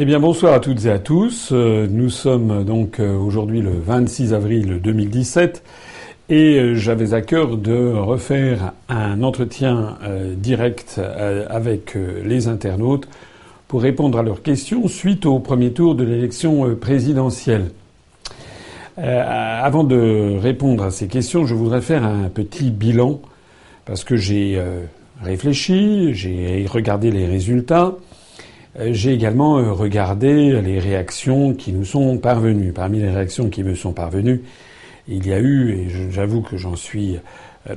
Eh bien bonsoir à toutes et à tous. Nous sommes donc aujourd'hui le 26 avril 2017 et j'avais à cœur de refaire un entretien direct avec les internautes pour répondre à leurs questions suite au premier tour de l'élection présidentielle. Avant de répondre à ces questions, je voudrais faire un petit bilan parce que j'ai réfléchi, j'ai regardé les résultats. J'ai également regardé les réactions qui nous sont parvenues. Parmi les réactions qui me sont parvenues, il y a eu, et j'avoue que j'en suis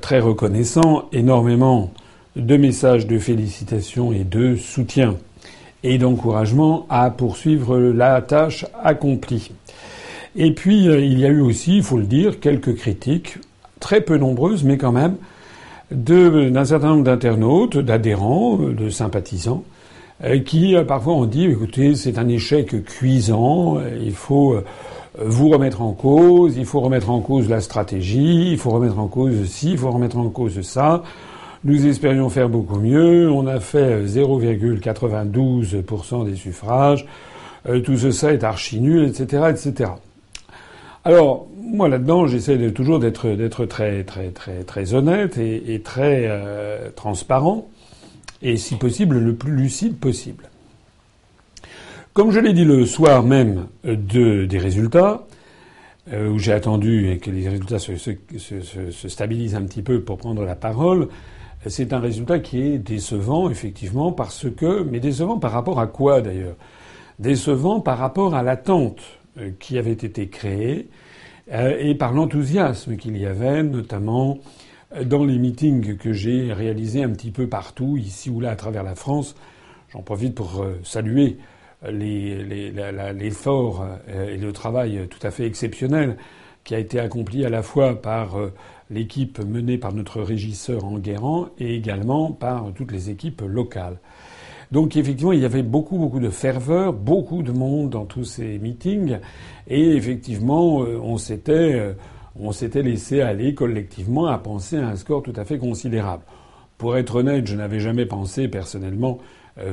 très reconnaissant, énormément de messages de félicitations et de soutien et d'encouragement à poursuivre la tâche accomplie. Et puis il y a eu aussi, il faut le dire, quelques critiques, très peu nombreuses, mais quand même, d'un certain nombre d'internautes, d'adhérents, de sympathisants, qui parfois ont dit « Écoutez, c'est un échec cuisant, il faut vous remettre en cause, il faut remettre en cause la stratégie, il faut remettre en cause ci, il faut remettre en cause ça. Nous espérions faire beaucoup mieux, on a fait 0,92% des suffrages, tout ça est archi nul, etc. etc. » Alors, moi là-dedans, j'essaie toujours d'être très, très, très, très honnête et très transparent. Et si possible, le plus lucide possible. Comme je l'ai dit le soir même des résultats, où j'ai attendu que les résultats se stabilisent un petit peu pour prendre la parole, c'est un résultat qui est décevant, effectivement, parce que... Mais décevant par rapport à quoi, d'ailleurs? Décevant par rapport à l'attente qui avait été créée et par l'enthousiasme qu'il y avait, notamment... Dans les meetings que j'ai réalisés un petit peu partout, ici ou là, à travers la France, j'en profite pour saluer l'effort et le travail tout à fait exceptionnel qui a été accompli à la fois par l'équipe menée par notre régisseur Enguerrand et également par toutes les équipes locales. Donc effectivement, il y avait beaucoup de ferveur, beaucoup de monde dans tous ces meetings et effectivement, on s'était laissé aller collectivement à penser à un score tout à fait considérable. Pour être honnête, je n'avais jamais pensé personnellement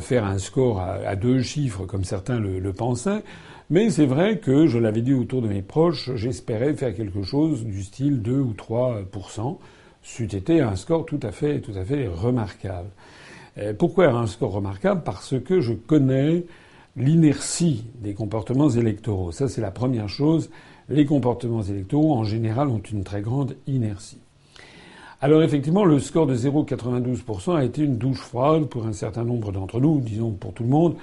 faire un score à deux chiffres comme certains le pensaient. Mais c'est vrai que, je l'avais dit autour de mes proches, j'espérais faire quelque chose du style 2 ou 3%. C'eût été un score tout à fait remarquable. Pourquoi un score remarquable ? Parce que je connais l'inertie des comportements électoraux. Ça, c'est la première chose. Les comportements électoraux, en général, ont une très grande inertie. Alors effectivement, le score de 0,92% a été une douche froide pour un certain nombre d'entre nous, disons pour tout le monde,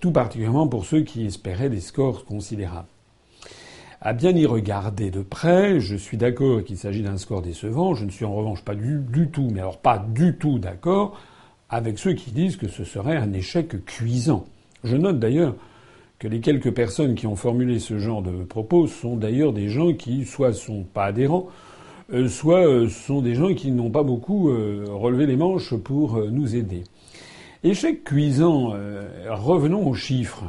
tout particulièrement pour ceux qui espéraient des scores considérables. À bien y regarder de près, je suis d'accord qu'il s'agit d'un score décevant. Je ne suis en revanche pas du tout, mais alors pas du tout d'accord avec ceux qui disent que ce serait un échec cuisant. Je note d'ailleurs que les quelques personnes qui ont formulé ce genre de propos sont d'ailleurs des gens qui soit sont pas adhérents, soit sont des gens qui n'ont pas beaucoup relevé les manches pour nous aider. Échec cuisant, revenons aux chiffres.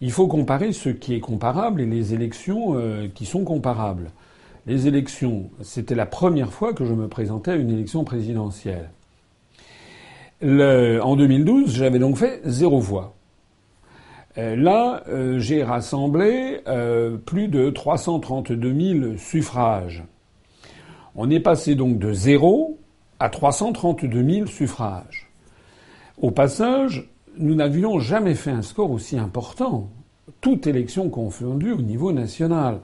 Il faut comparer ce qui est comparable et les élections qui sont comparables. Les élections, c'était la première fois que je me présentais à une élection présidentielle. En 2012, j'avais donc fait 0 voix. Là, j'ai rassemblé plus de 332 000 suffrages. On est passé donc de 0 à 332 000 suffrages. Au passage, nous n'avions jamais fait un score aussi important, toutes élections confondues au niveau national.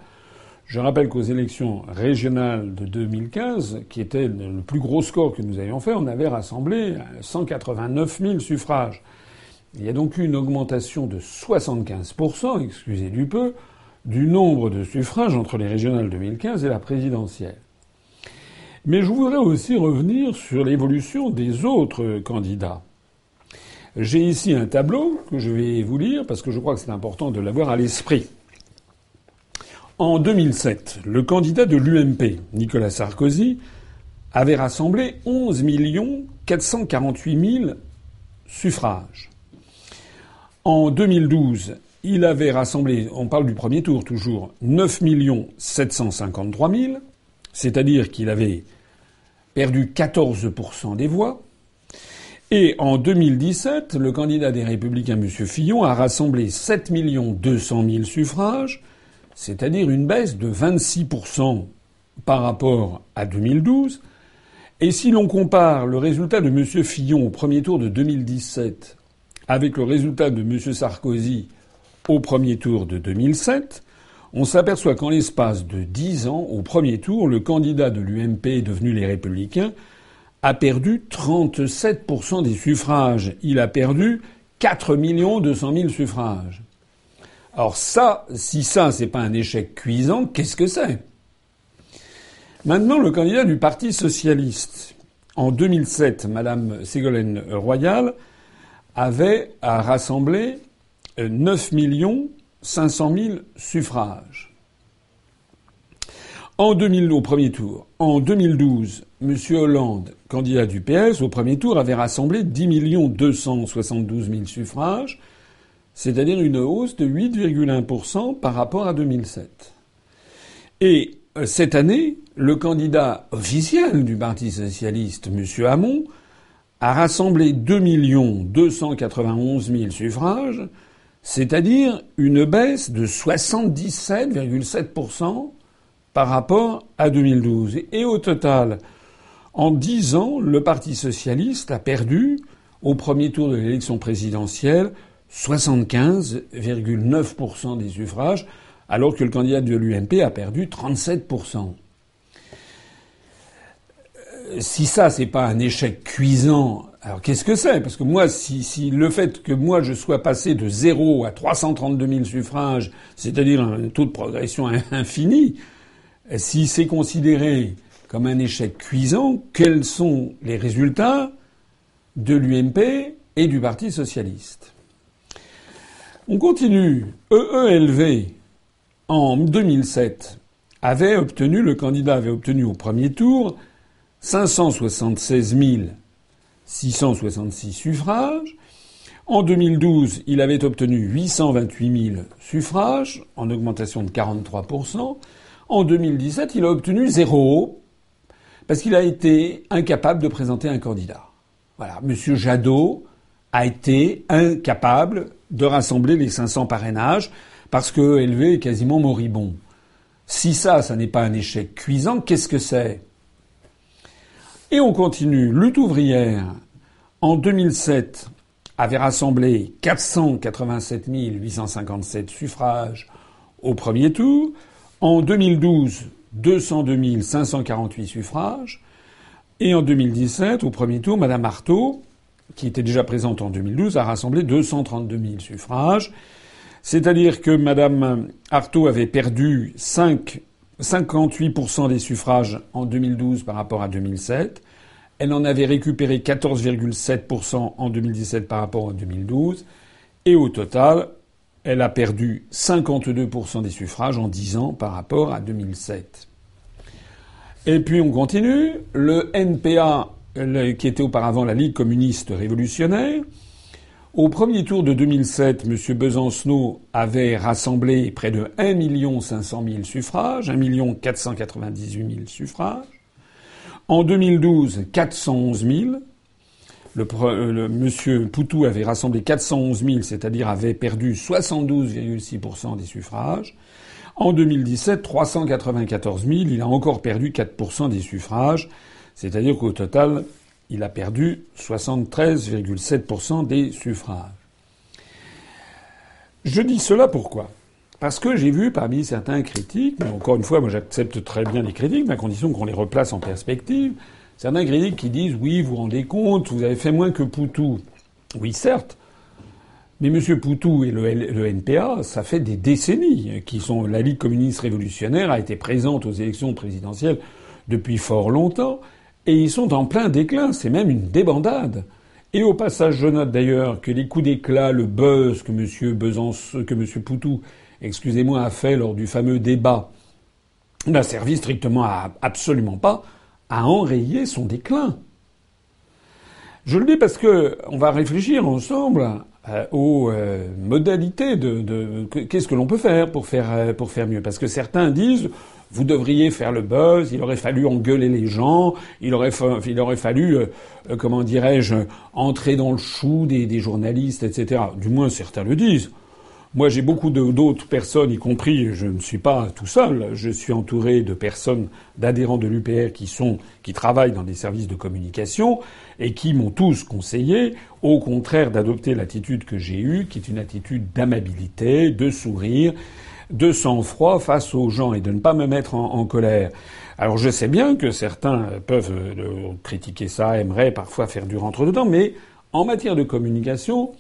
Je rappelle qu'aux élections régionales de 2015, qui était le plus gros score que nous avions fait, on avait rassemblé 189 000 suffrages. Il y a donc eu une augmentation de 75%, excusez du peu, du nombre de suffrages entre les régionales 2015 et la présidentielle. Mais je voudrais aussi revenir sur l'évolution des autres candidats. J'ai ici un tableau que je vais vous lire parce que je crois que c'est important de l'avoir à l'esprit. En 2007, le candidat de l'UMP, Nicolas Sarkozy, avait rassemblé 11 448 000 suffrages. En 2012, il avait rassemblé, on parle du premier tour toujours, 9 753 000, c'est-à-dire qu'il avait perdu 14% des voix. Et en 2017, le candidat des Républicains, M. Fillon, a rassemblé 7 200 000 suffrages, c'est-à-dire une baisse de 26% par rapport à 2012. Et si l'on compare le résultat de M. Fillon au premier tour de 2017 avec le résultat de M. Sarkozy au premier tour de 2007, on s'aperçoit qu'en l'espace de 10 ans, au premier tour, le candidat de l'UMP devenu Les Républicains a perdu 37% des suffrages. Il a perdu 4 200 000 suffrages. Alors ça, si ça, c'est pas un échec cuisant, qu'est-ce que c'est ? Maintenant, le candidat du Parti socialiste. En 2007, Madame Ségolène Royal avait rassemblé 9 500 000 suffrages. En 2000, au premier tour, en 2012, M. Hollande, candidat du PS, au premier tour, avait rassemblé 10 272 000 suffrages, c'est-à-dire une hausse de 8,1% par rapport à 2007. Et cette année, le candidat officiel du Parti socialiste, M. Hamon, a rassemblé 2 291 000 suffrages, c'est-à-dire une baisse de 77,7% par rapport à 2012. Et au total, en 10 ans, le Parti socialiste a perdu, au premier tour de l'élection présidentielle, 75,9% des suffrages, alors que le candidat de l'UMP a perdu 37%. Si ça, c'est pas un échec cuisant, alors qu'est-ce que c'est ? Parce que moi, si le fait que moi je sois passé de 0 à 332 000 suffrages, c'est-à-dire un taux de progression infini, si c'est considéré comme un échec cuisant, quels sont les résultats de l'UMP et du Parti socialiste ? On continue. EELV, en 2007, le candidat avait obtenu au premier tour 576 666 suffrages. En 2012, il avait obtenu 828 000 suffrages, en augmentation de 43%. En 2017, il a obtenu 0, parce qu'il a été incapable de présenter un candidat. Voilà. Monsieur Jadot a été incapable de rassembler les 500 parrainages, parce que EELV est quasiment moribond. Si ça n'est pas un échec cuisant, qu'est-ce que c'est ? Et on continue. Lutte ouvrière, en 2007, avait rassemblé 487 857 suffrages au premier tour. En 2012, 202 548 suffrages. Et en 2017, au premier tour, Madame Arthaud, qui était déjà présente en 2012, a rassemblé 232 000 suffrages. C'est-à-dire que Madame Arthaud avait perdu 58% des suffrages en 2012 par rapport à 2007. Elle en avait récupéré 14,7% en 2017 par rapport à 2012. Et au total, elle a perdu 52% des suffrages en 10 ans par rapport à 2007. Et puis on continue. Le NPA, qui était auparavant la Ligue communiste révolutionnaire, au premier tour de 2007, M. Besancenot avait rassemblé près de 1 500 000 suffrages, 1 498 000 suffrages. En 2012, 411 000. M. Poutou avait rassemblé 411 000, c'est-à-dire avait perdu 72,6% des suffrages. En 2017, 394 000. Il a encore perdu 4% des suffrages, c'est-à-dire qu'au total, il a perdu 73,7% des suffrages. Je dis cela pourquoi ? Parce que j'ai vu parmi certains critiques, mais encore une fois, moi j'accepte très bien les critiques, mais à condition qu'on les replace en perspective, certains critiques qui disent « Oui, vous vous rendez compte, vous avez fait moins que Poutou ». Oui, certes, mais M. Poutou et le NPA, ça fait des décennies qu'ils sont... La Ligue communiste révolutionnaire a été présente aux élections présidentielles depuis fort longtemps. Et ils sont en plein déclin. C'est même une débandade. Et au passage, je note d'ailleurs que les coups d'éclat, le buzz que M. Poutou a fait lors du fameux débat n'a servi strictement absolument pas à enrayer son déclin. Je le dis parce que on va réfléchir ensemble aux modalités de qu'est-ce que l'on peut faire pour faire mieux. Parce que certains disent vous devriez faire le buzz, il aurait fallu engueuler les gens, il aurait fallu, comment dirais-je, entrer dans le chou des journalistes, etc. Du moins, certains le disent. Moi, j'ai beaucoup d'autres personnes, y compris, je ne suis pas tout seul, je suis entouré de personnes, d'adhérents de l'UPR qui travaillent dans des services de communication et qui m'ont tous conseillé, au contraire, d'adopter l'attitude que j'ai eue, qui est une attitude d'amabilité, de sourire, de sang-froid face aux gens et de ne pas me mettre en colère. Alors je sais bien que certains peuvent critiquer ça, aimeraient parfois faire du rentre-dedans, mais en matière de communication,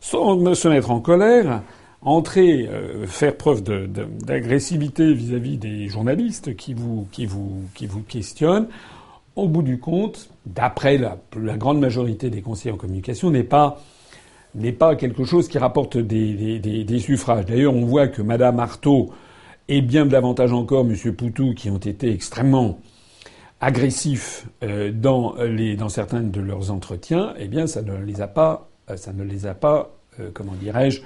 sans se mettre en colère, entrer, faire preuve d'agressivité vis-à-vis des journalistes qui vous questionnent, au bout du compte, d'après la grande majorité des conseillers en communication, n'est pas quelque chose qui rapporte des suffrages. D'ailleurs, on voit que Madame Arthaud et bien davantage encore Monsieur Poutou, qui ont été extrêmement agressifs dans certains de leurs entretiens, eh bien, ça ne les a pas, comment dirais-je,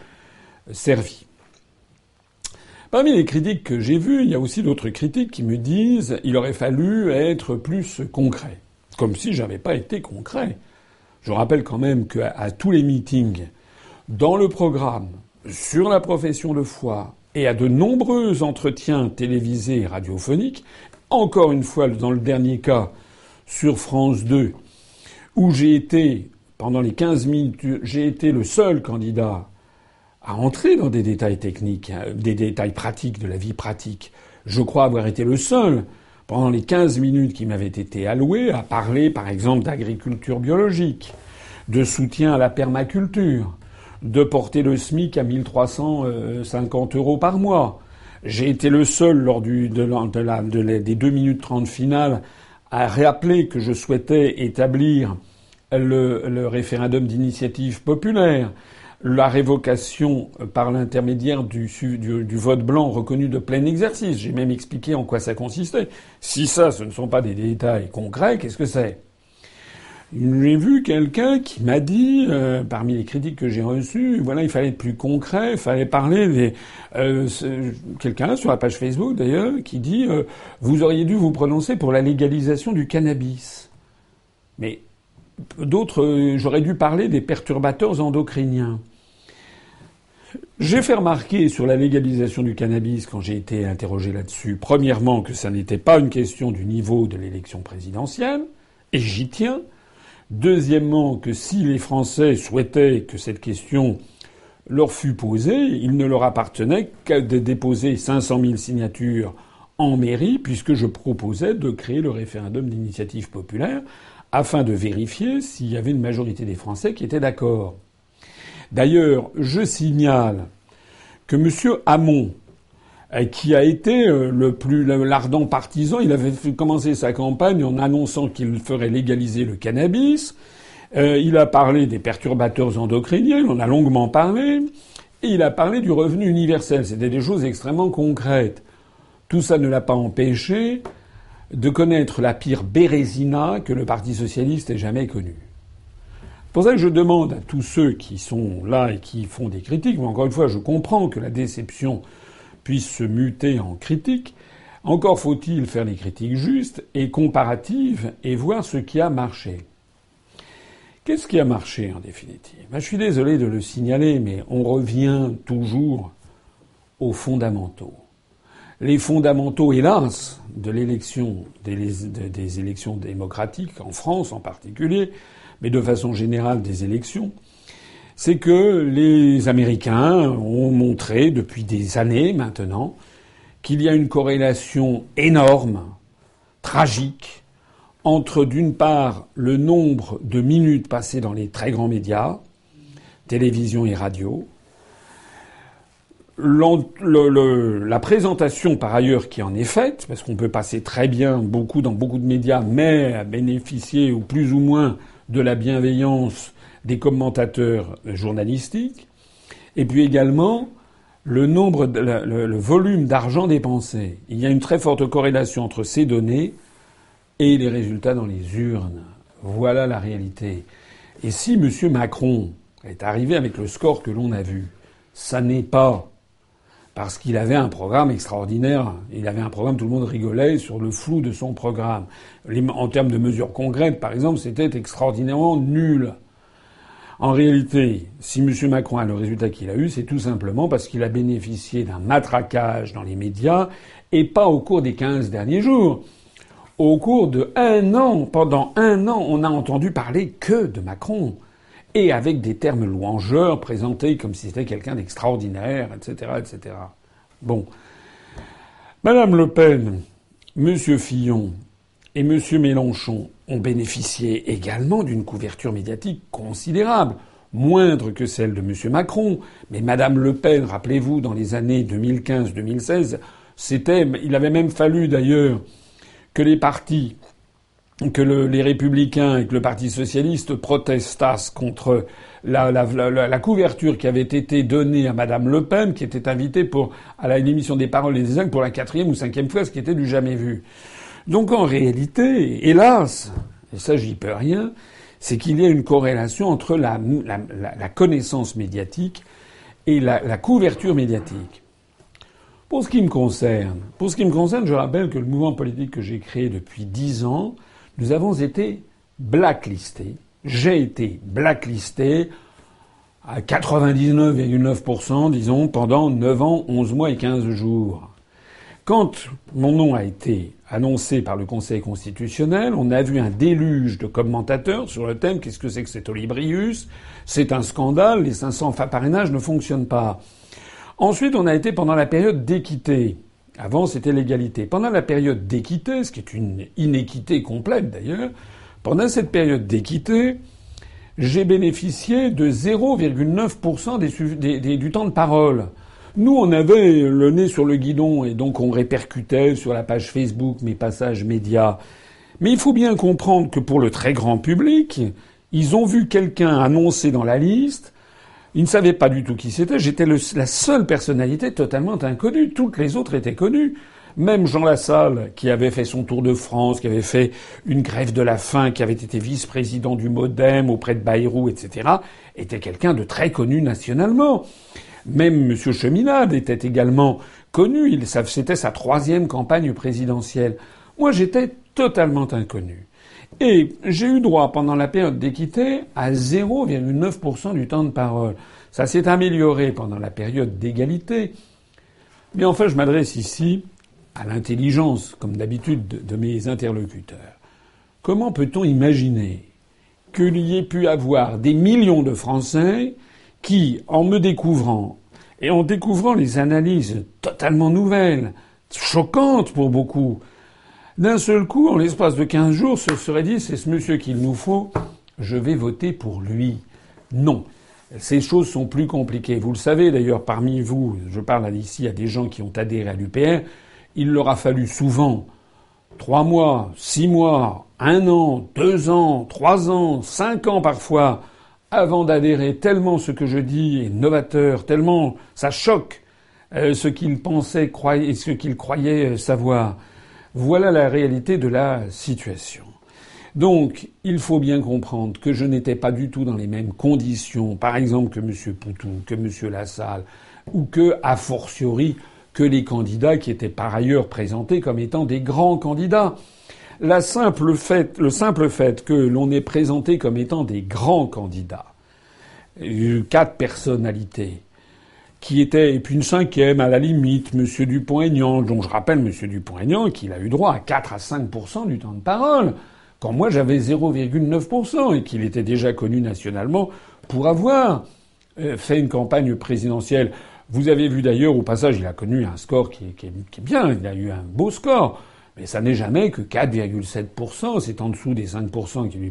servi. Parmi les critiques que j'ai vues, il y a aussi d'autres critiques qui me disent il aurait fallu être plus concret. Comme si j'avais pas été concret. Je rappelle quand même qu'à tous les meetings, dans le programme, sur la profession de foi, et à de nombreux entretiens télévisés et radiophoniques, encore une fois dans le dernier cas, sur France 2, où j'ai été... Pendant les 15 minutes, j'ai été le seul candidat à entrer dans des détails techniques, des détails pratiques, de la vie pratique. Je crois avoir été le seul, pendant les 15 minutes qui m'avaient été allouées, à parler, par exemple, d'agriculture biologique, de soutien à la permaculture, de porter le SMIC à 1 350 € par mois. J'ai été le seul, lors des 2 minutes 30 finales, à rappeler que je souhaitais établir le référendum d'initiative populaire, la révocation par l'intermédiaire du vote blanc reconnu de plein exercice. J'ai même expliqué en quoi ça consistait. Si ça, ce ne sont pas des détails concrets, qu'est-ce que c'est ? J'ai vu quelqu'un qui m'a dit, parmi les critiques que j'ai reçues, voilà, il fallait être plus concret, il fallait parler des... Quelqu'un sur la page Facebook, d'ailleurs, qui dit « Vous auriez dû vous prononcer pour la légalisation du cannabis ». Mais... D'autres, j'aurais dû parler des perturbateurs endocriniens. J'ai fait remarquer sur la légalisation du cannabis, quand j'ai été interrogé là-dessus, premièrement, que ça n'était pas une question du niveau de l'élection présidentielle, et j'y tiens. Deuxièmement, que si les Français souhaitaient que cette question leur fût posée, il ne leur appartenait qu'à déposer 500 000 signatures en mairie, puisque je proposais de créer le référendum d'initiative populaire, afin de vérifier s'il y avait une majorité des Français qui étaient d'accord. D'ailleurs, je signale que M. Hamon, qui a été l'ardent partisan, il avait commencé sa campagne en annonçant qu'il ferait légaliser le cannabis. Il a parlé des perturbateurs endocriniens, il en a longuement parlé. Et il a parlé du revenu universel. C'était des choses extrêmement concrètes. Tout ça ne l'a pas empêché de connaître la pire bérésina que le Parti socialiste ait jamais connue. C'est pour ça que je demande à tous ceux qui sont là et qui font des critiques, mais encore une fois, je comprends que la déception puisse se muter en critique. Encore faut-il faire des critiques justes et comparatives et voir ce qui a marché. Qu'est-ce qui a marché, en définitive ? Je suis désolé de le signaler, mais on revient toujours aux fondamentaux. Les fondamentaux, hélas, de l'élection, des élections démocratiques, en France en particulier, mais de façon générale des élections, c'est que les Américains ont montré depuis des années maintenant qu'il y a une corrélation énorme, tragique, entre d'une part le nombre de minutes passées dans les très grands médias, télévision et radio, la présentation par ailleurs qui en est faite, parce qu'on peut passer très bien beaucoup dans beaucoup de médias, mais à bénéficier ou plus ou moins de la bienveillance des commentateurs journalistiques, et puis également le volume d'argent dépensé. Il y a une très forte corrélation entre ces données et les résultats dans les urnes. Voilà la réalité. Et si M. Macron est arrivé avec le score que l'on a vu, ça n'est pas parce qu'il avait un programme extraordinaire. Il avait un programme, tout le monde rigolait sur le flou de son programme. En termes de mesures concrètes, par exemple, c'était extraordinairement nul. En réalité, si M. Macron a le résultat qu'il a eu, c'est tout simplement parce qu'il a bénéficié d'un matraquage dans les médias, et pas au cours des 15 derniers jours. Au cours de un an, pendant un an, on n'a entendu parler que de Macron. Et avec des termes louangeurs présentés comme si c'était quelqu'un d'extraordinaire, etc., etc. Bon. Madame Le Pen, Monsieur Fillon et Monsieur Mélenchon ont bénéficié également d'une couverture médiatique considérable, moindre que celle de Monsieur Macron. Mais Madame Le Pen, rappelez-vous, dans les années 2015-2016, c'était... Il avait même fallu, d'ailleurs, que les partis... que les Républicains et que le Parti socialiste protestassent contre la couverture qui avait été donnée à Madame Le Pen, qui était invitée à l'émission des Paroles et des Zincs pour la 4e ou 5e fois, ce qui était du jamais vu. Donc en réalité, hélas, et ça j'y peux rien, c'est qu'il y a une corrélation entre la connaissance médiatique et la couverture médiatique. Pour ce qui me concerne, je rappelle que le mouvement politique que j'ai créé depuis 10 ans, nous avons été blacklistés. J'ai été blacklisté à 99,9%, disons, pendant 9 ans, 11 mois et 15 jours. Quand mon nom a été annoncé par le Conseil constitutionnel, on a vu un déluge de commentateurs sur le thème « Qu'est-ce que c'est que cet Olibrius ? C'est un scandale, les 500 parrainages ne fonctionnent pas ». Ensuite, on a été pendant la période d'équité. Avant, c'était l'égalité. Pendant la période d'équité, ce qui est une inéquité complète d'ailleurs, pendant cette période d'équité, j'ai bénéficié de 0,9% du temps de parole. Nous, on avait le nez sur le guidon et donc on répercutait sur la page Facebook mes passages médias. Mais il faut bien comprendre que pour le très grand public, ils ont vu quelqu'un annoncer dans la liste. Ils ne savaient pas du tout qui c'était. J'étais la seule personnalité totalement inconnue. Toutes les autres étaient connues. Même Jean Lassalle, qui avait fait son tour de France, qui avait fait une grève de la faim, qui avait été vice-président du Modem auprès de Bayrou, etc., était quelqu'un de très connu nationalement. Même M. Cheminade était également connu. C'était sa 3e campagne présidentielle. Moi, j'étais totalement inconnu. Et j'ai eu droit, pendant la période d'équité, à 0,9% du temps de parole. Ça s'est amélioré pendant la période d'égalité. Mais enfin, je m'adresse ici à l'intelligence, comme d'habitude, de mes interlocuteurs. Comment peut-on imaginer qu'il y ait pu avoir des millions de Français qui, en me découvrant, et en découvrant les analyses totalement nouvelles, choquantes pour beaucoup, d'un seul coup, en l'espace de 15 jours, se serait dit « c'est ce monsieur qu'il nous faut, je vais voter pour lui ». Non. Ces choses sont plus compliquées. Vous le savez d'ailleurs, parmi vous, je parle ici à des gens qui ont adhéré à l'UPR, il leur a fallu souvent 3 mois, 6 mois, 1 an, 2 ans, 3 ans, 5 ans parfois, avant d'adhérer, tellement ce que je dis est novateur, tellement ça choque ce qu'ils pensaient et ce qu'ils croyaient savoir. Voilà la réalité de la situation. Donc, il faut bien comprendre que je n'étais pas du tout dans les mêmes conditions, par exemple, que M. Poutou, que M. Lassalle, ou que, a fortiori, que les candidats qui étaient par ailleurs présentés comme étant des grands candidats. Le simple fait que l'on est présenté comme étant des grands candidats, 4 personnalités, qui était, et puis une 5e, à la limite, M. Dupont-Aignan, dont je rappelle M. Dupont-Aignan qu'il a eu droit à 4 à 5% du temps de parole, quand moi j'avais 0,9%, et qu'il était déjà connu nationalement pour avoir fait une campagne présidentielle. Vous avez vu d'ailleurs, au passage, il a connu un score qui est bien, il a eu un beau score, mais ça n'est jamais que 4,7%, c'est en dessous des 5% qui lui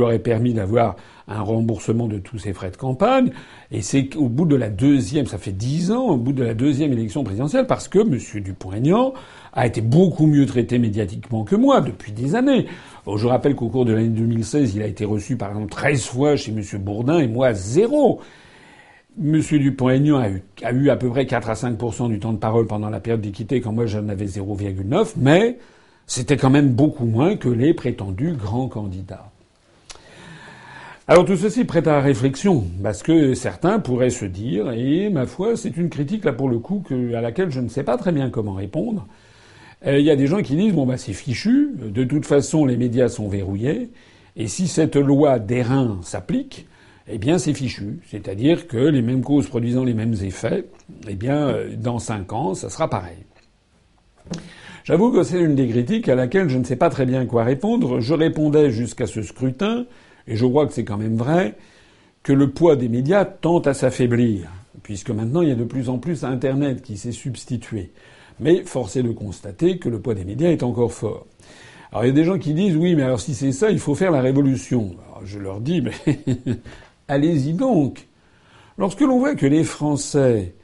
auraient permis d'avoir un remboursement de tous ses frais de campagne. Et c'est qu'au bout de la 2e, ça fait 10 ans, au bout de la 2e élection présidentielle, parce que M. Dupont-Aignan a été beaucoup mieux traité médiatiquement que moi depuis des années. Je rappelle qu'au cours de l'année 2016, il a été reçu par exemple 13 fois chez M. Bourdin et moi 0. M. Dupont-Aignan a eu à peu près 4 à 5% du temps de parole pendant la période d'équité, quand moi j'en avais 0,9, mais c'était quand même beaucoup moins que les prétendus grands candidats. Alors tout ceci prête à réflexion, parce que certains pourraient se dire, et ma foi c'est une critique là pour le coup à laquelle je ne sais pas très bien comment répondre, il y a des gens qui disent bon bah c'est fichu, de toute façon les médias sont verrouillés, et si cette loi d'airain s'applique, eh bien c'est fichu. C'est-à-dire que les mêmes causes produisant les mêmes effets, eh bien dans 5 ans ça sera pareil. J'avoue que c'est une des critiques à laquelle je ne sais pas très bien quoi répondre. Je répondais jusqu'à ce scrutin, et je crois que c'est quand même vrai, que le poids des médias tente à s'affaiblir, puisque maintenant il y a de plus en plus Internet qui s'est substitué. Mais force est de constater que le poids des médias est encore fort. Alors il y a des gens qui disent « Oui, mais alors si c'est ça, il faut faire la révolution ». Alors je leur dis « Mais allez-y donc ». Lorsque l'on voit que les Français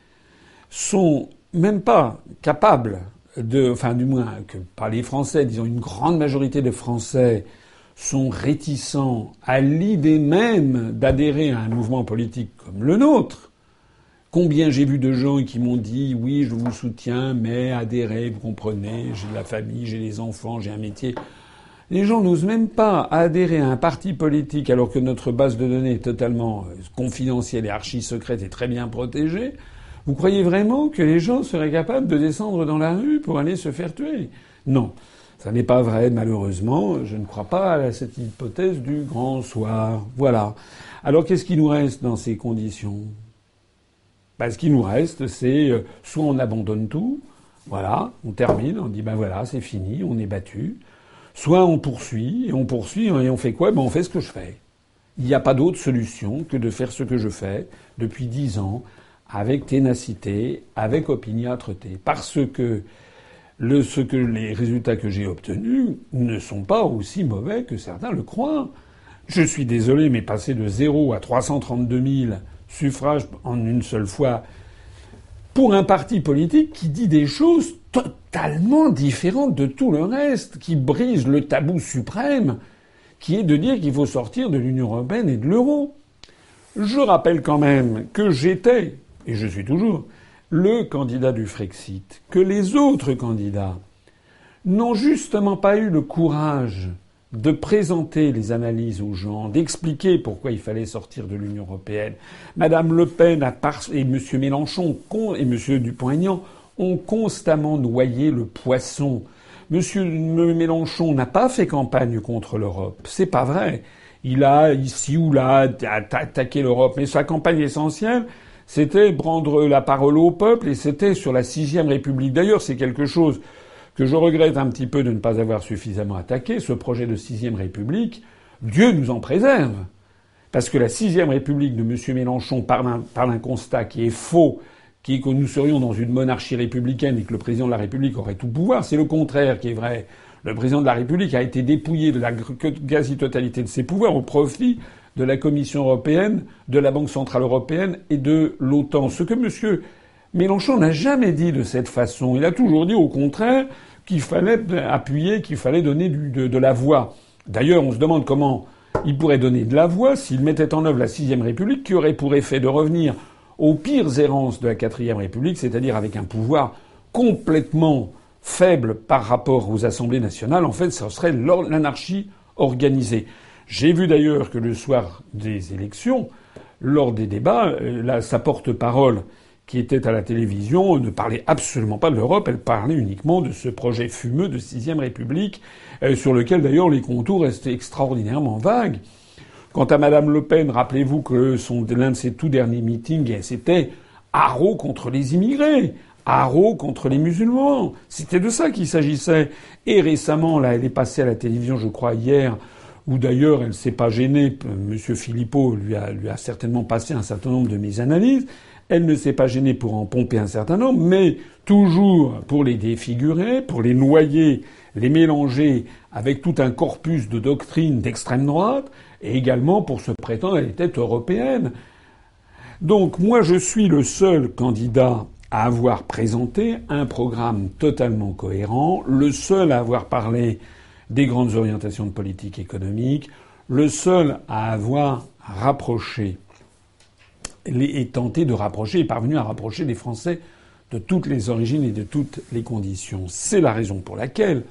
sont même pas capables de... Enfin du moins, que pas les Français, disons une grande majorité des Français sont réticents à l'idée même d'adhérer à un mouvement politique comme le nôtre. Combien j'ai vu de gens qui m'ont dit « Oui, je vous soutiens, mais adhérez, vous comprenez, j'ai de la famille, j'ai des enfants, j'ai un métier ». Les gens n'osent même pas adhérer à un parti politique alors que notre base de données est totalement confidentielle et archi-secrète et très bien protégée. Vous croyez vraiment que les gens seraient capables de descendre dans la rue pour aller se faire tuer ? Non. Ça n'est pas vrai, malheureusement. Je ne crois pas à cette hypothèse du grand soir. Voilà. Alors qu'est-ce qui nous reste dans ces conditions ? Ben, ce qui nous reste, c'est soit on abandonne tout, voilà, on termine, on dit ben voilà, c'est fini, on est battu. Soit on poursuit, et on fait quoi ? Ben on fait ce que je fais. Il n'y a pas d'autre solution que de faire ce que je fais depuis 10 ans, avec ténacité, avec opiniâtreté. Parce que les résultats que j'ai obtenus ne sont pas aussi mauvais que certains le croient. Je suis désolé, mais passer de 0 à 332 000 suffrages en une seule fois pour un parti politique qui dit des choses totalement différentes de tout le reste, qui brise le tabou suprême, qui est de dire qu'il faut sortir de l'Union européenne et de l'euro. Je rappelle quand même que j'étais, et je suis toujours, le candidat du Frexit, que les autres candidats n'ont justement pas eu le courage de présenter les analyses aux gens, d'expliquer pourquoi il fallait sortir de l'Union européenne. Madame Le Pen et M. Mélenchon et M. Dupont-Aignan ont constamment noyé le poisson. M. Mélenchon n'a pas fait campagne contre l'Europe. C'est pas vrai. Il a, ici ou là, attaqué l'Europe. Mais sa campagne essentielle, c'était prendre la parole au peuple, et c'était sur la 6e République. D'ailleurs, c'est quelque chose que je regrette un petit peu de ne pas avoir suffisamment attaqué, ce projet de 6e République. Dieu nous en préserve. Parce que la 6e République de M. Mélenchon parle d'un constat qui est faux, qui est que nous serions dans une monarchie républicaine et que le président de la République aurait tout pouvoir. C'est le contraire qui est vrai. Le président de la République a été dépouillé de la quasi-totalité de ses pouvoirs au profit de la Commission européenne, de la Banque centrale européenne et de l'OTAN. Ce que M. Mélenchon n'a jamais dit de cette façon. Il a toujours dit, au contraire, qu'il fallait appuyer, qu'il fallait donner de la voix. D'ailleurs, on se demande comment il pourrait donner de la voix s'il mettait en œuvre la 6e République, qui aurait pour effet de revenir aux pires errances de la 4e République, c'est-à-dire avec un pouvoir complètement faible par rapport aux assemblées nationales. En fait, ce serait l'anarchie organisée. J'ai vu d'ailleurs que le soir des élections, lors des débats, sa porte-parole qui était à la télévision ne parlait absolument pas de l'Europe, elle parlait uniquement de ce projet fumeux de 6e République, sur lequel d'ailleurs les contours restaient extraordinairement vagues. Quant à Madame Le Pen, rappelez-vous que l'un de ses tout derniers meetings, c'était haro contre les immigrés, haro contre les musulmans. C'était de ça qu'il s'agissait. Et récemment, là, elle est passée à la télévision, je crois hier, où d'ailleurs elle s'est pas gênée, M. Philippot lui a certainement passé un certain nombre de mes analyses, elle ne s'est pas gênée pour en pomper un certain nombre, mais toujours pour les défigurer, pour les noyer, les mélanger avec tout un corpus de doctrines d'extrême droite, et également pour se prétendre qu'elle était européenne. Donc moi je suis le seul candidat à avoir présenté un programme totalement cohérent, le seul à avoir parlé des grandes orientations de politique économique, le seul à avoir rapproché et tenté de rapprocher, est parvenu à rapprocher les Français de toutes les origines et de toutes les conditions. C'est la raison pour laquelle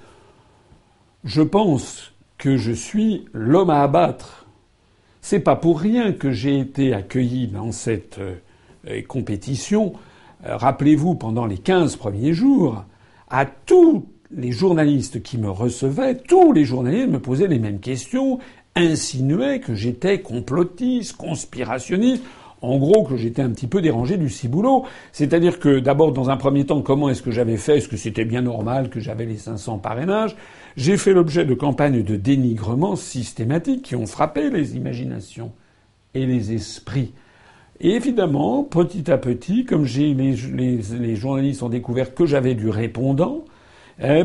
je pense que je suis l'homme à abattre. C'est pas pour rien que j'ai été accueilli dans cette compétition. Rappelez-vous, pendant les 15 premiers jours, à tous les journalistes qui me recevaient, tous les journalistes me posaient les mêmes questions, insinuaient que j'étais complotiste, conspirationniste, en gros que j'étais un petit peu dérangé du ciboulot. C'est-à-dire que d'abord, dans un premier temps, comment est-ce que j'avais fait ? Est-ce que c'était bien normal que j'avais les 500 parrainages ? J'ai fait l'objet de campagnes de dénigrement systématiques qui ont frappé les imaginations et les esprits. Et évidemment, petit à petit, comme les journalistes ont découvert que j'avais du répondant,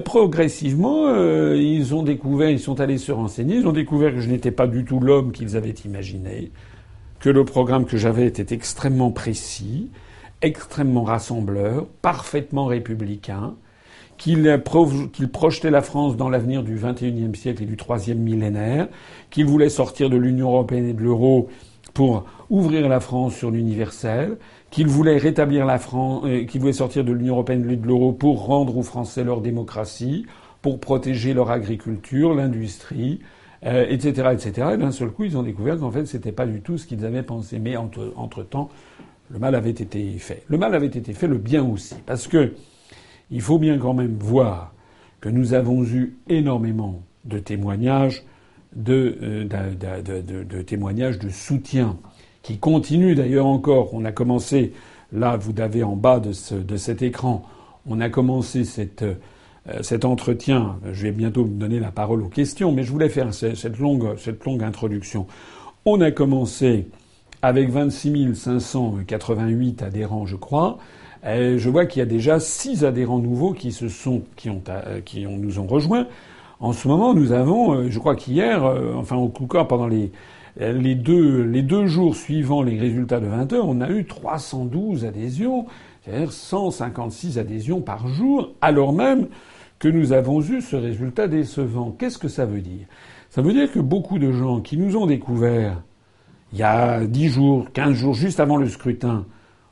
progressivement, ils ont découvert, ils sont allés se renseigner, ils ont découvert que je n'étais pas du tout l'homme qu'ils avaient imaginé, que le programme que j'avais était extrêmement précis, extrêmement rassembleur, parfaitement républicain, qu'il projetait la France dans l'avenir du XXIe siècle et du troisième millénaire, qu'il voulait sortir de l'Union européenne et de l'euro pour ouvrir la France sur l'universel, qu'il voulait rétablir la France, qu'il voulait sortir de l'Union européenne et de l'euro pour rendre aux Français leur démocratie, pour protéger leur agriculture, l'industrie, etc., etc. Et d'un seul coup, ils ont découvert qu'en fait, c'était pas du tout ce qu'ils avaient pensé. Mais entre-temps, le mal avait été fait. Le mal avait été fait, le bien aussi. Parce que il faut bien quand même voir que nous avons eu énormément de témoignages témoignages de soutien qui continuent d'ailleurs encore. On a commencé, là vous avez en bas de cet écran, on a commencé cet entretien. Je vais bientôt me donner la parole aux questions, mais je voulais faire cette longue introduction. On a commencé avec 26 588 adhérents, je crois. Et je vois qu'il y a déjà 6 adhérents nouveaux qui nous ont rejoints. En ce moment, nous avons, je crois qu'hier, enfin au Coucard, pendant les deux jours suivant les résultats de 20h, on a eu 312 adhésions, c'est-à-dire 156 adhésions par jour, alors même que nous avons eu ce résultat décevant. Qu'est-ce que ça veut dire ? Ça veut dire que beaucoup de gens qui nous ont découverts il y a 10 jours, 15 jours, juste avant le scrutin,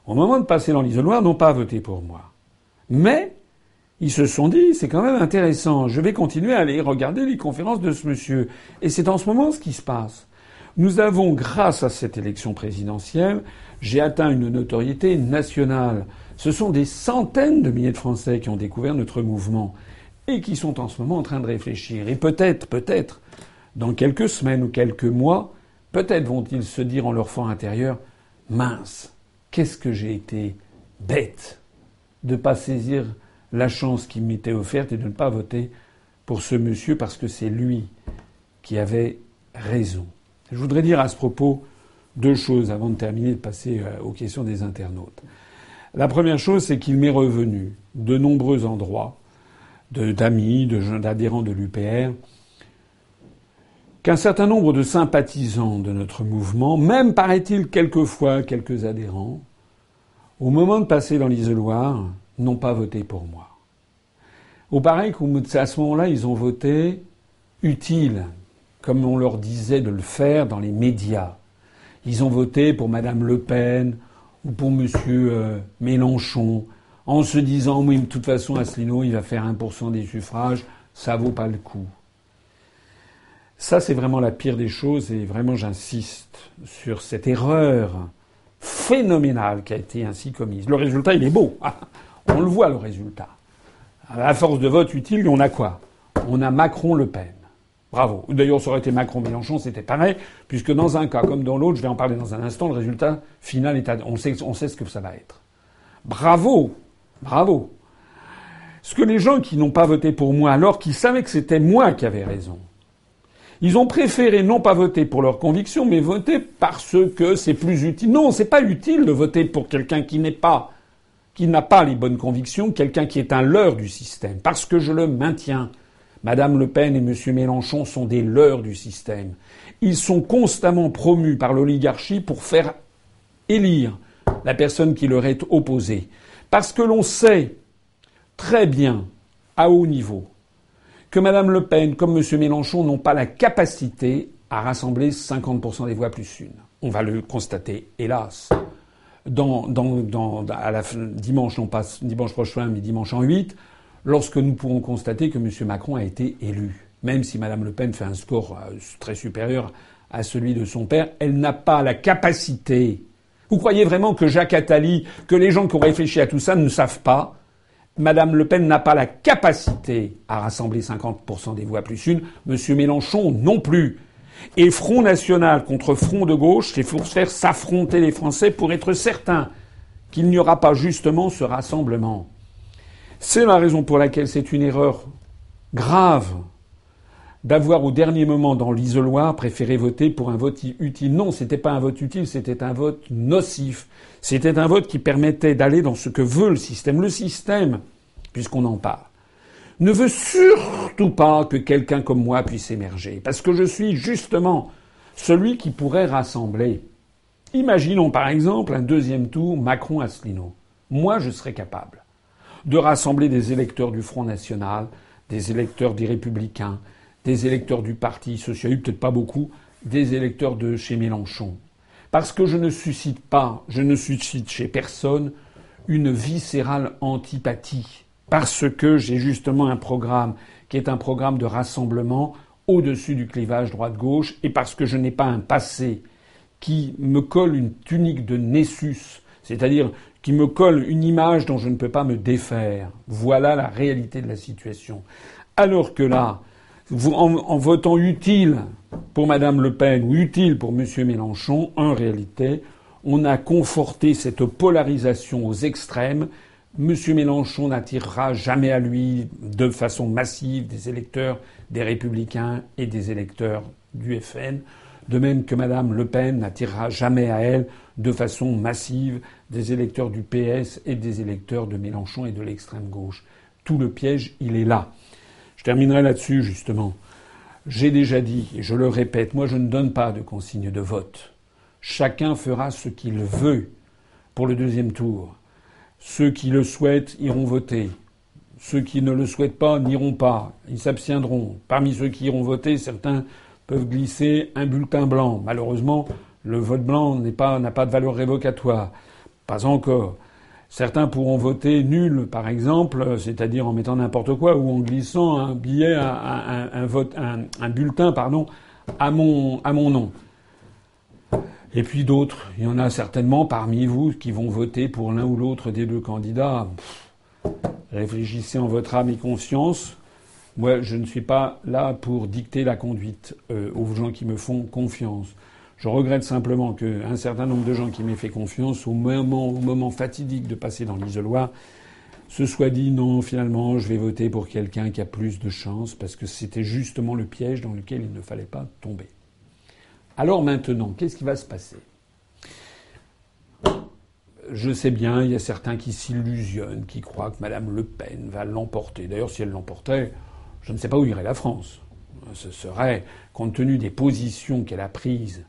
au moment de passer dans l'isoloir, n'ont pas voté pour moi. Mais ils se sont dit, c'est quand même intéressant, je vais continuer à aller regarder les conférences de ce monsieur. Et c'est en ce moment ce qui se passe. Nous avons, grâce à cette élection présidentielle, j'ai atteint une notoriété nationale. Ce sont des centaines de milliers de Français qui ont découvert notre mouvement et qui sont en ce moment en train de réfléchir. Et peut-être, dans quelques semaines ou quelques mois, peut-être vont-ils se dire en leur fort intérieur, mince, qu'est-ce que j'ai été bête de pas saisir la chance qui m'était offerte et de ne pas voter pour ce monsieur parce que c'est lui qui avait raison. Je voudrais dire à ce propos 2 choses avant de terminer, de passer aux questions des internautes. La première chose, c'est qu'il m'est revenu de nombreux endroits, d'amis, d'adhérents de l'UPR, qu'un certain nombre de sympathisants de notre mouvement, même paraît-il quelquefois quelques adhérents, au moment de passer dans l'isoloir, n'ont pas voté pour moi. Au pareil qu'à ce moment-là, ils ont voté utile, comme on leur disait de le faire dans les médias. Ils ont voté pour Madame Le Pen ou pour Monsieur Mélenchon, en se disant « oui, de toute façon, Asselineau, il va faire 1% des suffrages, ça vaut pas le coup ». Ça, c'est vraiment la pire des choses, et vraiment, j'insiste sur cette erreur phénoménale qui a été ainsi commise. Le résultat, il est beau. On le voit, le résultat. À force de vote utile, on a quoi ? On a Macron-Le Pen. Bravo. D'ailleurs, ça aurait été Macron-Mélenchon, c'était pareil, puisque dans un cas comme dans l'autre, je vais en parler dans un instant, le résultat final est on sait ce que ça va être. Bravo. Bravo. Ce que les gens qui n'ont pas voté pour moi, alors qu'ils savaient que c'était moi qui avais raison, ils ont préféré non pas voter pour leurs convictions, mais voter parce que c'est plus utile. Non, c'est pas utile de voter pour quelqu'un qui n'a pas les bonnes convictions, quelqu'un qui est un leurre du système. Parce que je le maintiens. Madame Le Pen et Monsieur Mélenchon sont des leurres du système. Ils sont constamment promus par l'oligarchie pour faire élire la personne qui leur est opposée. Parce que l'on sait très bien, à haut niveau, que Madame Le Pen comme Monsieur Mélenchon n'ont pas la capacité à rassembler 50% des voix plus une. On va le constater, hélas. Dimanche, non pas dimanche prochain, mais dimanche en 8, lorsque nous pourrons constater que M. Macron a été élu, même si Mme Le Pen fait un score très supérieur à celui de son père. Elle n'a pas la capacité. Vous croyez vraiment que Jacques Attali, que les gens qui ont réfléchi à tout ça ne savent pas ? Madame Le Pen n'a pas la capacité à rassembler 50% des voix plus une. Monsieur Mélenchon non plus. Et Front National contre Front de Gauche, c'est pour faire s'affronter les Français pour être certain qu'il n'y aura pas justement ce rassemblement. C'est la raison pour laquelle c'est une erreur grave d'avoir au dernier moment dans l'isoloir préféré voter pour un vote utile. Non, c'était pas un vote utile, c'était un vote nocif. C'était un vote qui permettait d'aller dans ce que veut le système. Le système, puisqu'on en parle, ne veut surtout pas que quelqu'un comme moi puisse émerger. Parce que je suis justement celui qui pourrait rassembler. Imaginons par exemple un deuxième tour Macron-Asselineau. Moi, je serais capable de rassembler des électeurs du Front National, des électeurs des Républicains, des électeurs du Parti socialiste, peut-être pas beaucoup, des électeurs de chez Mélenchon. Parce que je ne suscite chez personne une viscérale antipathie. Parce que j'ai justement un programme qui est un programme de rassemblement au-dessus du clivage droite-gauche et parce que je n'ai pas un passé qui me colle une tunique de Nessus, c'est-à-dire qui me colle une image dont je ne peux pas me défaire. Voilà la réalité de la situation. Alors que là, en votant utile pour Madame Le Pen ou utile pour Monsieur Mélenchon, en réalité, on a conforté cette polarisation aux extrêmes. Monsieur Mélenchon n'attirera jamais à lui de façon massive des électeurs des Républicains et des électeurs du FN, de même que Madame Le Pen n'attirera jamais à elle de façon massive des électeurs du PS et des électeurs de Mélenchon et de l'extrême gauche. Tout le piège, il est là. Je terminerai là-dessus, justement. J'ai déjà dit, et je le répète, moi je ne donne pas de consigne de vote. Chacun fera ce qu'il veut pour le deuxième tour. Ceux qui le souhaitent iront voter. Ceux qui ne le souhaitent pas n'iront pas. Ils s'abstiendront. Parmi ceux qui iront voter, certains peuvent glisser un bulletin blanc. Malheureusement, le vote blanc n'a pas de valeur révocatoire. Pas encore. Certains pourront voter nul, par exemple, c'est-à-dire en mettant n'importe quoi ou en glissant un billet, un bulletin, à mon nom. Et puis d'autres, il y en a certainement parmi vous qui vont voter pour l'un ou l'autre des deux candidats. Réfléchissez en votre âme et conscience. Moi, je ne suis pas là pour dicter la conduite aux gens qui me font confiance. Je regrette simplement qu'un certain nombre de gens qui m'aient fait confiance, au moment fatidique de passer dans l'isoloir, se soient dit « Non, finalement, je vais voter pour quelqu'un qui a plus de chance » parce que c'était justement le piège dans lequel il ne fallait pas tomber. Alors maintenant, qu'est-ce qui va se passer ? Je sais bien, il y a certains qui s'illusionnent, qui croient que Madame Le Pen va l'emporter. D'ailleurs, si elle l'emportait, je ne sais pas où irait la France. Ce serait, compte tenu des positions qu'elle a prises,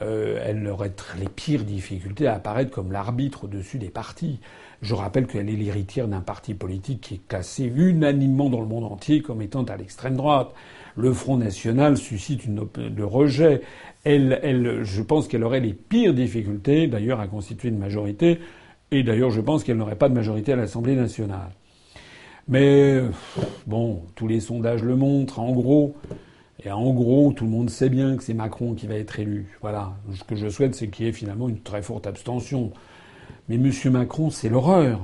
elle aurait les pires difficultés à apparaître comme l'arbitre au-dessus des partis. Je rappelle qu'elle est l'héritière d'un parti politique qui est classé unanimement dans le monde entier comme étant à l'extrême droite. Le Front National suscite le rejet. Je pense qu'elle aurait les pires difficultés, d'ailleurs, à constituer une majorité. Et d'ailleurs, je pense qu'elle n'aurait pas de majorité à l'Assemblée nationale. Mais bon, tous les sondages le montrent, en gros. Et en gros, tout le monde sait bien que c'est Macron qui va être élu. Voilà. Ce que je souhaite, c'est qu'il y ait finalement une très forte abstention. Mais M. Macron, c'est l'horreur.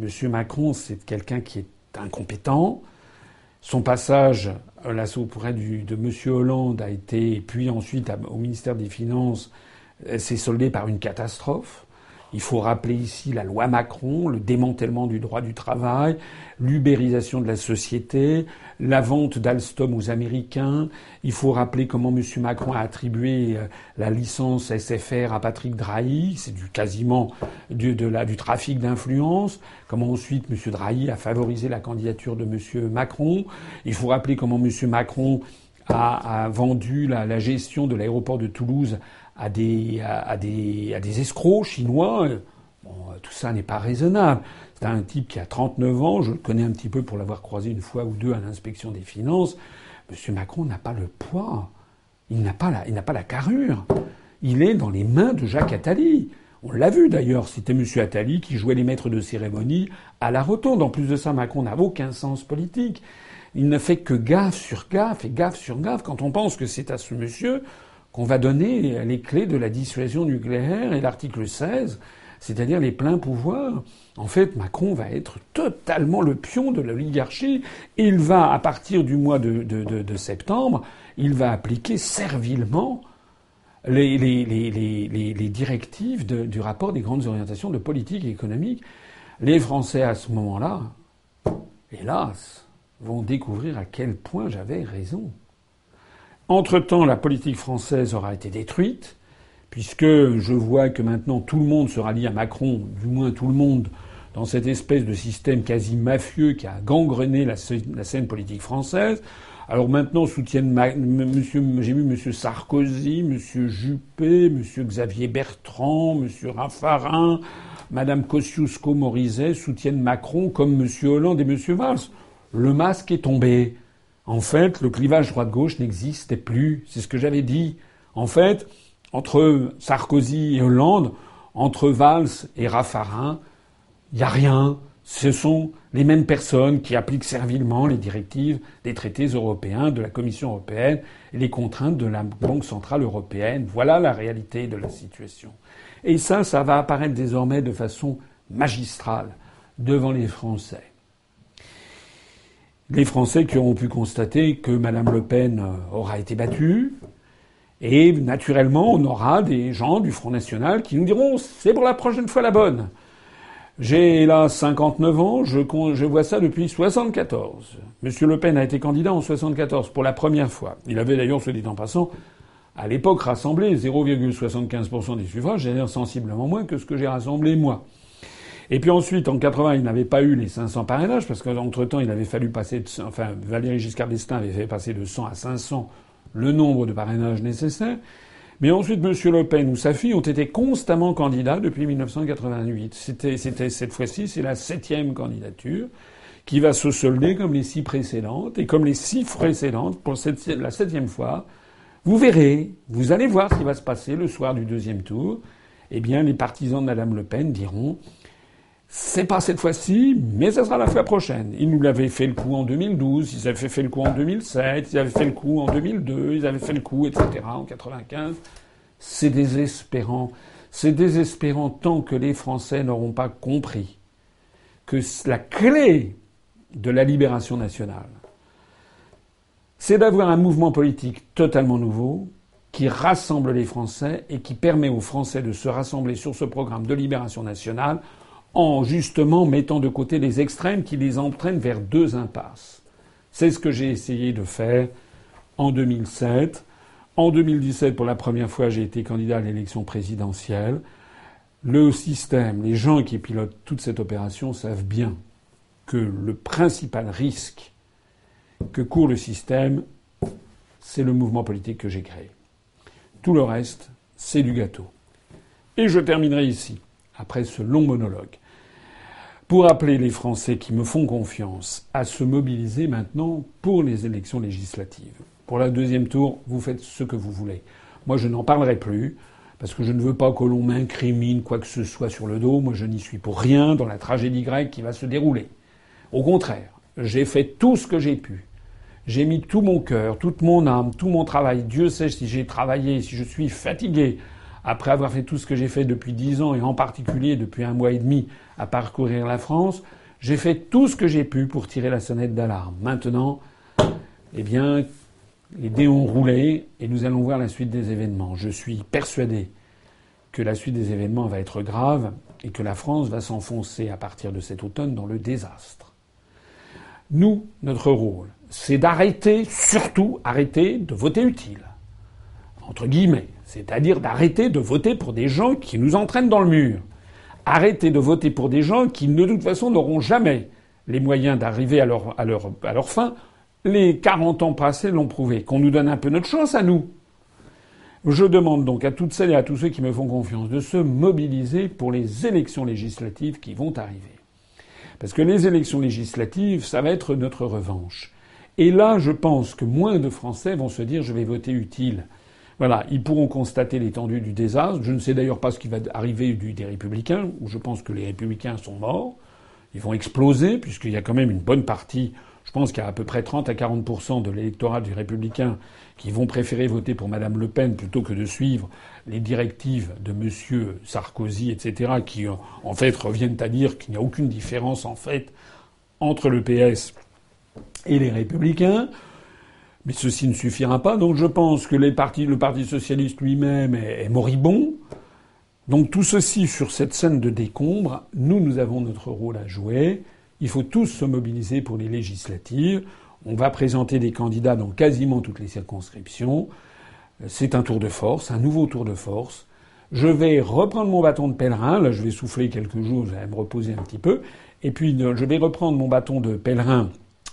M. Macron, c'est quelqu'un qui est incompétent. Son passage auprès de M. Hollande a été, puis ensuite au ministère des Finances, s'est soldé par une catastrophe. Il faut rappeler ici la loi Macron, le démantèlement du droit du travail, l'ubérisation de la société, la vente d'Alstom aux Américains. Il faut rappeler comment M. Macron a attribué la licence SFR à Patrick Drahi. C'est quasiment du trafic d'influence. Comment ensuite M. Drahi a favorisé la candidature de M. Macron. Il faut rappeler comment M. Macron a vendu la gestion de l'aéroport de Toulouse à des escrocs chinois. Bon, tout ça n'est pas raisonnable. C'est un type qui a 39 ans. Je le connais un petit peu pour l'avoir croisé une fois ou deux à l'inspection des finances. Monsieur Macron n'a pas le poids. Il n'a pas la carrure. Il est dans les mains de Jacques Attali. On l'a vu d'ailleurs. C'était Monsieur Attali qui jouait les maîtres de cérémonie à la rotonde. En plus de ça, Macron n'a aucun sens politique. Il ne fait que gaffe sur gaffe et gaffe sur gaffe quand on pense que c'est à ce monsieur qu'on va donner les clés de la dissuasion nucléaire et l'article 16, c'est-à-dire les pleins pouvoirs. En fait, Macron va être totalement le pion de l'oligarchie. Il va, à partir du mois de septembre, il va appliquer servilement les directives du rapport des grandes orientations de politique et économique. Les Français, à ce moment-là, hélas, vont découvrir à quel point j'avais raison. Entre-temps, la politique française aura été détruite, puisque je vois que maintenant tout le monde se rallie à Macron, du moins tout le monde, dans cette espèce de système quasi mafieux qui a gangrené la scène politique française. Alors maintenant soutiennent j'ai vu M. Sarkozy, M. Juppé, M. Xavier Bertrand, M. Raffarin, Mme Kosciusko-Morizet soutiennent Macron comme M. Hollande et M. Valls. Le masque est tombé. En fait, le clivage droite-gauche n'existait plus. C'est ce que j'avais dit. En fait, entre Sarkozy et Hollande, entre Valls et Raffarin, il n'y a rien. Ce sont les mêmes personnes qui appliquent servilement les directives des traités européens, de la Commission européenne et les contraintes de la Banque centrale européenne. Voilà la réalité de la situation. Et ça va apparaître désormais de façon magistrale devant les Français. Les Français qui auront pu constater que Mme Le Pen aura été battue. Et naturellement, on aura des gens du Front National qui nous diront « c'est pour la prochaine fois la bonne ». J'ai là 59 ans, je vois ça depuis 74. Monsieur Le Pen a été candidat en 74 pour la première fois. Il avait d'ailleurs, soit dit en passant, à l'époque rassemblé 0,75% des suffrages, c'est-à-dire sensiblement moins que ce que j'ai rassemblé moi. Et puis ensuite, en 80, il n'avait pas eu les 500 parrainages, parce qu'entre-temps, il avait fallu passer de... Enfin, Valéry Giscard d'Estaing avait fait passer de 100 à 500 le nombre de parrainages nécessaires. Mais ensuite, M. Le Pen ou sa fille ont été constamment candidats depuis 1988. Cette fois-ci, c'est la 7e candidature qui va se solder comme les 6 précédentes. Et comme les 6 précédentes, pour la 7e fois, vous verrez, vous allez voir ce qui va se passer le soir du 2e tour. Eh bien, les partisans de Mme Le Pen diront « c'est pas cette fois-ci, mais ça sera la fois prochaine ». Ils nous l'avaient fait le coup en 2012, ils avaient fait le coup en 2007, ils avaient fait le coup en 2002, ils avaient fait le coup, etc., en 95. C'est désespérant. C'est désespérant tant que les Français n'auront pas compris que la clé de la libération nationale, c'est d'avoir un mouvement politique totalement nouveau qui rassemble les Français et qui permet aux Français de se rassembler sur ce programme de libération nationale en justement mettant de côté les extrêmes qui les entraînent vers deux impasses. C'est ce que j'ai essayé de faire en 2007. En 2017, pour la première fois, j'ai été candidat à l'élection présidentielle. Le système, les gens qui pilotent toute cette opération savent bien que le principal risque que court le système, c'est le mouvement politique que j'ai créé. Tout le reste, c'est du gâteau. Et je terminerai ici, après ce long monologue, pour appeler les Français qui me font confiance à se mobiliser maintenant pour les élections législatives. Pour la 2e tour, vous faites ce que vous voulez. Moi, je n'en parlerai plus, parce que je ne veux pas que l'on m'incrimine quoi que ce soit sur le dos. Moi, je n'y suis pour rien dans la tragédie grecque qui va se dérouler. Au contraire, j'ai fait tout ce que j'ai pu. J'ai mis tout mon cœur, toute mon âme, tout mon travail. Dieu sait si j'ai travaillé, si je suis fatigué, après avoir fait tout ce que j'ai fait depuis 10 ans, et en particulier depuis un mois et demi à parcourir la France, j'ai fait tout ce que j'ai pu pour tirer la sonnette d'alarme. Maintenant, eh bien, les dés ont roulé et nous allons voir la suite des événements. Je suis persuadé que la suite des événements va être grave et que la France va s'enfoncer à partir de cet automne dans le désastre. Nous, notre rôle, c'est d'arrêter, surtout arrêter de voter utile, entre guillemets. C'est-à-dire d'arrêter de voter pour des gens qui nous entraînent dans le mur. Arrêter de voter pour des gens qui, de toute façon, n'auront jamais les moyens d'arriver à leur fin. Les 40 ans passés l'ont prouvé. Qu'on nous donne un peu notre chance à nous. Je demande donc à toutes celles et à tous ceux qui me font confiance de se mobiliser pour les élections législatives qui vont arriver. Parce que les élections législatives, ça va être notre revanche. Et là, je pense que moins de Français vont se dire « je vais voter utile ». Voilà, ils pourront constater l'étendue du désastre. Je ne sais d'ailleurs pas ce qui va arriver des Républicains, où je pense que les Républicains sont morts. Ils vont exploser, puisqu'il y a quand même une bonne partie Je pense qu'il y a à peu près 30 à 40% de l'électorat des Républicains qui vont préférer voter pour Madame Le Pen plutôt que de suivre les directives de Monsieur Sarkozy, etc., qui en fait reviennent à dire qu'il n'y a aucune différence en fait entre le PS et les Républicains. Mais ceci ne suffira pas. Donc je pense que le Parti socialiste lui-même est moribond. Donc tout ceci sur cette scène de décombre, nous avons notre rôle à jouer. Il faut tous se mobiliser pour les législatives. On va présenter des candidats dans quasiment toutes les circonscriptions. C'est un tour de force, un nouveau tour de force. Je vais reprendre mon bâton de pèlerin. Là, je vais souffler quelques jours, je vais me reposer un petit peu. Et puis je vais reprendre mon bâton de pèlerin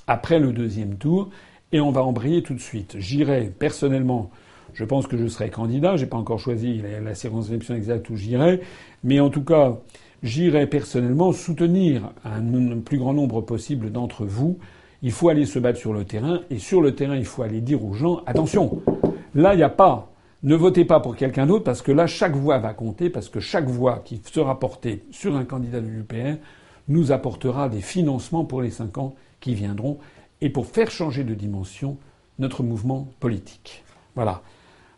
après le deuxième tour. Et on va embrayer tout de suite. J'irai personnellement. Je pense que je serai candidat. J'ai pas encore choisi la circonscription exacte où j'irai. Mais en tout cas, j'irai personnellement soutenir un plus grand nombre possible d'entre vous. Il faut aller se battre sur le terrain. Et sur le terrain, il faut aller dire aux gens, attention. Là, il n'y a pas. Ne votez pas pour quelqu'un d'autre parce que là, chaque voix va compter. Parce que chaque voix qui sera portée sur un candidat de l'UPR nous apportera des financements pour les 5 ans qui viendront. Et pour faire changer de dimension notre mouvement politique. Voilà.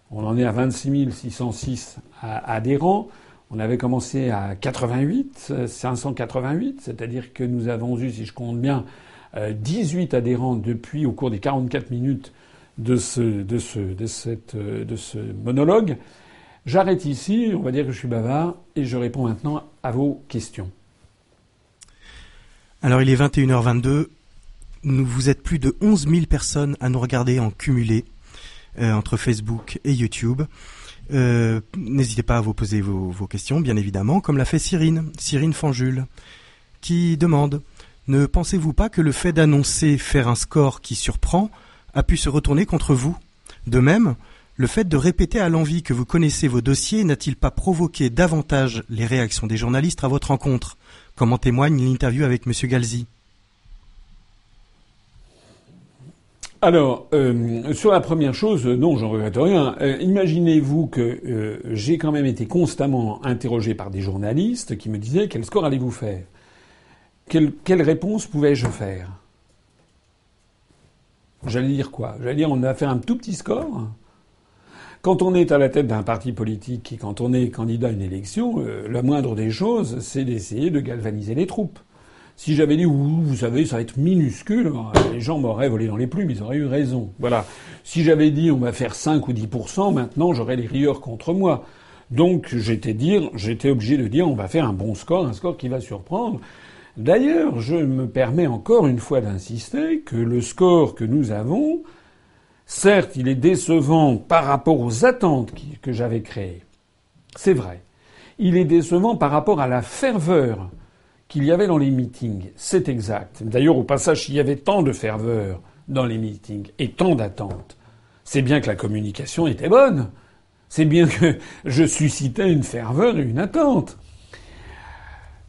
On en est à 26 606 adhérents. On avait commencé à 588, c'est-à-dire que nous avons eu, si je compte bien, 18 adhérents depuis au cours des 44 minutes de ce monologue. J'arrête ici, on va dire que je suis bavard, et je réponds maintenant à vos questions. Alors il est 21h22. Vous êtes plus de 11 000 personnes à nous regarder en cumulé entre Facebook et YouTube. N'hésitez pas à vous poser vos questions, bien évidemment, comme l'a fait Cyrine Fanjul, qui demande « Ne pensez-vous pas que le fait d'annoncer faire un score qui surprend a pu se retourner contre vous ? De même, le fait de répéter à l'envi que vous connaissez vos dossiers n'a-t-il pas provoqué davantage les réactions des journalistes à votre encontre, comme en témoigne l'interview avec M. Galzi ?» Alors, sur la première chose, non, j'en regrette rien. Imaginez-vous que j'ai quand même été constamment interrogé par des journalistes qui me disaient « Quel score allez-vous faire ? Quelle réponse pouvais-je faire ?» J'allais dire quoi ? J'allais dire « On a fait un tout petit score ?» Quand on est à la tête d'un parti politique et quand on est candidat à une élection, la moindre des choses, c'est d'essayer de galvaniser les troupes. Si j'avais dit « vous savez, ça va être minuscule », les gens m'auraient volé dans les plumes, ils auraient eu raison. Voilà. Si j'avais dit « on va faire 5 ou 10%, maintenant j'aurais les rieurs contre moi ». Donc j'étais obligé de dire « on va faire un bon score, un score qui va surprendre ». D'ailleurs, je me permets encore une fois d'insister que le score que nous avons, certes, il est décevant par rapport aux attentes que j'avais créées. C'est vrai. Il est décevant par rapport à la ferveur qu'il y avait dans les meetings. C'est exact. D'ailleurs, au passage, il y avait tant de ferveur dans les meetings et tant d'attentes. C'est bien que la communication était bonne. C'est bien que je suscitais une ferveur et une attente.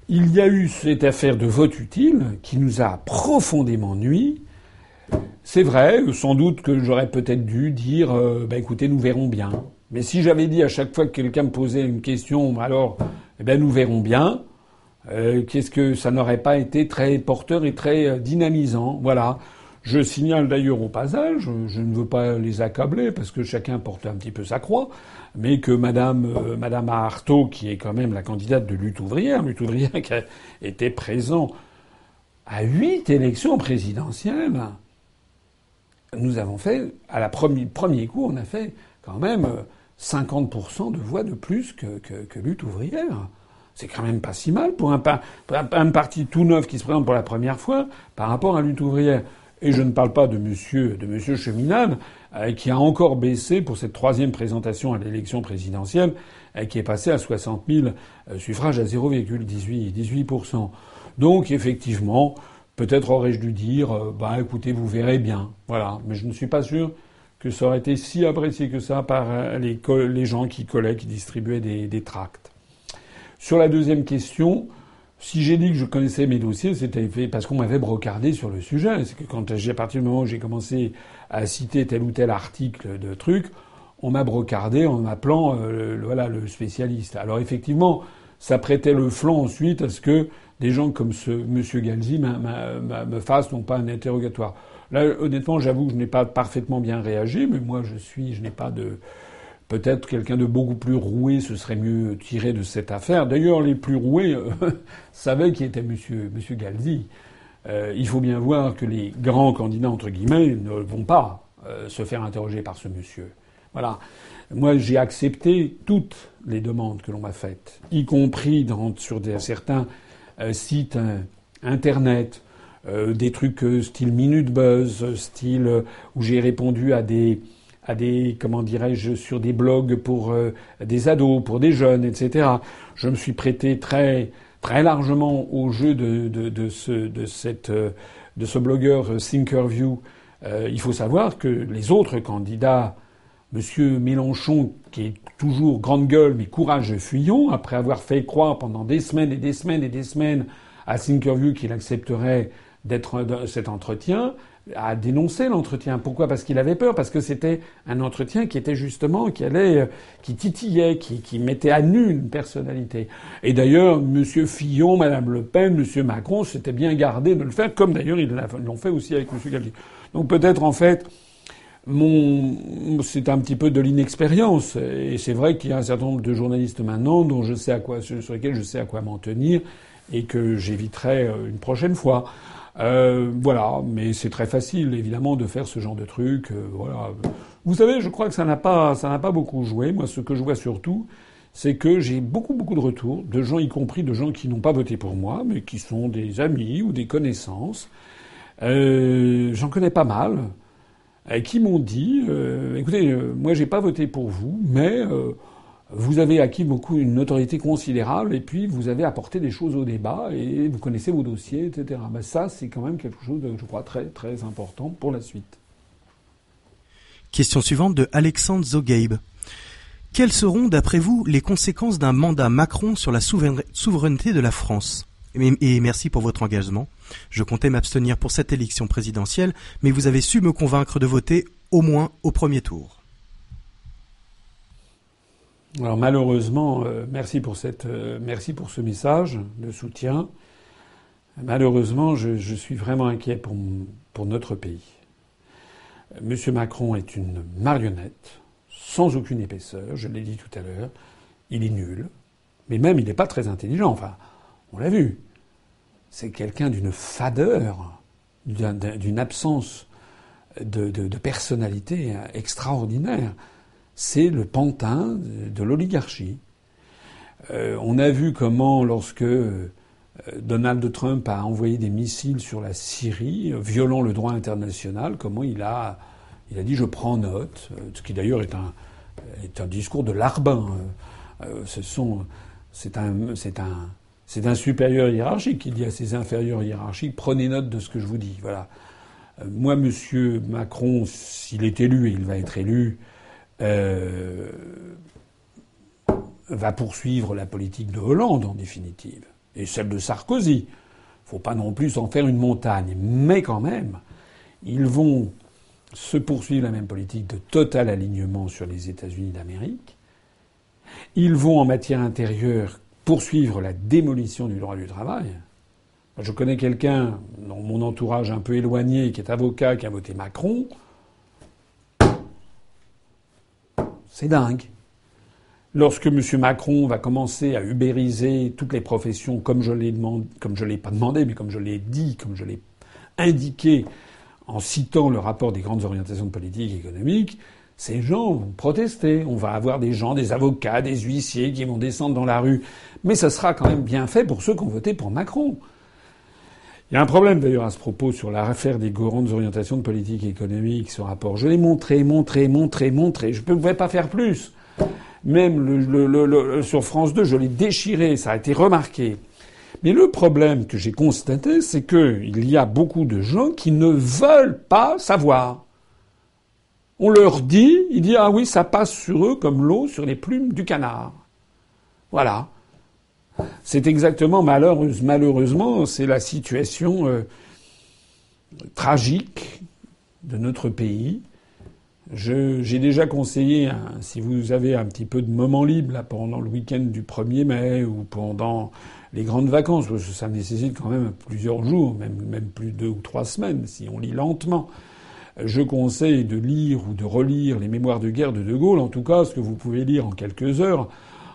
Il y a eu cette affaire de vote utile qui nous a profondément nui. C'est vrai, sans doute que j'aurais peut-être dû dire « ben écoutez, nous verrons bien ». Mais si j'avais dit à chaque fois que quelqu'un me posait une question « alors, eh ben nous verrons bien », qu'est-ce que ça n'aurait pas été très porteur et très dynamisant. Voilà. Je signale d'ailleurs au passage, je ne veux pas les accabler parce que chacun porte un petit peu sa croix, mais que Madame Artaud, qui est quand même la candidate de Lutte ouvrière qui a été présent à 8 élections présidentielles, nous avons fait, à la premier coup, on a fait quand même 50% de voix de plus que Lutte ouvrière. C'est quand même pas si mal pour un parti tout neuf qui se présente pour la première fois par rapport à Lutte ouvrière. Et je ne parle pas de monsieur Cheminade qui a encore baissé pour cette troisième présentation à l'élection présidentielle qui est passé à 60 000 suffrages à 0,18%. Donc effectivement, peut-être aurais-je dû dire bah écoutez, vous verrez bien. Voilà. Mais je ne suis pas sûr que ça aurait été si apprécié que ça par les gens qui collaient, qui distribuaient des tracts. Sur la deuxième question, si j'ai dit que je connaissais mes dossiers, c'était parce qu'on m'avait brocardé sur le sujet. C'est que à partir du moment où j'ai commencé à citer tel ou tel article de truc, on m'a brocardé en m'appelant le spécialiste. Alors effectivement, ça prêtait le flanc ensuite à ce que des gens comme ce monsieur Galzi me fassent non pas un interrogatoire. Là, honnêtement, j'avoue que je n'ai pas parfaitement bien réagi, mais moi, je n'ai pas de... Peut-être quelqu'un de beaucoup plus roué se serait mieux tiré de cette affaire. D'ailleurs, les plus roués savaient qui était monsieur Galzi. Il faut bien voir que les grands candidats, entre guillemets, ne vont pas se faire interroger par ce monsieur. Voilà. Moi, j'ai accepté toutes les demandes que l'on m'a faites, y compris sur certains sites Internet, des trucs style Minute Buzz, style où j'ai répondu à des comment dirais-je, sur des blogs pour des ados, pour des jeunes, etc. Je me suis prêté très très largement au jeu de ce blogueur Thinkerview. Il faut savoir que les autres candidats, monsieur Mélenchon, qui est toujours grande gueule mais courageux fuyant, après avoir fait croire pendant des semaines et des semaines et des semaines à Thinkerview qu'il accepterait d'être dans cet entretien, a dénoncé l'entretien. Pourquoi ? Parce qu'il avait peur, parce que c'était un entretien qui était justement, qui titillait, qui mettait à nu une personnalité. Et d'ailleurs, monsieur Fillon, madame Le Pen, monsieur Macron s'étaient bien gardés de le faire, comme d'ailleurs ils l'ont fait aussi avec monsieur Galli. Donc peut-être en fait, c'est un petit peu de l'inexpérience. Et c'est vrai qu'il y a un certain nombre de journalistes maintenant dont je sais sur lesquels je sais à quoi m'en tenir et que j'éviterai une prochaine fois. Voilà, mais c'est très facile évidemment de faire ce genre de truc. Voilà. Vous savez, je crois que ça n'a pas beaucoup joué. Moi, ce que je vois surtout, c'est que j'ai beaucoup de retours de gens, y compris de gens qui n'ont pas voté pour moi, mais qui sont des amis ou des connaissances. J'en connais pas mal, qui m'ont dit écoutez, moi j'ai pas voté pour vous, mais vous avez acquis une notoriété considérable et puis vous avez apporté des choses au débat et vous connaissez vos dossiers, etc. Ben ça, c'est quand même quelque chose, je crois, très très important pour la suite. Question suivante de Alexandre Zogaib. Quelles seront, d'après vous, les conséquences d'un mandat Macron sur la souveraineté de la France ? Et merci pour votre engagement. Je comptais m'abstenir pour cette élection présidentielle, mais vous avez su me convaincre de voter au moins au premier tour. Alors malheureusement, merci pour ce message de soutien. Malheureusement, je suis vraiment inquiet pour notre pays. Monsieur Macron est une marionnette, sans aucune épaisseur, je l'ai dit tout à l'heure. Il est nul, mais même il n'est pas très intelligent, enfin, on l'a vu. C'est quelqu'un d'une fadeur, d'une absence de personnalité extraordinaire. C'est le pantin de l'oligarchie. On a vu comment, lorsque Donald Trump a envoyé des missiles sur la Syrie, violant le droit international, comment il a dit « je prends note », ce qui d'ailleurs est un discours de larbin. C'est un supérieur hiérarchique qui dit à ses inférieurs hiérarchiques « prenez note de ce que je vous dis ». Voilà. Moi, monsieur Macron, s'il est élu, et il va être élu, va poursuivre la politique de Hollande, en définitive, et celle de Sarkozy. Faut pas non plus en faire une montagne. Mais quand même, ils vont se poursuivre la même politique de total alignement sur les États-Unis d'Amérique. Ils vont, en matière intérieure, poursuivre la démolition du droit du travail. Je connais quelqu'un dans mon entourage un peu éloigné qui est avocat, qui a voté Macron. C'est dingue. Lorsque M. Macron va commencer à ubériser toutes les professions, comme je l'ai pas demandé, mais comme je l'ai dit, comme je l'ai indiqué en citant le rapport des grandes orientations de politique économique, ces gens vont protester. On va avoir des gens, des avocats, des huissiers qui vont descendre dans la rue. Mais ça sera quand même bien fait pour ceux qui ont voté pour Macron. Il y a un problème d'ailleurs à ce propos sur l'affaire des grandes orientations de politique économique, ce rapport. Je l'ai montré. Je ne pouvais pas faire plus. Même sur France 2, je l'ai déchiré. Ça a été remarqué. Mais le problème que j'ai constaté, c'est qu'il y a beaucoup de gens qui ne veulent pas savoir. On leur dit, ils disent « Ah oui, ça passe sur eux comme l'eau sur les plumes du canard. » Voilà. C'est exactement, malheureusement, c'est la situation tragique de notre pays. J'ai déjà conseillé, hein, si vous avez un petit peu de moment libre là, pendant le week-end du 1er mai ou pendant les grandes vacances, parce que ça nécessite quand même plusieurs jours, même plus 2 ou 3 semaines, si on lit lentement. Je conseille de lire ou de relire les mémoires de guerre de De Gaulle, en tout cas ce que vous pouvez lire en quelques heures.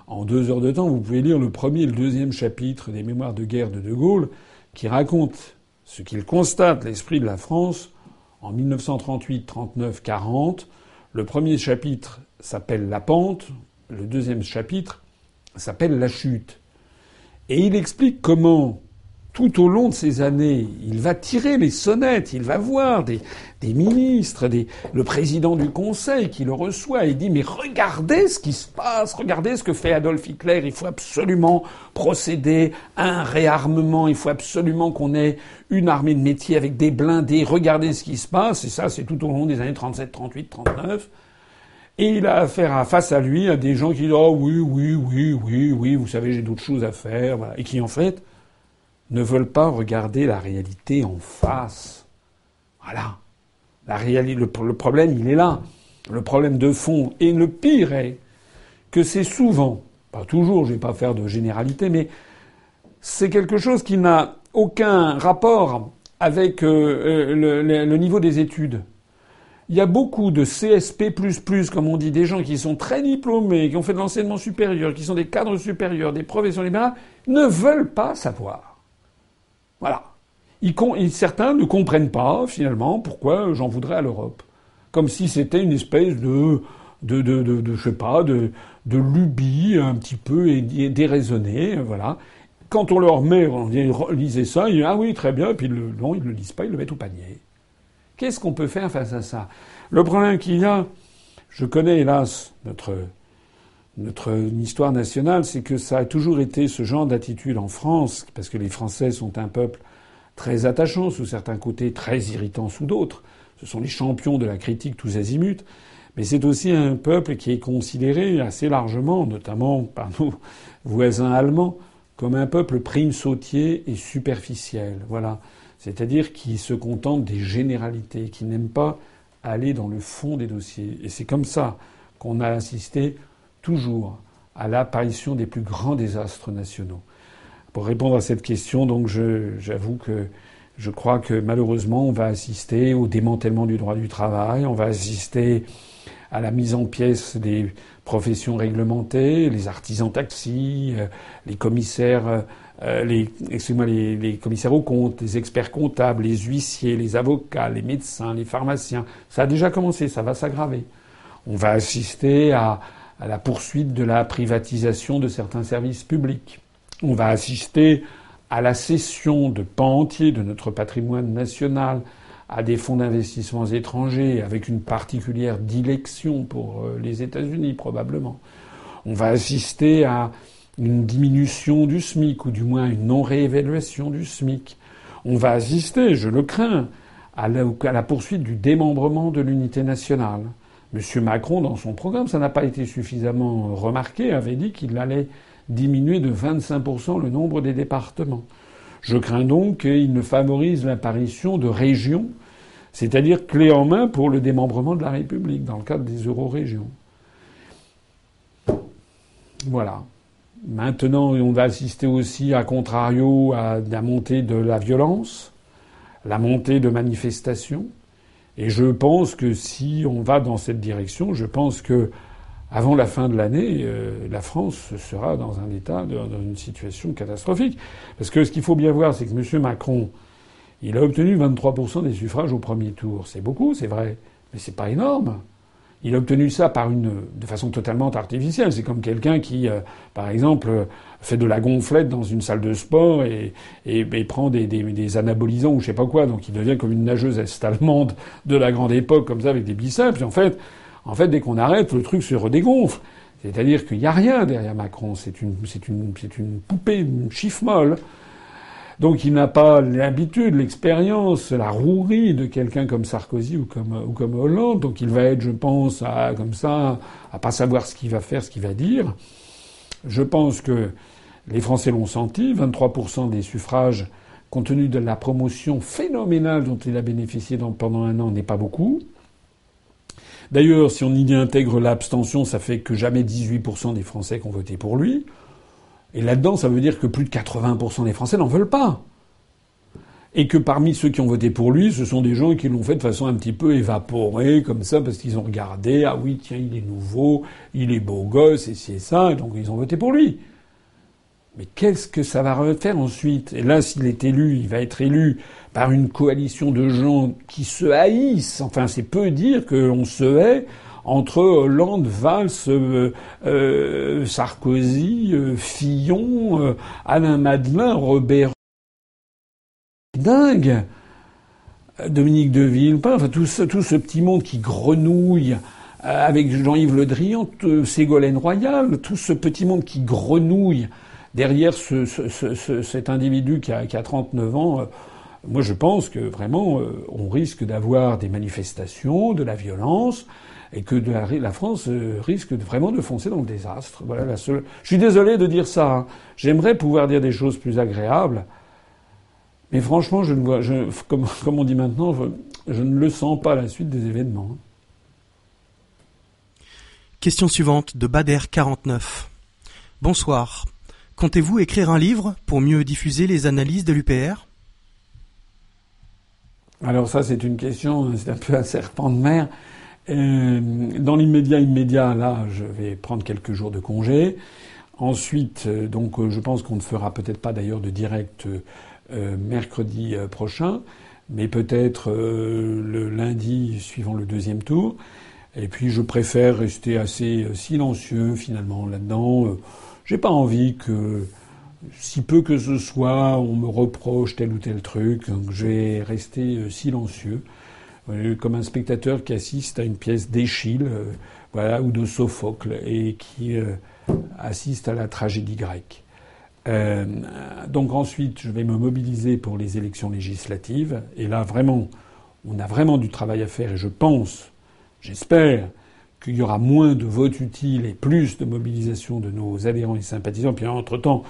En 2 heures de temps, vous pouvez lire le 1er et le 2e chapitre des mémoires de guerre de De Gaulle, qui raconte ce qu'il constate, l'esprit de la France, en 1938, 39, 40. Le 1er chapitre s'appelle « La pente », le 2e chapitre s'appelle « La chute ». Et il explique comment, tout au long de ces années, il va tirer les sonnettes, il va voir des ministres, le président du Conseil qui le reçoit et dit « Mais regardez ce qui se passe, regardez ce que fait Adolf Hitler, il faut absolument procéder à un réarmement, il faut absolument qu'on ait une armée de métier avec des blindés, regardez ce qui se passe ». Et ça, c'est tout au long des années 37, 38, 39. Et il a affaire face à lui à des gens qui disent « Oh oui, vous savez, j'ai d'autres choses à faire », et qui en fait ne veulent pas regarder la réalité en face. Voilà. Le problème, il est là. Le problème de fond. Et le pire est que c'est souvent, pas toujours, je vais pas faire de généralité, mais c'est quelque chose qui n'a aucun rapport avec le niveau des études. Il y a beaucoup de CSP++, comme on dit, des gens qui sont très diplômés, qui ont fait de l'enseignement supérieur, qui sont des cadres supérieurs, des professions libérales, ne veulent pas savoir. Voilà. Certains ne comprennent pas, finalement, pourquoi j'en voudrais à l'Europe. Comme si c'était une espèce de lubie un petit peu déraisonnée, voilà. Quand on leur met, on dit « lisez ça », ils disent « Ah oui, très bien », puis non, ils ne le lisent pas, ils le mettent au panier. Qu'est-ce qu'on peut faire face à ça? Le problème qu'il y a, je connais hélas notre histoire nationale, c'est que ça a toujours été ce genre d'attitude en France, parce que les Français sont un peuple très attachant sous certains côtés, très irritant sous d'autres. Ce sont les champions de la critique tous azimuts. Mais c'est aussi un peuple qui est considéré assez largement, notamment par nos voisins allemands, comme un peuple prime-sautier et superficiel. Voilà. C'est-à-dire qui se contente des généralités, qui n'aime pas aller dans le fond des dossiers. Et c'est comme ça qu'on a assisté toujours à l'apparition des plus grands désastres nationaux. Pour répondre à cette question, donc, j'avoue que je crois que malheureusement on va assister au démantèlement du droit du travail, on va assister à la mise en pièces des professions réglementées, les artisans taxis, les commissaires, les commissaires aux comptes, les experts comptables, les huissiers, les avocats, les médecins, les pharmaciens. Ça a déjà commencé, ça va s'aggraver. On va assister à la poursuite de la privatisation de certains services publics. On va assister à la cession de pans entiers de notre patrimoine national à des fonds d'investissement étrangers, avec une particulière dilection pour les États-Unis probablement. On va assister à une diminution du SMIC, ou du moins une non-réévaluation du SMIC. On va assister, je le crains, à la poursuite du démembrement de l'unité nationale. M. Macron, dans son programme, ça n'a pas été suffisamment remarqué, avait dit qu'il allait diminuer de 25% le nombre des départements. Je crains donc qu'il ne favorise l'apparition de régions, c'est-à-dire clés en main pour le démembrement de la République, dans le cadre des euro-régions. Voilà. Maintenant, on va assister aussi, à contrario, à la montée de la violence, la montée de manifestations. Et je pense que si on va dans cette direction, je pense que avant la fin de l'année, la France sera dans un état, dans une situation catastrophique. Parce que ce qu'il faut bien voir, c'est que M. Macron, il a obtenu 23% des suffrages au premier tour. C'est beaucoup, c'est vrai, mais c'est pas énorme. Il a obtenu ça de façon totalement artificielle. C'est comme quelqu'un qui, par exemple, fait de la gonflette dans une salle de sport et prend des anabolisants ou je sais pas quoi. Donc il devient comme une nageuse est-allemande de la grande époque, comme ça, avec des biceps. Et en fait, dès qu'on arrête, le truc se redégonfle. C'est-à-dire qu'il n'y a rien derrière Macron. C'est une poupée, une chiffre molle. Donc il n'a pas l'habitude, l'expérience, la rouerie de quelqu'un comme Sarkozy ou comme Hollande. Donc il va être, je pense, à pas savoir ce qu'il va faire, ce qu'il va dire. Je pense que les Français l'ont senti. 23% des suffrages, compte tenu de la promotion phénoménale dont il a bénéficié pendant un an, n'est pas beaucoup. D'ailleurs, si on y intègre l'abstention, ça fait que jamais 18% des Français qui ont voté pour lui. Et là-dedans, ça veut dire que plus de 80% des Français n'en veulent pas. Et que parmi ceux qui ont voté pour lui, ce sont des gens qui l'ont fait de façon un petit peu évaporée, comme ça, parce qu'ils ont regardé, ah oui, tiens, il est nouveau, il est beau gosse, et c'est ça, et donc ils ont voté pour lui. Mais qu'est-ce que ça va refaire ensuite? Et là, s'il est élu, il va être élu par une coalition de gens qui se haïssent. Enfin, c'est peu dire qu'on se hait entre Hollande, Valls, Sarkozy, Fillon, Alain Madelin, Robert. Dingue, Dominique de Villepin, enfin tout ce petit monde qui grenouille avec Jean-Yves Le Drian, Ségolène Royal, tout ce petit monde qui grenouille derrière cet individu qui a 39 ans. Moi, je pense que vraiment, on risque d'avoir des manifestations, de la violence, et que la France risque vraiment de foncer dans le désastre. Voilà la seule. Je suis désolé de dire ça. Hein. J'aimerais pouvoir dire des choses plus agréables. Mais franchement, je ne vois, comme on dit maintenant, je ne le sens pas à la suite des événements. Question suivante de Bader49. Bonsoir. Comptez-vous écrire un livre pour mieux diffuser les analyses de l'UPR? Alors ça, c'est une question, c'est un peu un serpent de mer. Dans l'immédiat, là, je vais prendre quelques jours de congé. Ensuite, donc, je pense qu'on ne fera peut-être pas d'ailleurs de direct mercredi prochain, mais peut-être le lundi suivant le deuxième tour. Et puis je préfère rester assez silencieux finalement là-dedans. J'ai pas envie que, si peu que ce soit, on me reproche tel ou tel truc. Donc je vais rester silencieux, comme un spectateur qui assiste à une pièce d'Eschyle, voilà, ou de Sophocle, et qui assiste à la tragédie grecque. Donc ensuite, je vais me mobiliser pour les élections législatives. Et là, vraiment, on a vraiment du travail à faire. Et je pense, j'espère, qu'il y aura moins de votes utiles et plus de mobilisation de nos adhérents et sympathisants. Puis entre-temps,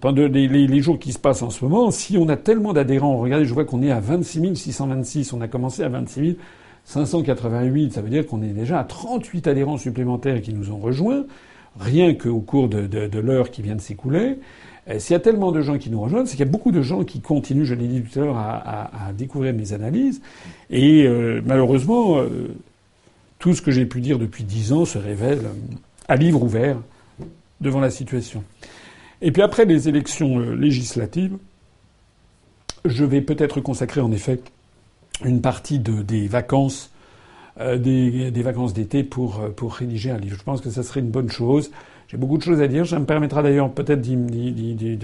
pendant les jours qui se passent en ce moment, si on a tellement d'adhérents, regardez, je vois qu'on est à 26 626. On a commencé à 26 588. Ça veut dire qu'on est déjà à 38 adhérents supplémentaires qui nous ont rejoints. Rien qu'au cours de l'heure qui vient de s'écouler, s'il y a tellement de gens qui nous rejoignent, c'est qu'il y a beaucoup de gens qui continuent, je l'ai dit tout à l'heure, à découvrir mes analyses. Et malheureusement, tout ce que j'ai pu dire depuis 10 ans se révèle à livre ouvert devant la situation. Et puis après les élections législatives, je vais peut-être consacrer en effet une partie des vacances des vacances d'été pour rédiger un livre. Je pense que ça serait une bonne chose. J'ai beaucoup de choses à dire. Ça me permettra d'ailleurs peut-être d'y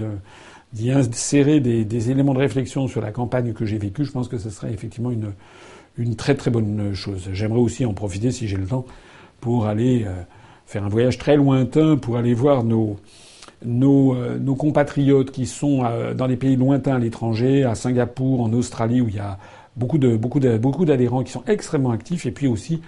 insérer des éléments de réflexion sur la campagne que j'ai vécue. Je pense que ça serait effectivement une très très bonne chose. J'aimerais aussi en profiter, si j'ai le temps, pour aller faire un voyage très lointain, pour aller voir nos compatriotes qui sont dans des pays lointains à l'étranger, à Singapour, en Australie, où il y a beaucoup d'adhérents qui sont extrêmement actifs, et puis aussi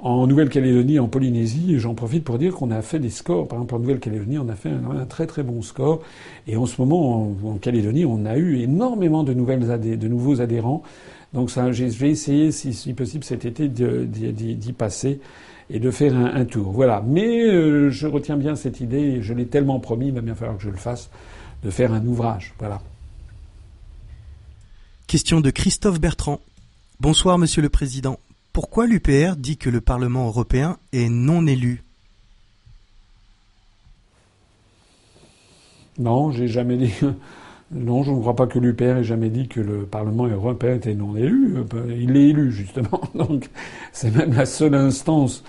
en Nouvelle-Calédonie, en Polynésie. Et j'en profite pour dire qu'on a fait des scores. Par exemple, en Nouvelle-Calédonie, on a fait un très très bon score. Et en ce moment, en Calédonie, on a eu énormément de nouveaux adhérents. Donc ça, j'ai essayé, si possible, cet été d'y passer et de faire un tour. Voilà. Mais je retiens bien cette idée. Et je l'ai tellement promis, il va bien falloir que je le fasse, de faire un ouvrage. Voilà. Question de Christophe Bertrand. Bonsoir, Monsieur le Président. Pourquoi l'UPR dit que le Parlement européen est non élu? Non, j'ai jamais dit. Non, je ne crois pas que l'UPR ait jamais dit que le Parlement européen était non élu. Il est élu, justement. Donc, c'est même la seule instance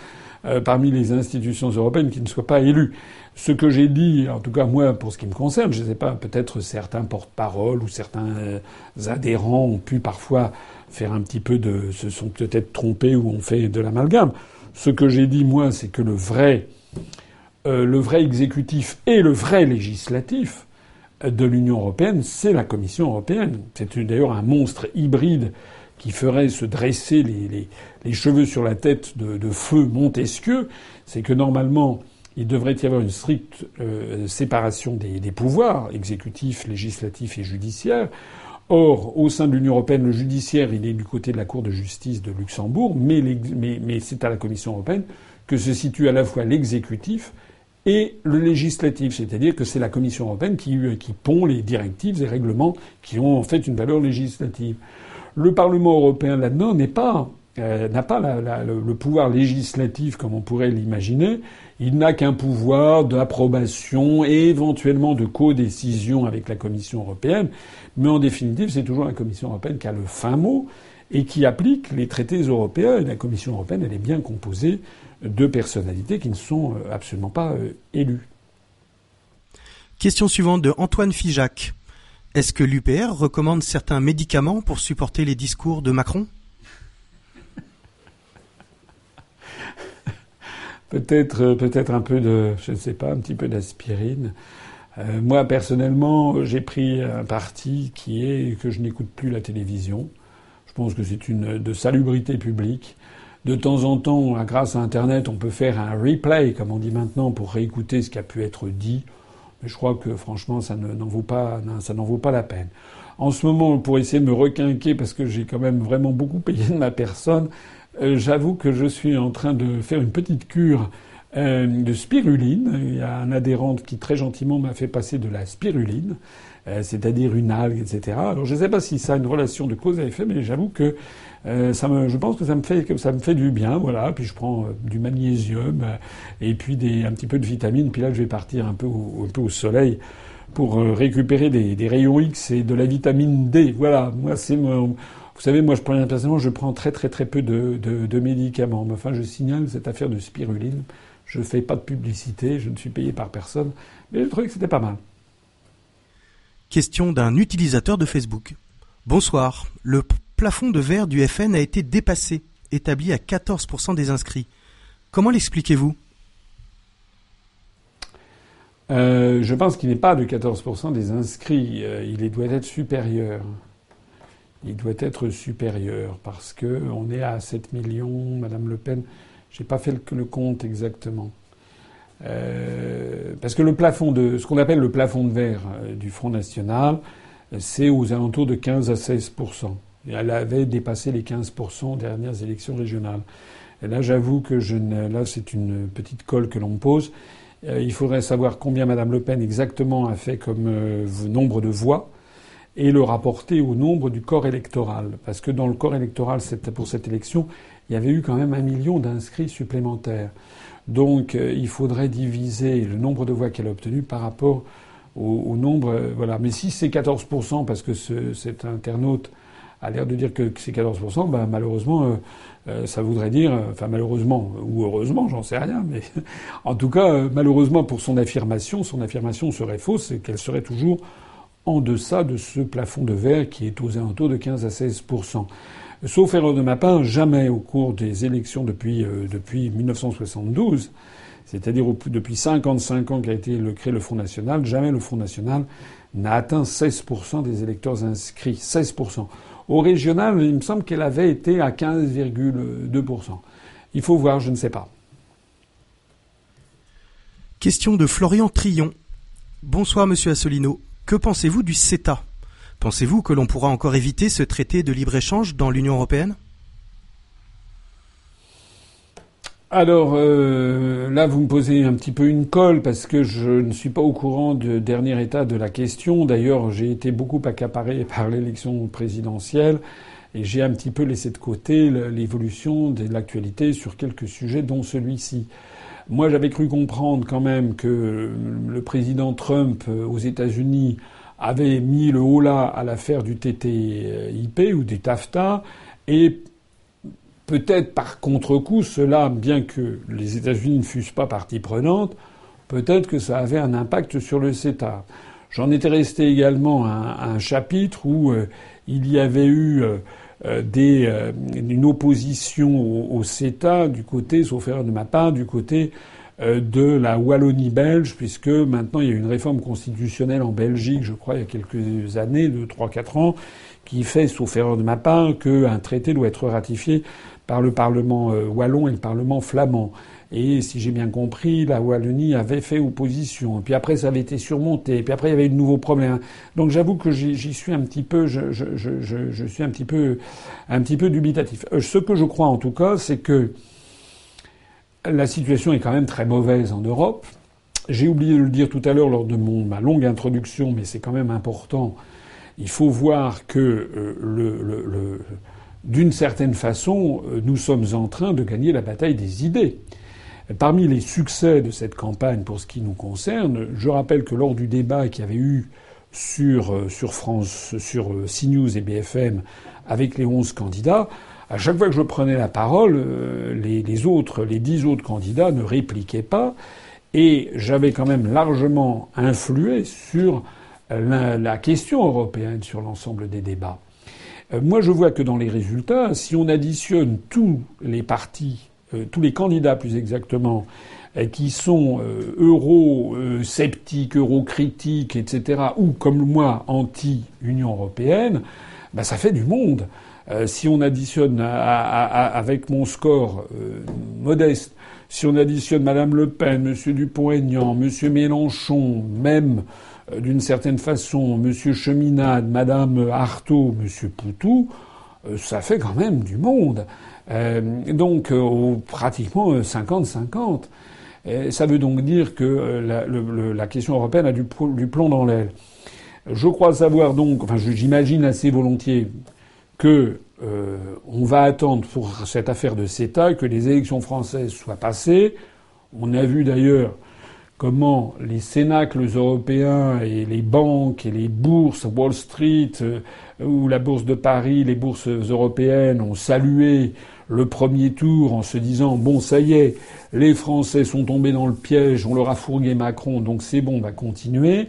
parmi les institutions européennes qui ne soit pas élue. Ce que j'ai dit, en tout cas moi, pour ce qui me concerne, je ne sais pas, peut-être certains porte-parole ou certains adhérents ont pu parfois faire un petit peu de... se sont peut-être trompés ou ont fait de l'amalgame. Ce que j'ai dit, moi, c'est que le vrai exécutif et le vrai législatif de l'Union européenne, c'est la Commission européenne. C'est d'ailleurs un monstre hybride qui ferait se dresser les cheveux sur la tête de feu Montesquieu. C'est que normalement, il devrait y avoir une stricte séparation des pouvoirs, exécutifs, législatifs et judiciaires. Or, au sein de l'Union européenne, le judiciaire, il est du côté de la Cour de justice de Luxembourg, mais c'est à la Commission européenne que se situe à la fois l'exécutif et le législatif, c'est-à-dire que c'est la Commission européenne qui pond les directives et règlements qui ont en fait une valeur législative. Le Parlement européen là-dedans n'a pas le pouvoir législatif comme on pourrait l'imaginer. Il n'a qu'un pouvoir d'approbation et éventuellement de codécision avec la Commission européenne. Mais en définitive, c'est toujours la Commission européenne qui a le fin mot et qui applique les traités européens. Et la Commission européenne, elle est bien composée de personnalités qui ne sont absolument pas élues. Question suivante de Antoine Figeac. Est-ce que l'UPR recommande certains médicaments pour supporter les discours de Macron ? Peut-être un peu de, je ne sais pas, un petit peu d'aspirine. Moi personnellement, j'ai pris un parti qui est que je n'écoute plus la télévision. Je pense que c'est une de salubrité publique. De temps en temps, grâce à Internet, on peut faire un replay, comme on dit maintenant, pour réécouter ce qui a pu être dit. Mais je crois que franchement, ça n'en vaut pas la peine. En ce moment, pour essayer de me requinquer, parce que j'ai quand même vraiment beaucoup payé de ma personne. J'avoue que je suis en train de faire une petite cure de spiruline. Il y a un adhérent qui très gentiment m'a fait passer de la spiruline, c'est-à-dire une algue, etc. Alors je ne sais pas si ça a une relation de cause à effet, mais j'avoue que je pense que ça me fait du bien, voilà. Puis je prends du magnésium et puis un petit peu de vitamines. Puis là je vais partir un peu au soleil pour récupérer des rayons X et de la vitamine D. Voilà, moi c'est mon... Vous savez, moi, personnellement, je prends très très très peu de médicaments. Mais enfin, je signale cette affaire de spiruline. Je fais pas de publicité, je ne suis payé par personne. Mais je trouvais que c'était pas mal. Question d'un utilisateur de Facebook. Bonsoir. Le plafond de verre du FN a été dépassé, établi à 14% des inscrits. Comment l'expliquez-vous ? Je pense qu'il n'est pas de 14% des inscrits. Il doit être supérieur. Il doit être supérieur parce que on est à 7 millions, Madame Le Pen. J'ai pas fait le compte exactement. Parce que le plafond de, ce qu'on appelle le plafond de verre du Front National, c'est aux alentours de 15 à 16%. Et elle avait dépassé les 15% aux dernières élections régionales. Et là, j'avoue que là, c'est une petite colle que l'on me pose. Il faudrait savoir combien Madame Le Pen exactement a fait comme nombre de voix. Et le rapporter au nombre du corps électoral. Parce que dans le corps électoral, pour cette élection, il y avait eu quand même 1 million d'inscrits supplémentaires. Donc il faudrait diviser le nombre de voix qu'elle a obtenues par rapport au nombre... Voilà. Mais si c'est 14%, parce que cet internaute a l'air de dire que c'est 14%, ben malheureusement, ça voudrait dire... Enfin malheureusement, ou heureusement, j'en sais rien. Mais en tout cas, malheureusement pour son affirmation serait fausse et qu'elle serait toujours... en deçà de ce plafond de verre qui est aux alentours de 15 à 16%. Sauf erreur de ma part, jamais au cours des élections depuis 1972, c'est-à-dire depuis 55 ans qu'a été créé le Front National, jamais le Front National n'a atteint 16% des électeurs inscrits. 16%. Au régional, il me semble qu'elle avait été à 15,2%. Il faut voir, je ne sais pas. Question de Florian Trillon. Bonsoir Monsieur Asselineau. Que pensez-vous du CETA ? Pensez-vous que l'on pourra encore éviter ce traité de libre-échange dans l'Union européenne ? Alors là, vous me posez un petit peu une colle parce que je ne suis pas au courant du dernier état de la question. D'ailleurs, j'ai été beaucoup accaparé par l'élection présidentielle et j'ai un petit peu laissé de côté l'évolution de l'actualité sur quelques sujets, dont celui-ci. Moi, j'avais cru comprendre quand même que le président Trump aux États-Unis avait mis le holà à l'affaire du TTIP ou du TAFTA et peut-être par contre-coup, cela, bien que les États-Unis ne fussent pas partie prenante, peut-être que ça avait un impact sur le CETA. J'en étais resté également à un chapitre où il y avait eu... une opposition au CETA du côté, sauf erreur de ma part, du côté de la Wallonie belge, puisque maintenant il y a une réforme constitutionnelle en Belgique, je crois, il y a quelques années, 3-4 ans, qui fait, sauf erreur de ma part, qu'un traité doit être ratifié par le Parlement wallon et le Parlement flamand. Et si j'ai bien compris, la Wallonie avait fait opposition. Puis après, ça avait été surmonté. Puis après, il y avait eu de nouveaux problèmes. Donc j'avoue que j'y suis un petit peu, je suis un petit peu dubitatif. Ce que je crois en tout cas, c'est que la situation est quand même très mauvaise en Europe. J'ai oublié de le dire tout à l'heure lors de ma longue introduction, mais c'est quand même important. Il faut voir que d'une certaine façon, nous sommes en train de gagner la bataille des idées. Parmi les succès de cette campagne pour ce qui nous concerne, je rappelle que lors du débat qu'il y avait eu sur CNews et BFM avec les 11 candidats, à chaque fois que je prenais la parole, les 10 autres candidats ne répliquaient pas, et j'avais quand même largement influé sur la question européenne, sur l'ensemble des débats. Moi, je vois que dans les résultats, si on additionne tous les partis, tous les candidats plus exactement, qui sont euro-sceptiques, euro-critiques, etc., ou comme moi, anti-Union européenne, bah, ça fait du monde. Si on additionne avec mon score modeste, si on additionne Madame Le Pen, M. Dupont-Aignan, M. Mélenchon, même d'une certaine façon, M. Cheminade, Mme Artaud, M. Poutou, ça fait quand même du monde. Donc pratiquement 50-50. Ça veut donc dire que la question européenne a du plomb dans l'aile. Je crois savoir donc, enfin j'imagine assez volontiers que on va attendre pour cette affaire de CETA que les élections françaises soient passées. On a vu d'ailleurs comment les cénacles européens et les banques et les bourses, Wall Street ou la bourse de Paris, les bourses européennes ont salué le premier tour en se disant « Bon, ça y est, les Français sont tombés dans le piège, on leur a fourgué Macron, donc c'est bon, on va continuer ».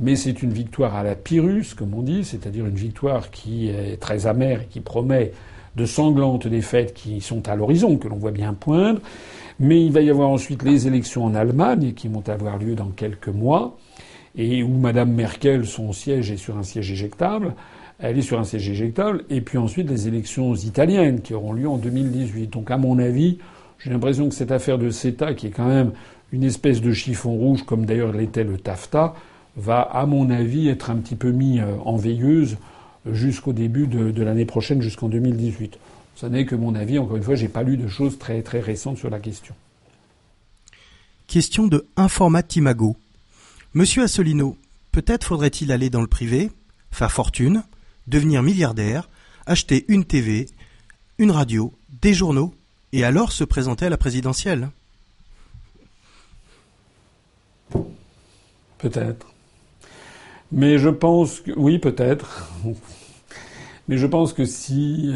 Mais c'est une victoire à la Pyrrhus, comme on dit, c'est-à-dire une victoire qui est très amère et qui promet de sanglantes défaites qui sont à l'horizon, que l'on voit bien poindre. Mais il va y avoir ensuite les élections en Allemagne qui vont avoir lieu dans quelques mois et où Madame Merkel, son siège est sur un siège éjectable. Elle est sur un siège éjectable. Et puis ensuite les élections italiennes qui auront lieu en 2018. Donc à mon avis, j'ai l'impression que cette affaire de CETA, qui est quand même une espèce de chiffon rouge, comme d'ailleurs l'était le TAFTA, va à mon avis être un petit peu mis en veilleuse jusqu'au début de l'année prochaine, jusqu'en 2018. Ça n'est que mon avis. Encore une fois, j'ai pas lu de choses très très récentes sur la question. Question de Informatimago. Monsieur Asselineau, peut-être faudrait-il aller dans le privé, faire fortune, devenir milliardaire, acheter une TV, une radio, des journaux, et alors se présenter à la présidentielle. Peut-être. Mais je pense que... Oui, peut-être. Mais je pense que si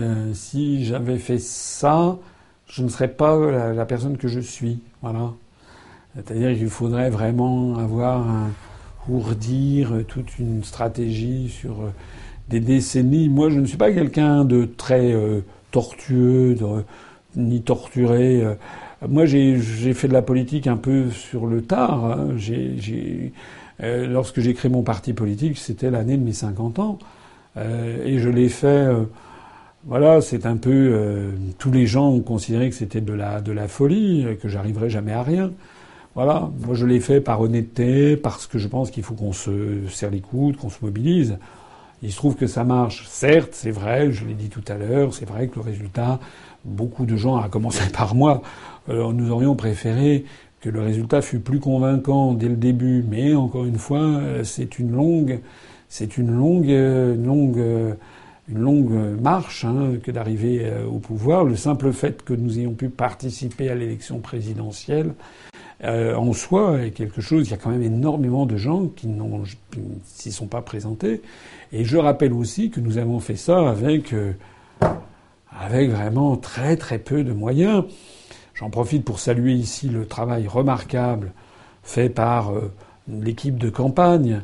j'avais fait ça, je ne serais pas la personne que je suis. Voilà. C'est-à-dire qu'il faudrait vraiment avoir ourdir toute une stratégie sur des décennies. Moi, je ne suis pas quelqu'un de très tortueux, ni torturé. Moi, j'ai fait de la politique un peu sur le tard. Hein. Lorsque j'ai créé mon parti politique, c'était l'année de mes 50 ans. Et je l'ai fait... voilà, c'est un peu... tous les gens ont considéré que c'était de la folie, que j'arriverais jamais à rien. Voilà. Moi, je l'ai fait par honnêteté, parce que je pense qu'il faut qu'on se serre les coudes, qu'on se mobilise. Il se trouve que ça marche. Certes, c'est vrai, je l'ai dit tout à l'heure, c'est vrai que le résultat... Beaucoup de gens, à commencer par moi, nous aurions préféré que le résultat fût plus convaincant dès le début. Mais encore une fois, c'est une longue marche hein, que d'arriver au pouvoir. Le simple fait que nous ayons pu participer à l'élection présidentielle en soi est quelque chose. Il y a quand même énormément de gens qui s'y sont pas présentés. Et je rappelle aussi que nous avons fait ça avec vraiment très très peu de moyens. J'en profite pour saluer ici le travail remarquable fait par l'équipe de campagne.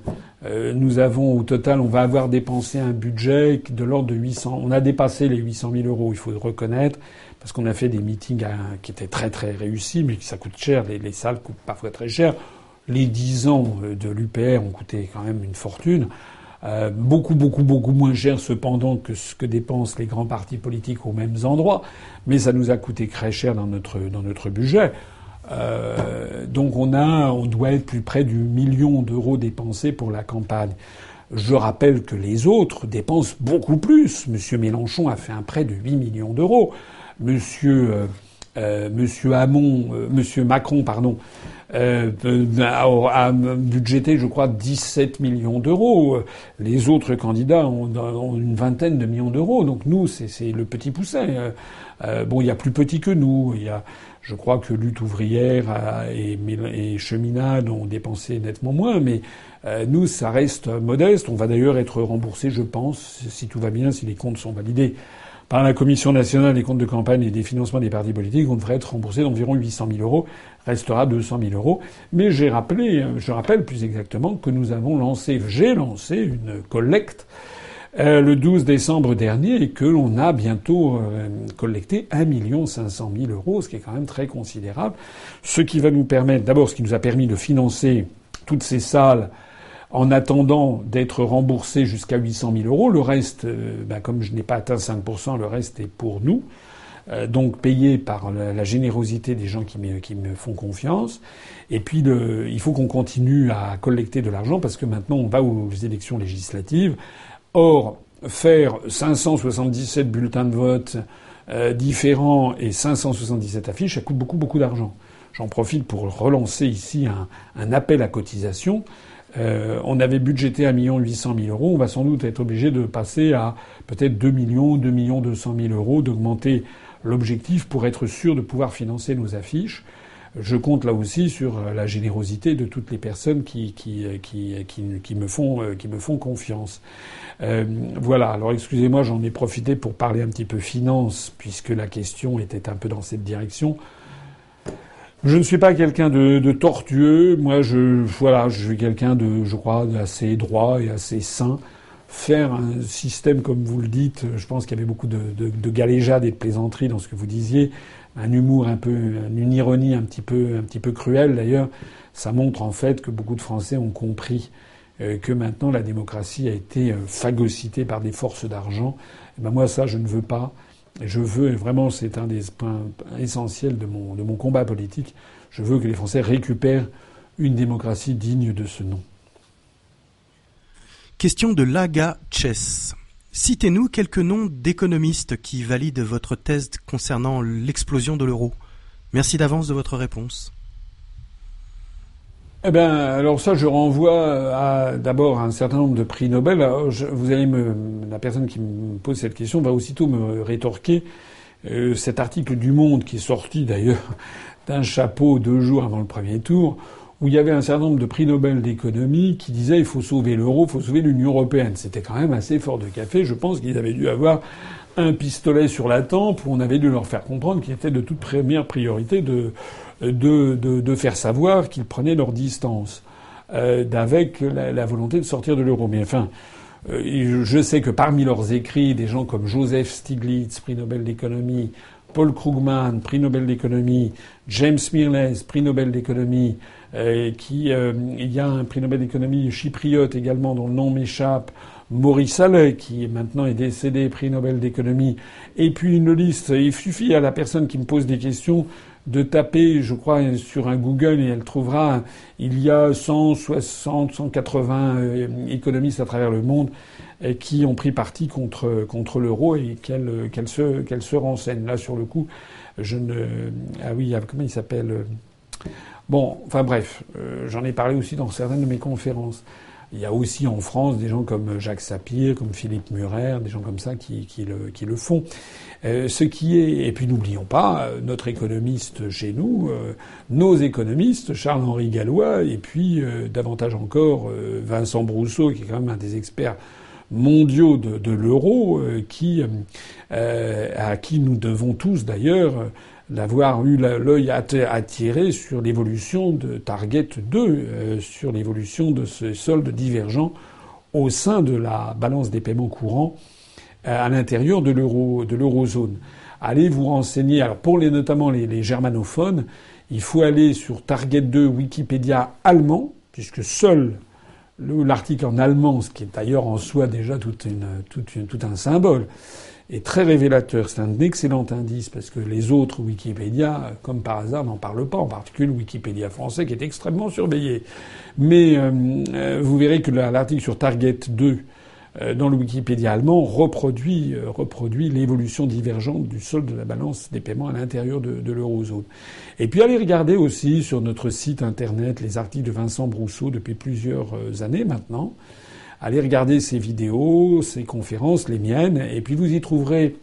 Nous avons au total, on va avoir dépensé un budget de l'ordre de 800... On a dépassé les 800 000 €, il faut le reconnaître, parce qu'on a fait des meetings qui étaient très très réussis, mais ça coûte cher. Les salles coûtent parfois très cher. Les 10 ans de l'UPR ont coûté quand même une fortune. Beaucoup, beaucoup, beaucoup moins cher cependant que ce que dépensent les grands partis politiques aux mêmes endroits, mais ça nous a coûté très cher dans notre budget. Donc on doit être plus près du $1 000 000 dépensés pour la campagne. Je rappelle que les autres dépensent beaucoup plus. Monsieur Mélenchon a fait un prêt de $8 millions. Monsieur Macron, pardon, a budgété, je crois, $17 millions. Les autres candidats ont une vingtaine de millions d'euros. Donc nous, c'est le petit poussin. Bon, il y a plus petit que nous. Je crois que Lutte ouvrière et Cheminade ont dépensé nettement moins, mais nous, ça reste modeste. On va d'ailleurs être remboursé, je pense, si tout va bien, si les comptes sont validés par la Commission nationale des comptes de campagne et des financements des partis politiques. On devrait être remboursé d'environ €800 000. Restera €200 000. Mais je rappelle plus exactement que j'ai lancé une collecte le 12 décembre dernier et que l'on a bientôt collecté €1 500 000, ce qui est quand même très considérable. Ce qui va nous permettre, d'abord, ce qui nous a permis de financer toutes ces salles en attendant d'être remboursé jusqu'à €800 000. Le reste, comme je n'ai pas atteint 5%, le reste est pour nous. Donc payé par la générosité des gens qui me font confiance. Et puis il faut qu'on continue à collecter de l'argent parce que maintenant on va aux élections législatives. Or, faire 577 bulletins de vote différents et 577 affiches, ça coûte beaucoup, beaucoup d'argent. J'en profite pour relancer ici un appel à cotisation. On avait budgété €1 800 000. On va sans doute être obligé de passer à peut-être €2 200 000, d'augmenter l'objectif pour être sûr de pouvoir financer nos affiches. Je compte là aussi sur la générosité de toutes les personnes qui me font confiance. Voilà. Alors excusez-moi, j'en ai profité pour parler un petit peu finance puisque la question était un peu dans cette direction. Je ne suis pas quelqu'un de tortueux. Moi, je suis quelqu'un d'assez droit et assez sain. Faire un système comme vous le dites, je pense qu'il y avait beaucoup de galéjades et de plaisanteries dans ce que vous disiez. Un humour une ironie un petit peu cruelle d'ailleurs. Ça montre en fait que beaucoup de Français ont compris que maintenant la démocratie a été phagocytée par des forces d'argent. Et ben moi, ça, je ne veux pas. Je veux, et vraiment c'est un des points essentiels de mon combat politique, je veux que les Français récupèrent une démocratie digne de ce nom. Question de Laga Chess. Citez-nous quelques noms d'économistes qui valident votre thèse concernant l'explosion de l'euro. Merci d'avance de votre réponse. Eh bien, alors ça, je renvoie d'abord à un certain nombre de prix Nobel. Alors, la personne qui me pose cette question va aussitôt me rétorquer cet article du Monde qui est sorti d'ailleurs d'un chapeau 2 jours avant le premier tour, où il y avait un certain nombre de prix Nobel d'économie qui disaient il faut sauver l'euro, il faut sauver l'Union européenne. C'était quand même assez fort de café. Je pense qu'ils avaient dû avoir un pistolet sur la tempe où on avait dû leur faire comprendre qu'il était de toute première priorité de faire savoir qu'ils prenaient leur distance avec la volonté de sortir de l'euro. Mais enfin, je sais que parmi leurs écrits, des gens comme Joseph Stiglitz, prix Nobel d'économie, Paul Krugman, prix Nobel d'économie, James Mirrlees, prix Nobel d'économie, il y a un prix Nobel d'économie chypriote également dont le nom m'échappe, Maurice Allais, qui maintenant est décédé, prix Nobel d'économie, et puis une liste. Il suffit à la personne qui me pose des questions de taper, je crois, sur un Google et elle trouvera. Il y a 160, 180 économistes à travers le monde qui ont pris parti contre l'euro et qu'elles se renseignent. Là, sur le coup, comment il s'appelle ? Bon, enfin bref, j'en ai parlé aussi dans certaines de mes conférences. Il y a aussi en France des gens comme Jacques Sapir, comme Philippe Murer, des gens comme ça qui le font. Et puis n'oublions pas notre économiste chez nous, nos économistes, Charles-Henri Gallois, et puis davantage encore Vincent Brousseau, qui est quand même un des experts mondiaux de l'euro, à qui nous devons tous d'ailleurs d'avoir eu l'œil attiré sur l'évolution de Target 2, sur l'évolution de ce solde divergent au sein de la balance des paiements courants à l'intérieur de l'eurozone. Allez vous renseigner. Alors notamment les germanophones, il faut aller sur Target 2 Wikipédia allemand, puisque seul L'article en allemand, ce qui est d'ailleurs en soi déjà tout un symbole, est très révélateur. C'est un excellent indice parce que les autres Wikipédia, comme par hasard, n'en parlent pas, en particulier le Wikipédia français qui est extrêmement surveillé. Mais vous verrez que l'article sur Target 2 dans le Wikipédia allemand reproduit l'évolution divergente du solde de la balance des paiements à l'intérieur de l'eurozone. Et puis allez regarder aussi sur notre site internet les articles de Vincent Brousseau depuis plusieurs années maintenant. Allez regarder ses vidéos, ses conférences, les miennes, et puis vous y trouverez,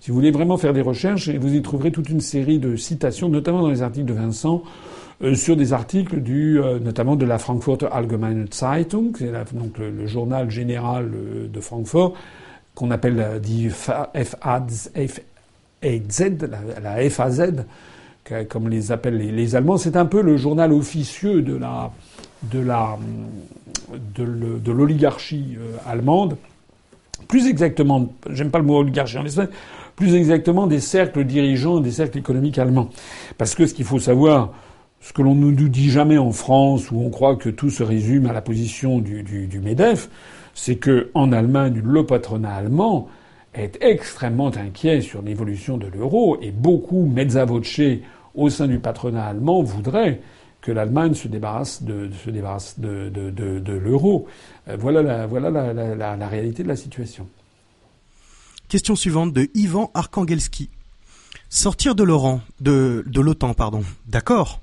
si vous voulez vraiment faire des recherches, vous y trouverez toute une série de citations, notamment dans les articles de Vincent, sur des articles notamment de la Frankfurter Allgemeine Zeitung, c'est donc le journal général de Francfort, qu'on appelle dit la FAZ, comme les appellent les Allemands. C'est un peu le journal officieux de l'oligarchie allemande. Plus exactement, j'aime pas le mot oligarchie en l'espèce, plus exactement des cercles dirigeants, des cercles économiques allemands. Parce que ce qu'il faut savoir, ce que l'on ne nous dit jamais en France, où on croit que tout se résume à la position du MEDEF, c'est que en Allemagne, le patronat allemand est extrêmement inquiet sur l'évolution de l'euro, et beaucoup, mezza voce, au sein du patronat allemand, voudraient que l'Allemagne se débarrasse de l'euro. Voilà la réalité de la situation. Question suivante de Ivan Arkhangelski. Sortir de l'OTAN, pardon. D'accord.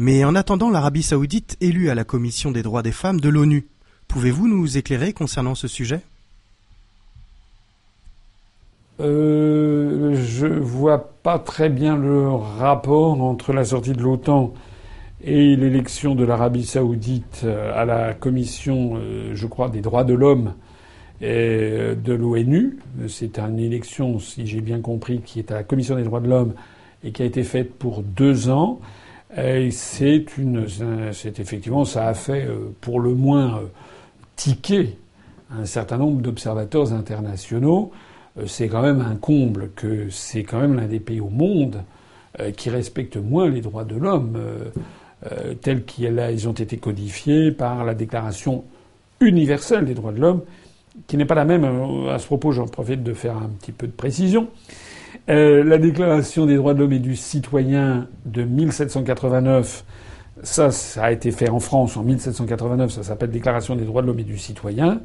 Mais en attendant l'Arabie saoudite élue à la Commission des droits des femmes de l'ONU, pouvez-vous nous éclairer concernant ce sujet ? Je vois pas très bien le rapport entre la sortie de l'OTAN et l'élection de l'Arabie saoudite à la Commission, je crois, des droits de l'homme et de l'ONU. C'est une élection, si j'ai bien compris, qui est à la Commission des droits de l'homme et qui a été faite pour 2 ans. C'est effectivement, ça a fait pour le moins tiquer un certain nombre d'observateurs internationaux. C'est quand même un comble que c'est quand même l'un des pays au monde qui respecte moins les droits de l'homme tels qu'ils ont été codifiés par la Déclaration universelle des droits de l'homme, qui n'est pas la même. À ce propos, j'en profite de faire un petit peu de précision. La Déclaration des droits de l'homme et du citoyen de 1789, ça a été fait en France en 1789, ça s'appelle Déclaration des droits de l'homme et du citoyen.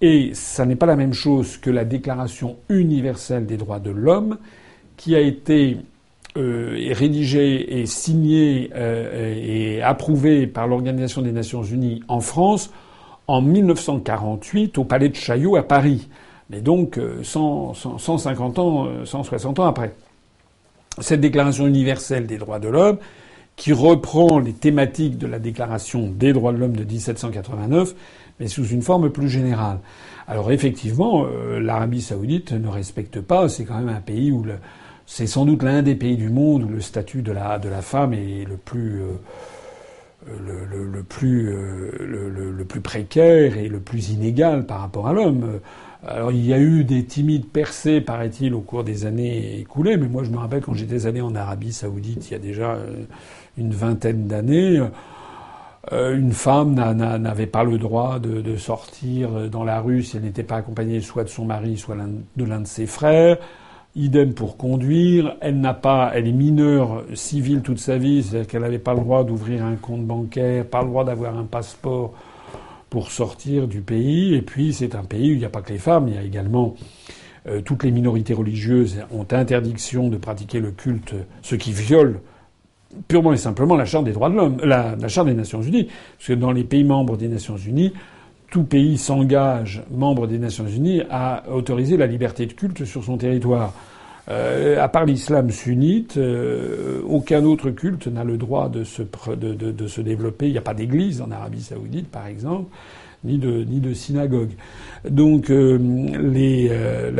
Et ça n'est pas la même chose que la Déclaration universelle des droits de l'homme, qui a été rédigée et signée et approuvée par l'Organisation des Nations Unies en France en 1948 au Palais de Chaillot à Paris. Mais donc 150 ans, 160 ans après. Cette Déclaration universelle des droits de l'homme, qui reprend les thématiques de la Déclaration des droits de l'homme de 1789, mais sous une forme plus générale. Alors effectivement, l'Arabie saoudite ne respecte pas. C'est quand même un pays où c'est sans doute l'un des pays du monde où le statut de la femme est le plus précaire et le plus inégal par rapport à l'homme. Alors il y a eu des timides percées, paraît-il, au cours des années écoulées. Mais moi, je me rappelle quand j'étais allé en Arabie Saoudite, il y a déjà une vingtaine d'années, une femme n'avait pas le droit de sortir dans la rue si elle n'était pas accompagnée soit de son mari, soit de l'un de ses frères. Idem pour conduire. Elle est mineure civile toute sa vie, c'est-à-dire qu'elle n'avait pas le droit d'ouvrir un compte bancaire, pas le droit d'avoir un passeport pour sortir du pays. Et puis c'est un pays où il n'y a pas que les femmes, il y a également toutes les minorités religieuses ont interdiction de pratiquer le culte, ce qui viole purement et simplement la Charte des droits de l'homme, la Charte des Nations Unies, parce que dans les pays membres des Nations Unies, tout pays s'engage, membre des Nations Unies, à autoriser la liberté de culte sur son territoire. À part l'islam sunnite, aucun autre culte n'a le droit de se développer. Il n'y a pas d'église en Arabie Saoudite, par exemple, ni de synagogue. Donc la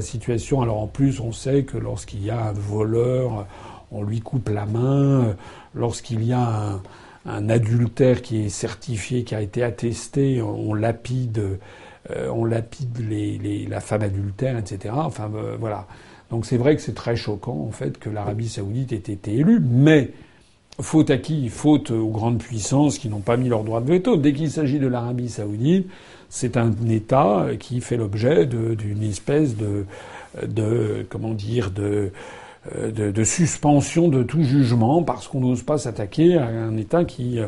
situation. Alors en plus, on sait que lorsqu'il y a un voleur, on lui coupe la main. Lorsqu'il y a un adultère qui est certifié, qui a été attesté, on lapide la femme adultère, etc. Enfin, voilà. Donc c'est vrai que c'est très choquant, en fait, que l'Arabie saoudite ait été élue. Mais Faute à qui? Faute aux grandes puissances qui n'ont pas mis leur droit de veto. Dès qu'il s'agit de l'Arabie Saoudite, c'est un État qui fait l'objet d'une espèce de suspension de tout jugement parce qu'on n'ose pas s'attaquer à un État qui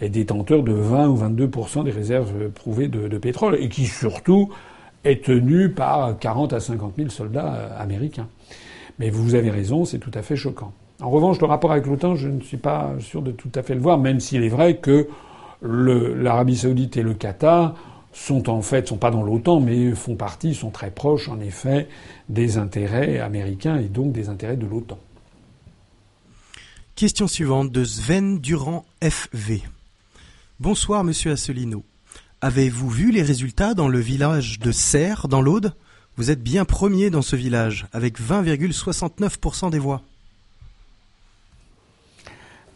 est détenteur de 20 ou 22% des réserves prouvées de pétrole et qui surtout est tenu par 40 à 50 000 soldats américains. Mais vous avez raison, c'est tout à fait choquant. En revanche, le rapport avec l'OTAN, je ne suis pas sûr de tout à fait le voir, même s'il est vrai que l'Arabie Saoudite et le Qatar sont pas dans l'OTAN, mais font partie, sont très proches, en effet, des intérêts américains et donc des intérêts de l'OTAN. Question suivante de Sven Durand FV. Bonsoir, monsieur Asselineau. Avez-vous vu les résultats dans le village de Serres, dans l'Aude? Vous êtes bien premier dans ce village, avec 20,69% des voix.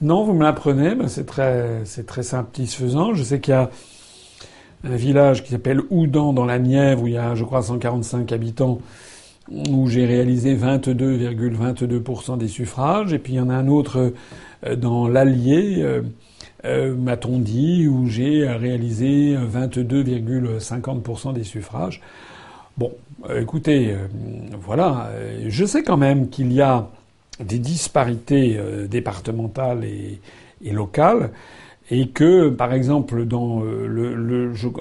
Non, vous me l'apprenez. Ben, c'est très satisfaisant. Je sais qu'il y a un village qui s'appelle Oudan dans la Nièvre, où il y a, je crois, 145 habitants, où j'ai réalisé 22,22% des suffrages. Et puis il y en a un autre dans l'Allier, m'a-t-on dit, où j'ai réalisé 22,50% des suffrages. Bon, écoutez, voilà. Je sais quand même qu'il y a des disparités départementales et locales, et que, par exemple, dans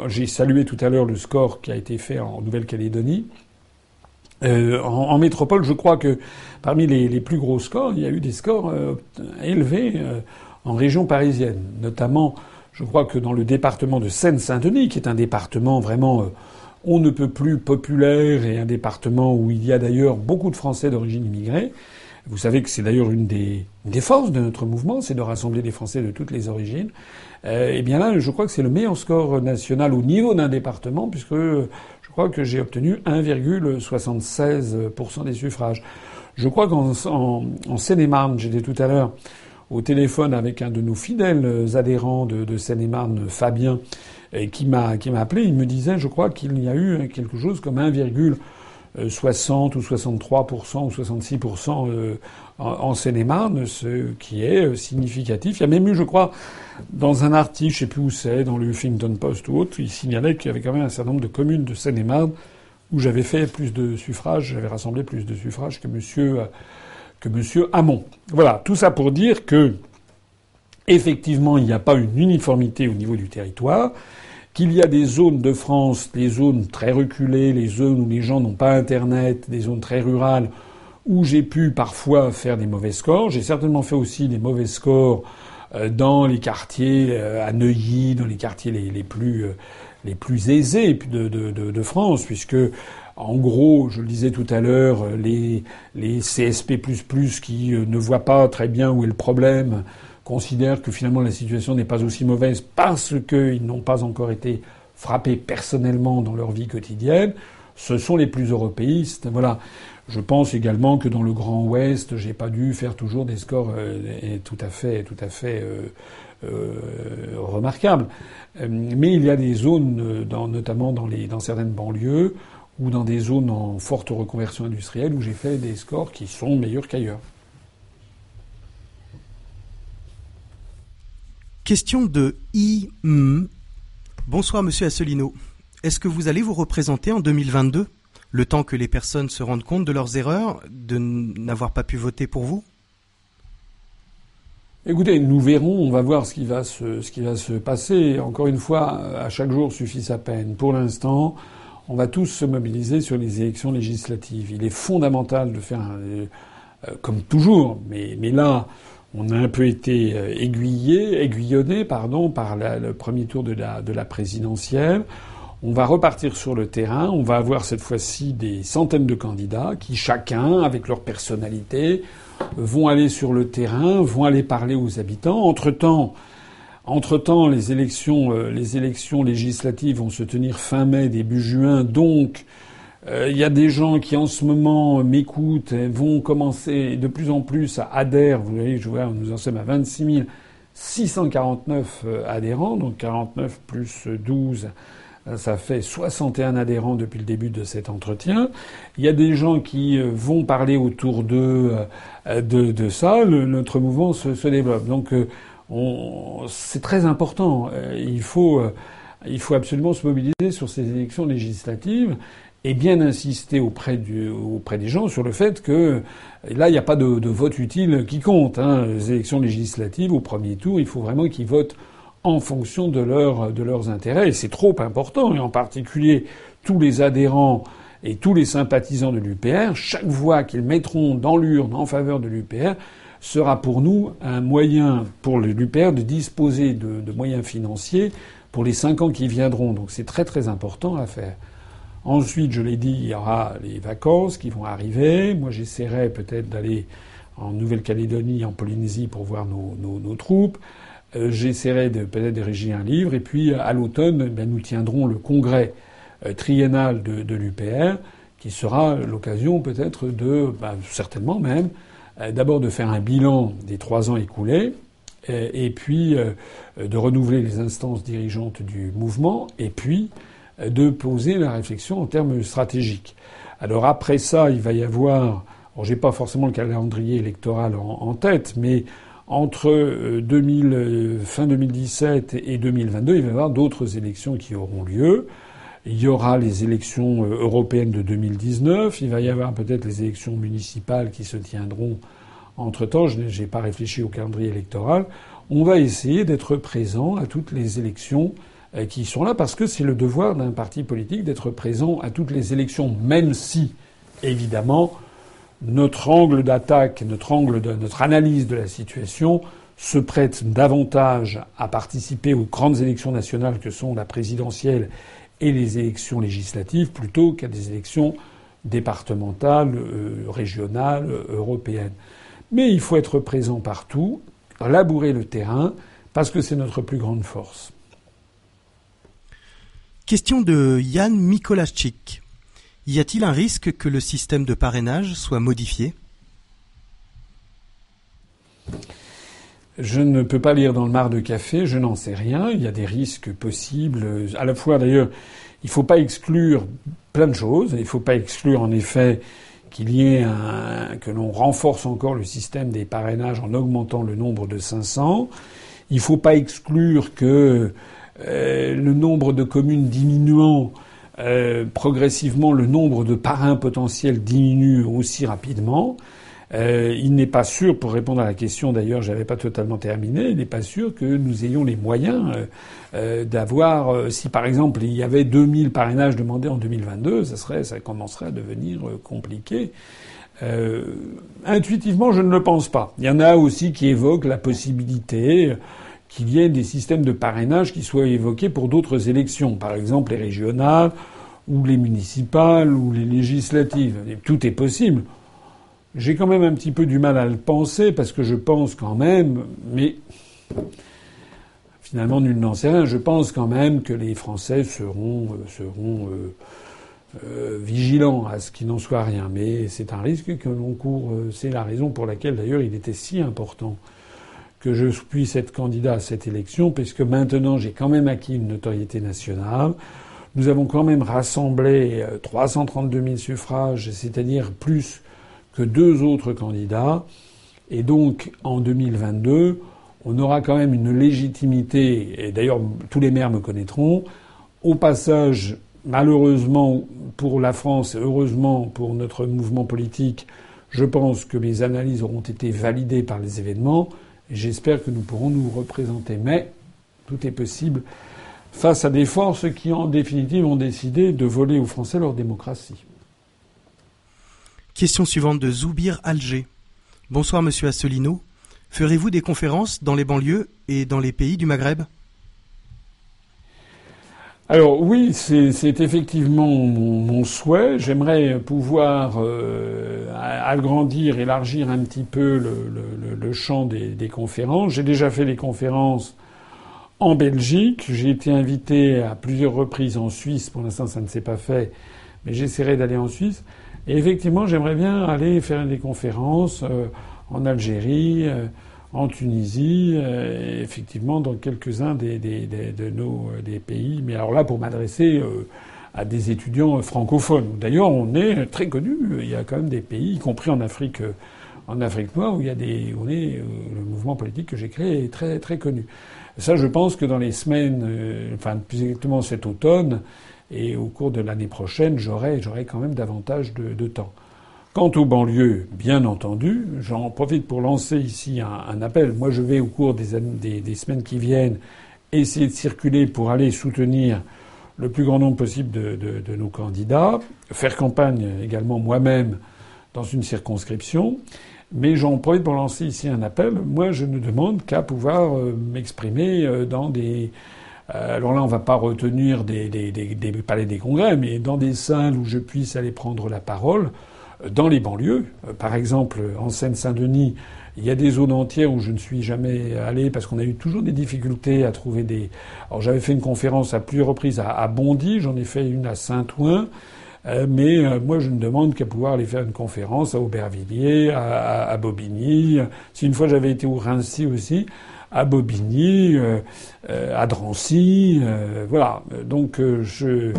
j'ai salué tout à l'heure le score qui a été fait en Nouvelle-Calédonie. En métropole, je crois que parmi les plus gros scores, il y a eu des scores élevés en région parisienne. Notamment, je crois que dans le département de Seine-Saint-Denis, qui est un département vraiment on ne peut plus populaire, et un département où il y a d'ailleurs beaucoup de Français d'origine immigrée. Vous savez que c'est d'ailleurs une des forces de notre mouvement, c'est de rassembler des Français de toutes les origines. Eh bien là, je crois que c'est le meilleur score national au niveau d'un département, puisque je crois que j'ai obtenu 1,76% des suffrages. Je crois qu'en Seine-et-Marne, j'étais tout à l'heure au téléphone avec un de nos fidèles adhérents de Seine-et-Marne, Fabien, qui m'a appelé. Il me disait, je crois qu'il y a eu quelque chose comme 1,60 ou 63% ou 66% en Seine-et-Marne, ce qui est significatif. Il y a même eu, je crois, dans un article, je sais plus où c'est, dans le Huffington Post ou autre, il signalait qu'il y avait quand même un certain nombre de communes de Seine-et-Marne où j'avais fait plus de suffrages, j'avais rassemblé plus de suffrages que monsieur Hamon. Voilà. Tout ça pour dire que, effectivement, il n'y a pas une uniformité au niveau du territoire, qu'il y a des zones de France, les zones très reculées, les zones où les gens n'ont pas Internet, des zones très rurales, où j'ai pu parfois faire des mauvais scores. J'ai certainement fait aussi des mauvais scores dans les quartiers à Neuilly, dans les quartiers les plus aisés de France, puisque en gros, je le disais tout à l'heure, les CSP++ qui ne voient pas très bien où est le problème considèrent que finalement la situation n'est pas aussi mauvaise parce qu'ils n'ont pas encore été frappés personnellement dans leur vie quotidienne. Ce sont les plus européistes. Voilà. Je pense également que dans le Grand Ouest, j'ai pas dû faire toujours des scores tout à fait remarquables. Mais il y a des zones, notamment dans certaines banlieues ou dans des zones en forte reconversion industrielle, où j'ai fait des scores qui sont meilleurs qu'ailleurs. Question de I.M. Bonsoir, monsieur Asselineau. Est-ce que vous allez vous représenter en 2022, le temps que les personnes se rendent compte de leurs erreurs, de n'avoir pas pu voter pour vous? Écoutez, nous verrons, on va voir ce qui va se passer. Encore une fois, à chaque jour suffit sa peine. Pour l'instant, on va tous se mobiliser sur les élections législatives. Il est fondamental de faire, comme toujours, mais là, on a un peu été aiguillonné, par le premier tour de la présidentielle. On va repartir sur le terrain. On va avoir cette fois-ci des centaines de candidats qui, chacun, avec leur personnalité, vont aller sur le terrain, vont aller parler aux habitants. Entre-temps, les élections législatives vont se tenir fin mai, début juin. Donc, il y a des gens qui en ce moment m'écoutent, vont commencer de plus en plus à adhérer. Vous voyez, je vois, nous en sommes à 26 649 adhérents, donc 49 plus 12 Ça fait 61 adhérents depuis le début de cet entretien. Il y a des gens qui vont parler autour de ça. Notre mouvement se développe. Donc c'est très important. Il faut absolument se mobiliser sur ces élections législatives et bien insister auprès des gens sur le fait que là, il n'y a pas de vote utile qui compte. Hein. Les élections législatives, au premier tour, il faut vraiment qu'ils votent en fonction de leurs intérêts. Et c'est trop important. Et en particulier, tous les adhérents et tous les sympathisants de l'UPR, chaque voix qu'ils mettront dans l'urne en faveur de l'UPR sera pour nous un moyen pour l'UPR de disposer de moyens financiers pour les 5 ans qui viendront. Donc c'est très très important à faire. Ensuite, je l'ai dit, il y aura les vacances qui vont arriver. Moi, j'essaierai peut-être d'aller en Nouvelle-Calédonie, en Polynésie pour voir nos troupes. J'essaierai peut-être de rédiger un livre. Et puis, à l'automne, nous tiendrons le congrès triennal de l'UPR qui sera l'occasion peut-être certainement même, d'abord de faire un bilan des 3 ans écoulés et puis de renouveler les instances dirigeantes du mouvement et puis de poser la réflexion en termes stratégiques. Alors après ça, il va y avoir... Bon, j'ai pas forcément le calendrier électoral en tête, mais entre fin 2017 et 2022, il va y avoir d'autres élections qui auront lieu. Il y aura les élections européennes de 2019. Il va y avoir peut-être les élections municipales qui se tiendront entre-temps. Je n'ai pas réfléchi au calendrier électoral. On va essayer d'être présent à toutes les élections qui sont là parce que c'est le devoir d'un parti politique d'être présent à toutes les élections, même si, évidemment, notre angle d'attaque, notre analyse de la situation se prête davantage à participer aux grandes élections nationales que sont la présidentielle et les élections législatives plutôt qu'à des élections départementales, régionales, européennes. Mais il faut être présent partout, labourer le terrain, parce que c'est notre plus grande force. Question de Yann Mikolaszczyk. Y a-t-il un risque que le système de parrainage soit modifié ? Je ne peux pas lire dans le marc de café, je n'en sais rien. Il y a des risques possibles. À la fois, d'ailleurs, il ne faut pas exclure plein de choses. Il ne faut pas exclure, en effet, que l'on renforce encore le système des parrainages en augmentant le nombre de 500. Il ne faut pas exclure que le nombre de communes diminuant progressivement, le nombre de parrains potentiels diminue aussi rapidement. Il n'est pas sûr, pour répondre à la question d'ailleurs, j'avais pas totalement terminé, il n'est pas sûr que nous ayons les moyens d'avoir... si par exemple il y avait 2000 parrainages demandés en 2022, ça commencerait à devenir compliqué. Intuitivement, je ne le pense pas. Il y en a aussi qui évoquent la possibilité qu'il y ait des systèmes de parrainage qui soient évoqués pour d'autres élections, par exemple les régionales ou les municipales ou les législatives. Tout est possible. J'ai quand même un petit peu du mal à le penser parce que je pense quand même, mais finalement nul n'en sait rien, je pense quand même que les Français seront vigilants à ce qu'il n'en soit rien. Mais c'est un risque que l'on court. C'est la raison pour laquelle d'ailleurs il était si important que je puisse être candidat à cette élection parce que maintenant j'ai quand même acquis une notoriété nationale. Nous avons quand même rassemblé 332 000 suffrages, c'est-à-dire plus que 2 autres candidats. Et donc, en 2022, on aura quand même une légitimité. Et d'ailleurs, tous les maires me connaîtront. Au passage, malheureusement pour la France et heureusement pour notre mouvement politique, je pense que mes analyses auront été validées par les événements. Et j'espère que nous pourrons nous représenter. Mais tout est possible face à des forces qui, en définitive, ont décidé de voler aux Français leur démocratie. Question suivante de Zoubir Alger. Bonsoir Monsieur Asselineau. Ferez-vous des conférences dans les banlieues et dans les pays du Maghreb ? Alors oui, c'est effectivement mon souhait. J'aimerais pouvoir agrandir, élargir un petit peu le champ des conférences. J'ai déjà fait des conférences en Belgique. J'ai été invité à plusieurs reprises en Suisse. Pour l'instant, ça ne s'est pas fait, mais j'essaierai d'aller en Suisse. Et effectivement, j'aimerais bien aller faire des conférences en Algérie, en Tunisie, effectivement dans quelques-uns de nos pays. Mais alors là, pour m'adresser à des étudiants francophones. D'ailleurs, on est très connus. Il y a quand même des pays, y compris en Afrique noire, où il y a des, on est le mouvement politique que j'ai créé est très très connu. Ça, je pense que dans les semaines, enfin plus exactement cet automne et au cours de l'année prochaine, j'aurai quand même davantage de temps. Quant aux banlieues, bien entendu, j'en profite pour lancer ici un appel. Moi, je vais au cours des semaines qui viennent essayer de circuler pour aller soutenir le plus grand nombre possible de nos candidats, faire campagne également moi-même dans une circonscription. Mais j'en profite pour lancer ici un appel. Moi, je ne demande qu'à pouvoir m'exprimer dans des... Alors là, on ne va pas retenir des palais des congrès, mais dans des salles où je puisse aller prendre la parole, dans les banlieues. Par exemple, en Seine-Saint-Denis, il y a des zones entières où je ne suis jamais allé parce qu'on a eu toujours des difficultés à trouver des... Alors j'avais fait une conférence à plusieurs reprises à Bondy, j'en ai fait une à Saint-Ouen, mais moi je ne demande qu'à pouvoir aller faire une conférence à Aubervilliers, à Bobigny. Si une fois j'avais été au Rhincy aussi, à Bobigny, à Drancy, voilà. Donc je...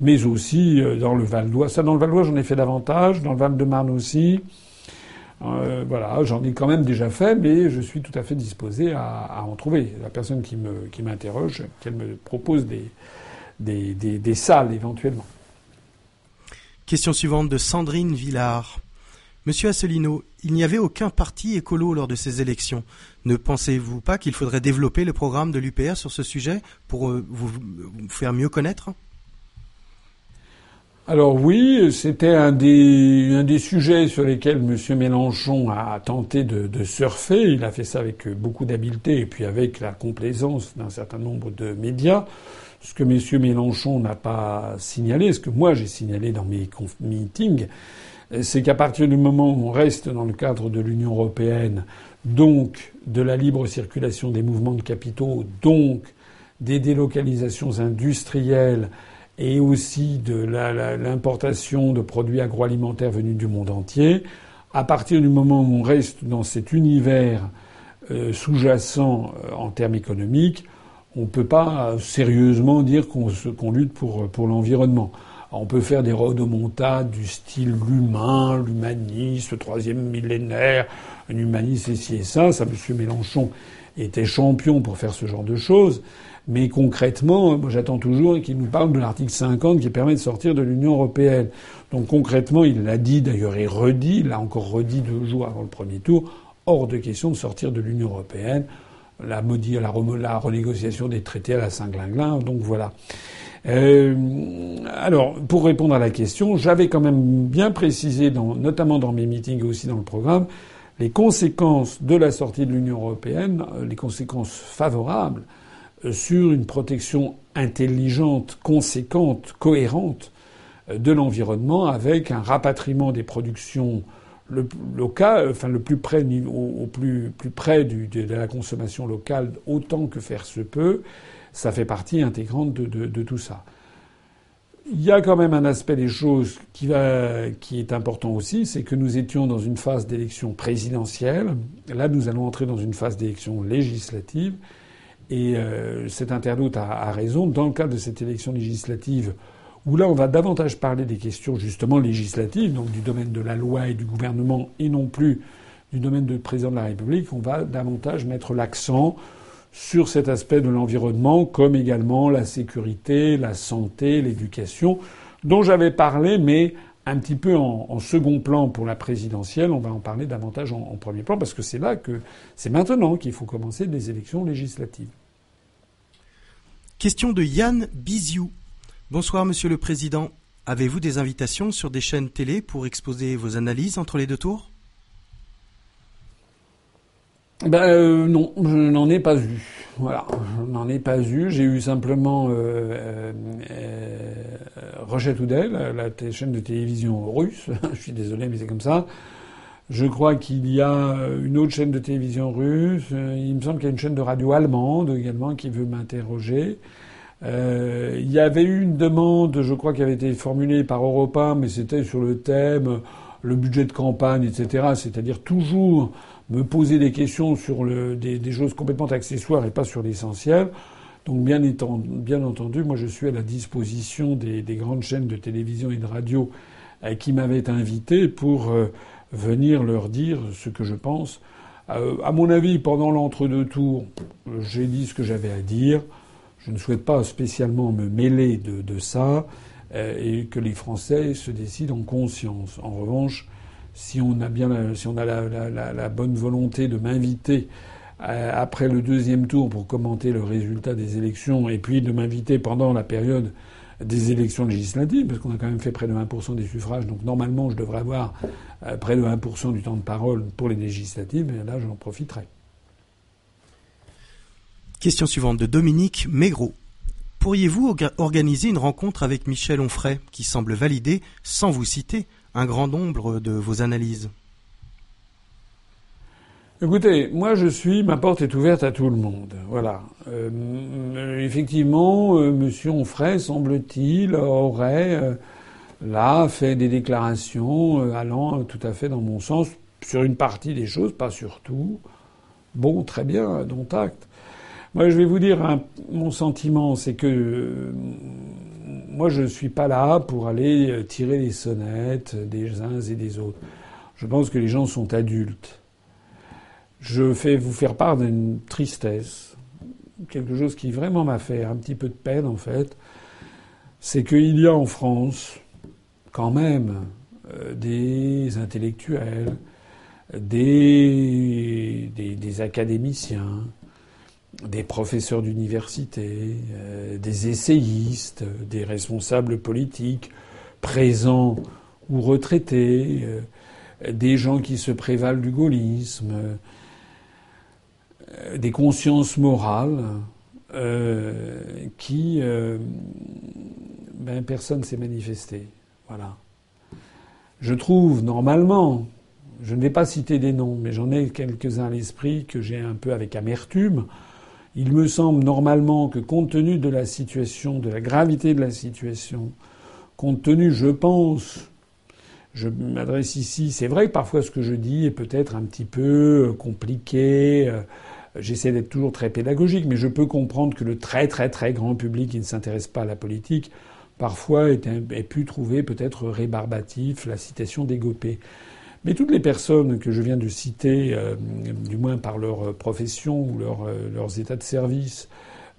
Mais aussi dans le Val-d'Oise. Ça, dans le Val-d'Oise, j'en ai fait davantage. Dans le Val-de-Marne aussi. Voilà, j'en ai quand même déjà fait, mais je suis tout à fait disposé à en trouver. La personne qui m'interroge, qu'elle me propose des salles éventuellement. Question suivante de Sandrine Villard. Monsieur Asselineau, il n'y avait aucun parti écolo lors de ces élections. Ne pensez-vous pas qu'il faudrait développer le programme de l'UPR sur ce sujet pour vous faire mieux connaître ? Alors oui, c'était un des sujets sur lesquels M. Mélenchon a tenté de surfer. Il a fait ça avec beaucoup d'habileté et puis avec la complaisance d'un certain nombre de médias. Ce que M. Mélenchon n'a pas signalé, ce que moi j'ai signalé dans mes meetings, c'est qu'à partir du moment où on reste dans le cadre de l'Union européenne, donc de la libre circulation des mouvements de capitaux, donc des délocalisations industrielles, et aussi de l'importation de produits agroalimentaires venus du monde entier. À partir du moment où on reste dans cet univers sous-jacent en termes économiques, on ne peut pas sérieusement dire qu'on lutte pour l'environnement. On peut faire des rodomontades du style l'humain, l'humanisme, troisième millénaire, un humaniste ici et ça. Ça, M. Mélenchon était champion pour faire ce genre de choses. Mais concrètement, moi j'attends toujours qu'il nous parle de l'article 50 qui permet de sortir de l'Union européenne. Donc concrètement, il l'a dit d'ailleurs et redit, il l'a encore redit 2 jours avant le premier tour, hors de question de sortir de l'Union européenne, la renégociation des traités à la Saint-Glinglin, donc voilà. Alors, pour répondre à la question, j'avais quand même bien précisé, notamment dans mes meetings et aussi dans le programme, les conséquences de la sortie de l'Union européenne, les conséquences favorables sur une protection intelligente, conséquente, cohérente de l'environnement avec un rapatriement des productions locales, enfin le plus près au plus près de la consommation locale autant que faire se peut, ça fait partie intégrante de tout ça. Il y a quand même un aspect des choses qui est important aussi, c'est que nous étions dans une phase d'élection présidentielle. Là, nous allons entrer dans une phase d'élection législative. Et cet internaute a raison. Dans le cadre de cette élection législative, où là on va davantage parler des questions justement législatives, donc du domaine de la loi et du gouvernement, et non plus du domaine du président de la République, on va davantage mettre l'accent sur cet aspect de l'environnement, comme également la sécurité, la santé, l'éducation, dont j'avais parlé, mais un petit peu en second plan pour la présidentielle. On va en parler davantage en premier plan, parce que c'est là que c'est maintenant qu'il faut commencer des élections législatives. Question de Yann Biziou. Bonsoir, Monsieur le Président. Avez-vous des invitations sur des chaînes télé pour exposer vos analyses entre les deux tours ? Non, je n'en ai pas eu. Voilà, je n'en ai pas eu. J'ai eu simplement Rochette Oudel, la chaîne de télévision russe. Je suis désolé, mais c'est comme ça. Je crois qu'il y a une autre chaîne de télévision russe. Il me semble qu'il y a une chaîne de radio allemande également qui veut m'interroger. Il y avait eu une demande, je crois, qui avait été formulée par Europe 1, mais c'était sur le thème le budget de campagne, etc. C'est-à-dire toujours me poser des questions sur des choses complètement accessoires et pas sur l'essentiel. Donc bien entendu, moi je suis à la disposition des grandes chaînes de télévision et de radio qui m'avaient invité pour venir leur dire ce que je pense. À mon avis, pendant l'entre-deux tours, j'ai dit ce que j'avais à dire. Je ne souhaite pas spécialement me mêler de ça et que les Français se décident en conscience. En revanche, si on a la bonne volonté de m'inviter après le deuxième tour pour commenter le résultat des élections et puis de m'inviter pendant la période des élections législatives, parce qu'on a quand même fait près de 1% des suffrages, donc normalement je devrais avoir près de 1% du temps de parole pour les législatives, et là j'en profiterai. Question suivante de Dominique Maigreau. Pourriez-vous organiser une rencontre avec Michel Onfray, qui semble valider, sans vous citer, un grand nombre de vos analyses ? Écoutez, moi je suis... Ma porte est ouverte à tout le monde. Voilà. Effectivement, monsieur Onfray, semble-t-il, aurait là fait des déclarations allant tout à fait dans mon sens sur une partie des choses, pas sur tout. Bon, très bien, dont acte. Moi je vais vous dire mon sentiment, c'est que moi je suis pas là pour aller tirer les sonnettes des uns et des autres. Je pense que les gens sont adultes. Je fais vous faire part d'une tristesse, quelque chose qui vraiment m'a fait un petit peu de peine en fait, c'est qu'il y a en France quand même des intellectuels, des académiciens, des professeurs d'université, des essayistes, des responsables politiques présents ou retraités, des gens qui se prévalent du gaullisme, des consciences morales qui... ben personne s'est manifesté. Voilà. Je trouve, normalement, je ne vais pas citer des noms, mais j'en ai quelques-uns à l'esprit que j'ai un peu avec amertume. Il me semble normalement que compte tenu de la situation, de la gravité de la situation, compte tenu, je pense... Je m'adresse ici. C'est vrai que parfois ce que je dis est peut-être un petit peu compliqué. J'essaie d'être toujours très pédagogique, mais je peux comprendre que le très très très grand public qui ne s'intéresse pas à la politique parfois ait pu trouver peut-être rébarbatif la citation d'Égopé. Mais toutes les personnes que je viens de citer, du moins par leur profession ou leurs états de service,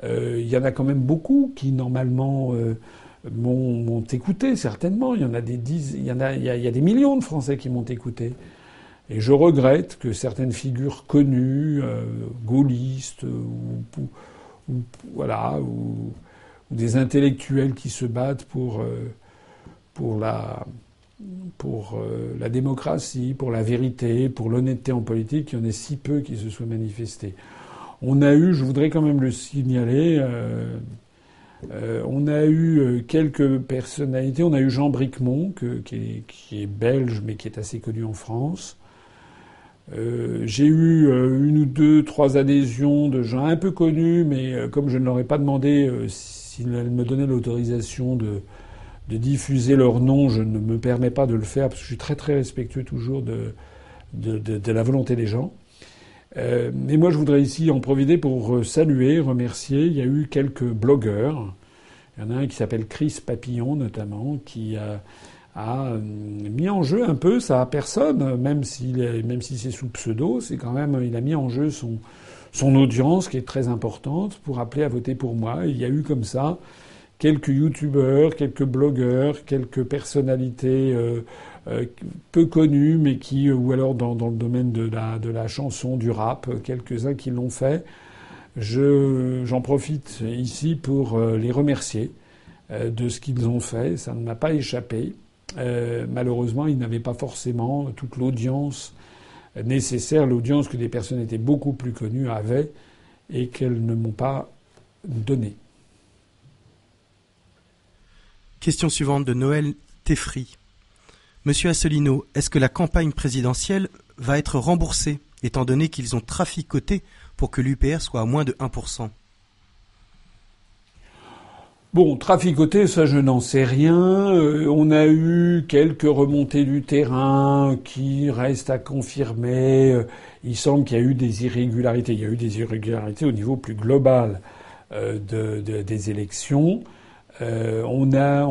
il y en a quand même beaucoup qui normalement... m'ont écouté, certainement. Il y en a des il y a des millions de Français qui m'ont écouté. Et je regrette que certaines figures connues, gaullistes, ou des intellectuels qui se battent pour la démocratie, pour la vérité, pour l'honnêteté en politique, il y en a si peu qui se soient manifestés. On a eu, je voudrais quand même le signaler, on a eu quelques personnalités. On a eu Jean Bricmont, qui est belge, mais qui est assez connu en France. J'ai eu une ou deux, trois adhésions de gens un peu connus, mais comme je ne leur ai pas demandé s'ils me donnaient l'autorisation de diffuser leur nom, je ne me permets pas de le faire, parce que je suis très très respectueux toujours de la volonté des gens. Mais moi, je voudrais ici en profiter pour saluer, remercier. Il y a eu quelques blogueurs. Il y en a un qui s'appelle Chris Papillon, notamment, qui a mis en jeu un peu sa personne, même si c'est sous pseudo. C'est quand même, il a mis en jeu son audience, qui est très importante, pour appeler à voter pour moi. Il y a eu comme ça quelques youtubeurs, quelques blogueurs, quelques personnalités peu connues, mais qui, ou alors dans le domaine de la chanson, du rap, quelques-uns qui l'ont fait. J'en profite ici pour les remercier de ce qu'ils ont fait. Ça ne m'a pas échappé. Malheureusement, ils n'avaient pas forcément toute l'audience nécessaire, l'audience que des personnes étaient beaucoup plus connues avaient et qu'elles ne m'ont pas donnée. Question suivante de Noël Teffry. Monsieur Asselineau, est-ce que la campagne présidentielle va être remboursée, étant donné qu'ils ont traficoté pour que l'UPR soit à moins de 1% ? Bon, traficoter, ça je n'en sais rien. On a eu quelques remontées du terrain qui restent à confirmer. Il semble qu'il y a eu des irrégularités. Il y a eu des irrégularités au niveau plus global des élections. On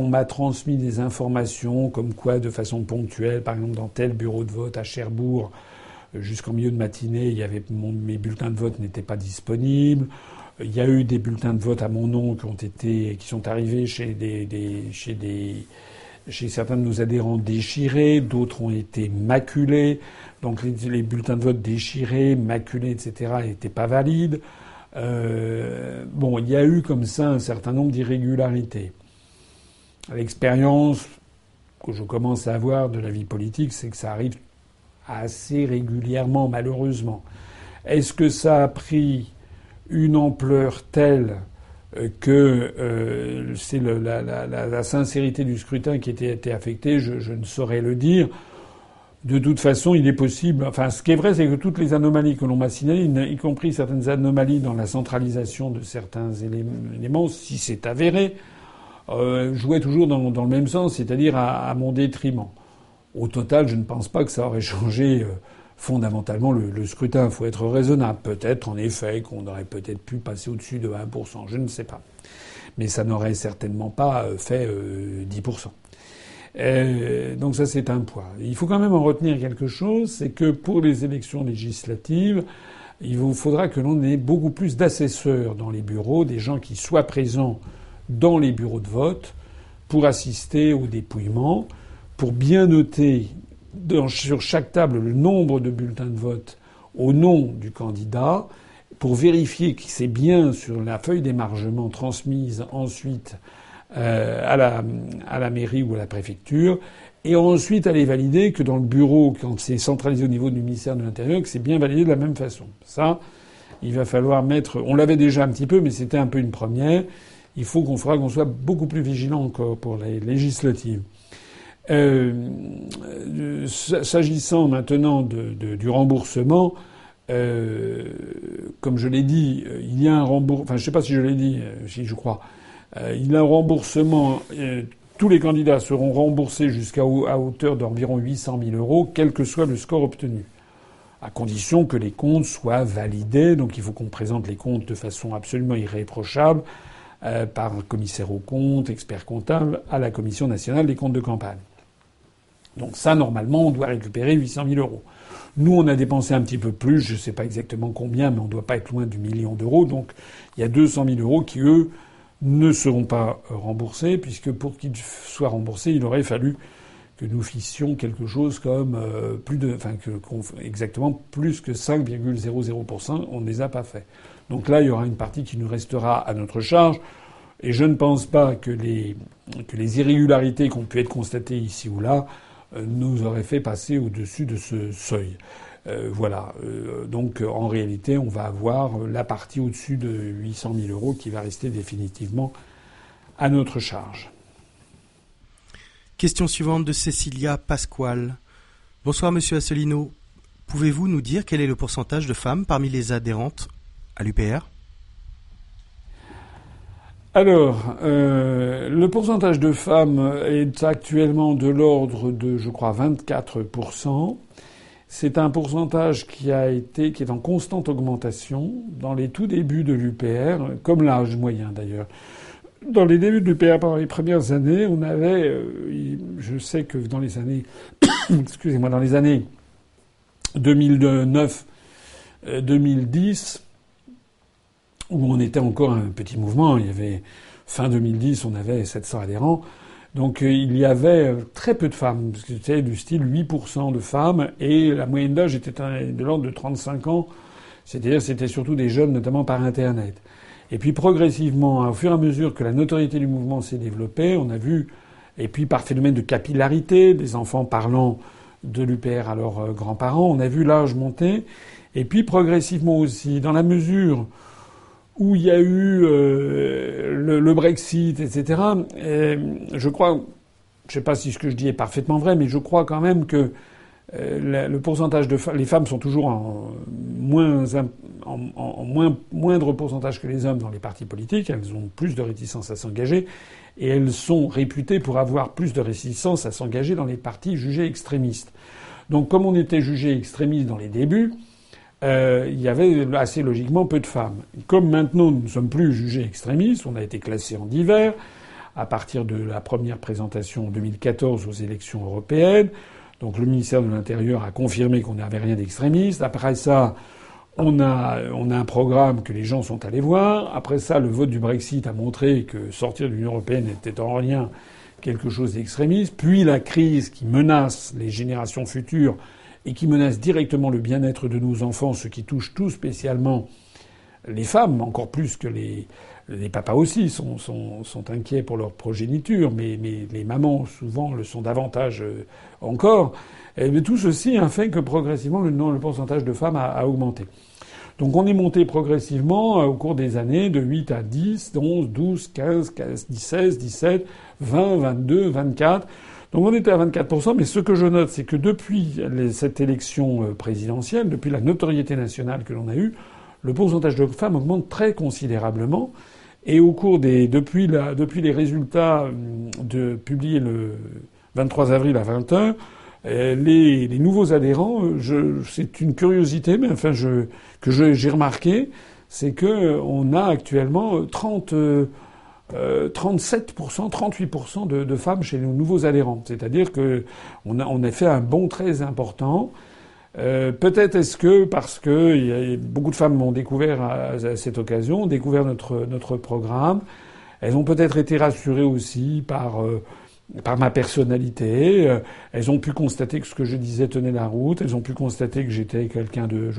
m'a transmis des informations comme quoi, de façon ponctuelle, par exemple dans tel bureau de vote à Cherbourg, jusqu'en milieu de matinée, mes bulletins de vote n'étaient pas disponibles. Il y a eu des bulletins de vote à mon nom qui sont arrivés chez certains de nos adhérents déchirés, d'autres ont été maculés. Donc les bulletins de vote déchirés, maculés, etc. n'étaient pas valides. Bon, il y a eu comme ça un certain nombre d'irrégularités. L'expérience que je commence à avoir de la vie politique, c'est que ça arrive assez régulièrement, malheureusement. Est-ce que ça a pris une ampleur telle que c'est la sincérité du scrutin qui était affectée, je ne saurais le dire. De toute façon, il est possible... Enfin, ce qui est vrai, c'est que toutes les anomalies que l'on m'a signalées, y compris certaines anomalies dans la centralisation de certains éléments, si c'est avéré, jouaient toujours dans le même sens, c'est-à-dire à mon détriment. Au total, je ne pense pas que ça aurait changé... fondamentalement le scrutin. Il faut être raisonnable. Peut-être, en effet, qu'on aurait peut-être pu passer au-dessus de 1%. Je ne sais pas. Mais ça n'aurait certainement pas fait 10%. Donc ça, c'est un point. Il faut quand même en retenir quelque chose. C'est que pour les élections législatives, il faudra que l'on ait beaucoup plus d'assesseurs dans les bureaux, des gens qui soient présents dans les bureaux de vote pour assister au dépouillement, pour bien noter... sur chaque table le nombre de bulletins de vote au nom du candidat pour vérifier que c'est bien sur la feuille d'émargement transmise ensuite à la mairie ou à la préfecture et ensuite aller valider que dans le bureau, quand c'est centralisé au niveau du ministère de l'Intérieur, que c'est bien validé de la même façon. Ça, il va falloir mettre... On l'avait déjà un petit peu, mais c'était un peu une première. Il faut qu'on soit beaucoup plus vigilant encore pour les législatives. S'agissant maintenant du remboursement, comme je l'ai dit, il y a un remboursement... Enfin, je ne sais pas si je l'ai dit, si je crois. Il y a un remboursement... tous les candidats seront remboursés à hauteur d'environ 800 000 €, quel que soit le score obtenu, à condition que les comptes soient validés. Donc il faut qu'on présente les comptes de façon absolument irréprochable par un commissaire aux comptes, expert comptable, à la Commission nationale des comptes de campagne. Donc ça, normalement, on doit récupérer 800 000 €. Nous, on a dépensé un petit peu plus, je ne sais pas exactement combien, mais on ne doit pas être loin du million d'euros. Donc il y a 200 000 € qui, eux, ne seront pas remboursés, puisque pour qu'ils soient remboursés, il aurait fallu que nous fissions quelque chose comme exactement plus que 5,00%. On ne les a pas fait. Donc là, il y aura une partie qui nous restera à notre charge. Et je ne pense pas que les irrégularités qui ont pu être constatées ici ou là nous auraient fait passer au-dessus de ce seuil. Voilà. Donc en réalité, on va avoir la partie au-dessus de 800 000 € qui va rester définitivement à notre charge. Question suivante de Cécilia Pasquale. Bonsoir Monsieur Asselineau. Pouvez-vous nous dire quel est le pourcentage de femmes parmi les adhérentes à l'UPR ? Alors, le pourcentage de femmes est actuellement de l'ordre de, je crois, 24%. C'est un pourcentage qui est en constante augmentation dans les tout débuts de l'UPR, comme l'âge moyen d'ailleurs. Dans les débuts de l'UPR, pendant les premières années, on avait, je sais que dans les années, excusez-moi, dans les années 2009, 2010, où on était encore un petit mouvement. Il y avait fin 2010, on avait 700 adhérents. Donc il y avait très peu de femmes, parce que c'était du style 8% de femmes, et la moyenne d'âge était de l'ordre de 35 ans. C'est-à-dire que c'était surtout des jeunes, notamment par Internet. Et puis progressivement, au fur et à mesure que la notoriété du mouvement s'est développée, on a vu, et puis par phénomène de capillarité, des enfants parlant de l'UPR à leurs grands-parents, on a vu l'âge monter. Et puis progressivement aussi, dans la mesure où il y a eu le Brexit, etc. Et je crois... Je ne sais pas si ce que je dis est parfaitement vrai, mais je crois quand même que le pourcentage de les femmes sont toujours en moindre pourcentage que les hommes dans les partis politiques. Elles ont plus de réticence à s'engager et elles sont réputées pour avoir plus de réticence à s'engager dans les partis jugés extrémistes. Donc comme on était jugé extrémiste dans les débuts, il y avait assez logiquement peu de femmes. Comme maintenant nous ne sommes plus jugés extrémistes, on a été classés en divers à partir de la première présentation en 2014 aux élections européennes. Donc le ministère de l'Intérieur a confirmé qu'on n'avait rien d'extrémiste. Après ça, on a un programme que les gens sont allés voir. Après ça, le vote du Brexit a montré que sortir de l'Union européenne était en rien quelque chose d'extrémiste. Puis la crise qui menace les générations futures et qui menace directement le bien-être de nos enfants, ce qui touche tout spécialement les femmes, encore plus que les papas aussi sont inquiets pour leur progéniture, mais les mamans souvent le sont davantage encore. Et tout ceci a fait que progressivement le pourcentage de femmes a augmenté. Donc on est monté progressivement au cours des années de 8 à 10, 11, 12, 15, 16, 17, 20, 22, 24. Donc on était à 24%, mais ce que je note, c'est que depuis cette élection présidentielle, depuis la notoriété nationale que l'on a eue, le pourcentage de femmes augmente très considérablement. Et au cours depuis les résultats publiés le 23 avril à 20h, les nouveaux adhérents, c'est une curiosité, mais enfin j'ai remarqué, c'est que on a actuellement 37%, 38% de femmes chez nos nouveaux adhérents. C'est-à-dire que on a fait un bond très important. Peut-être est-ce que parce que beaucoup de femmes m'ont découvert à cette occasion, ont découvert notre programme. Elles ont peut-être été rassurées aussi par ma personnalité. Elles ont pu constater que ce que je disais tenait la route. Elles ont pu constater que j'étais quelqu'un de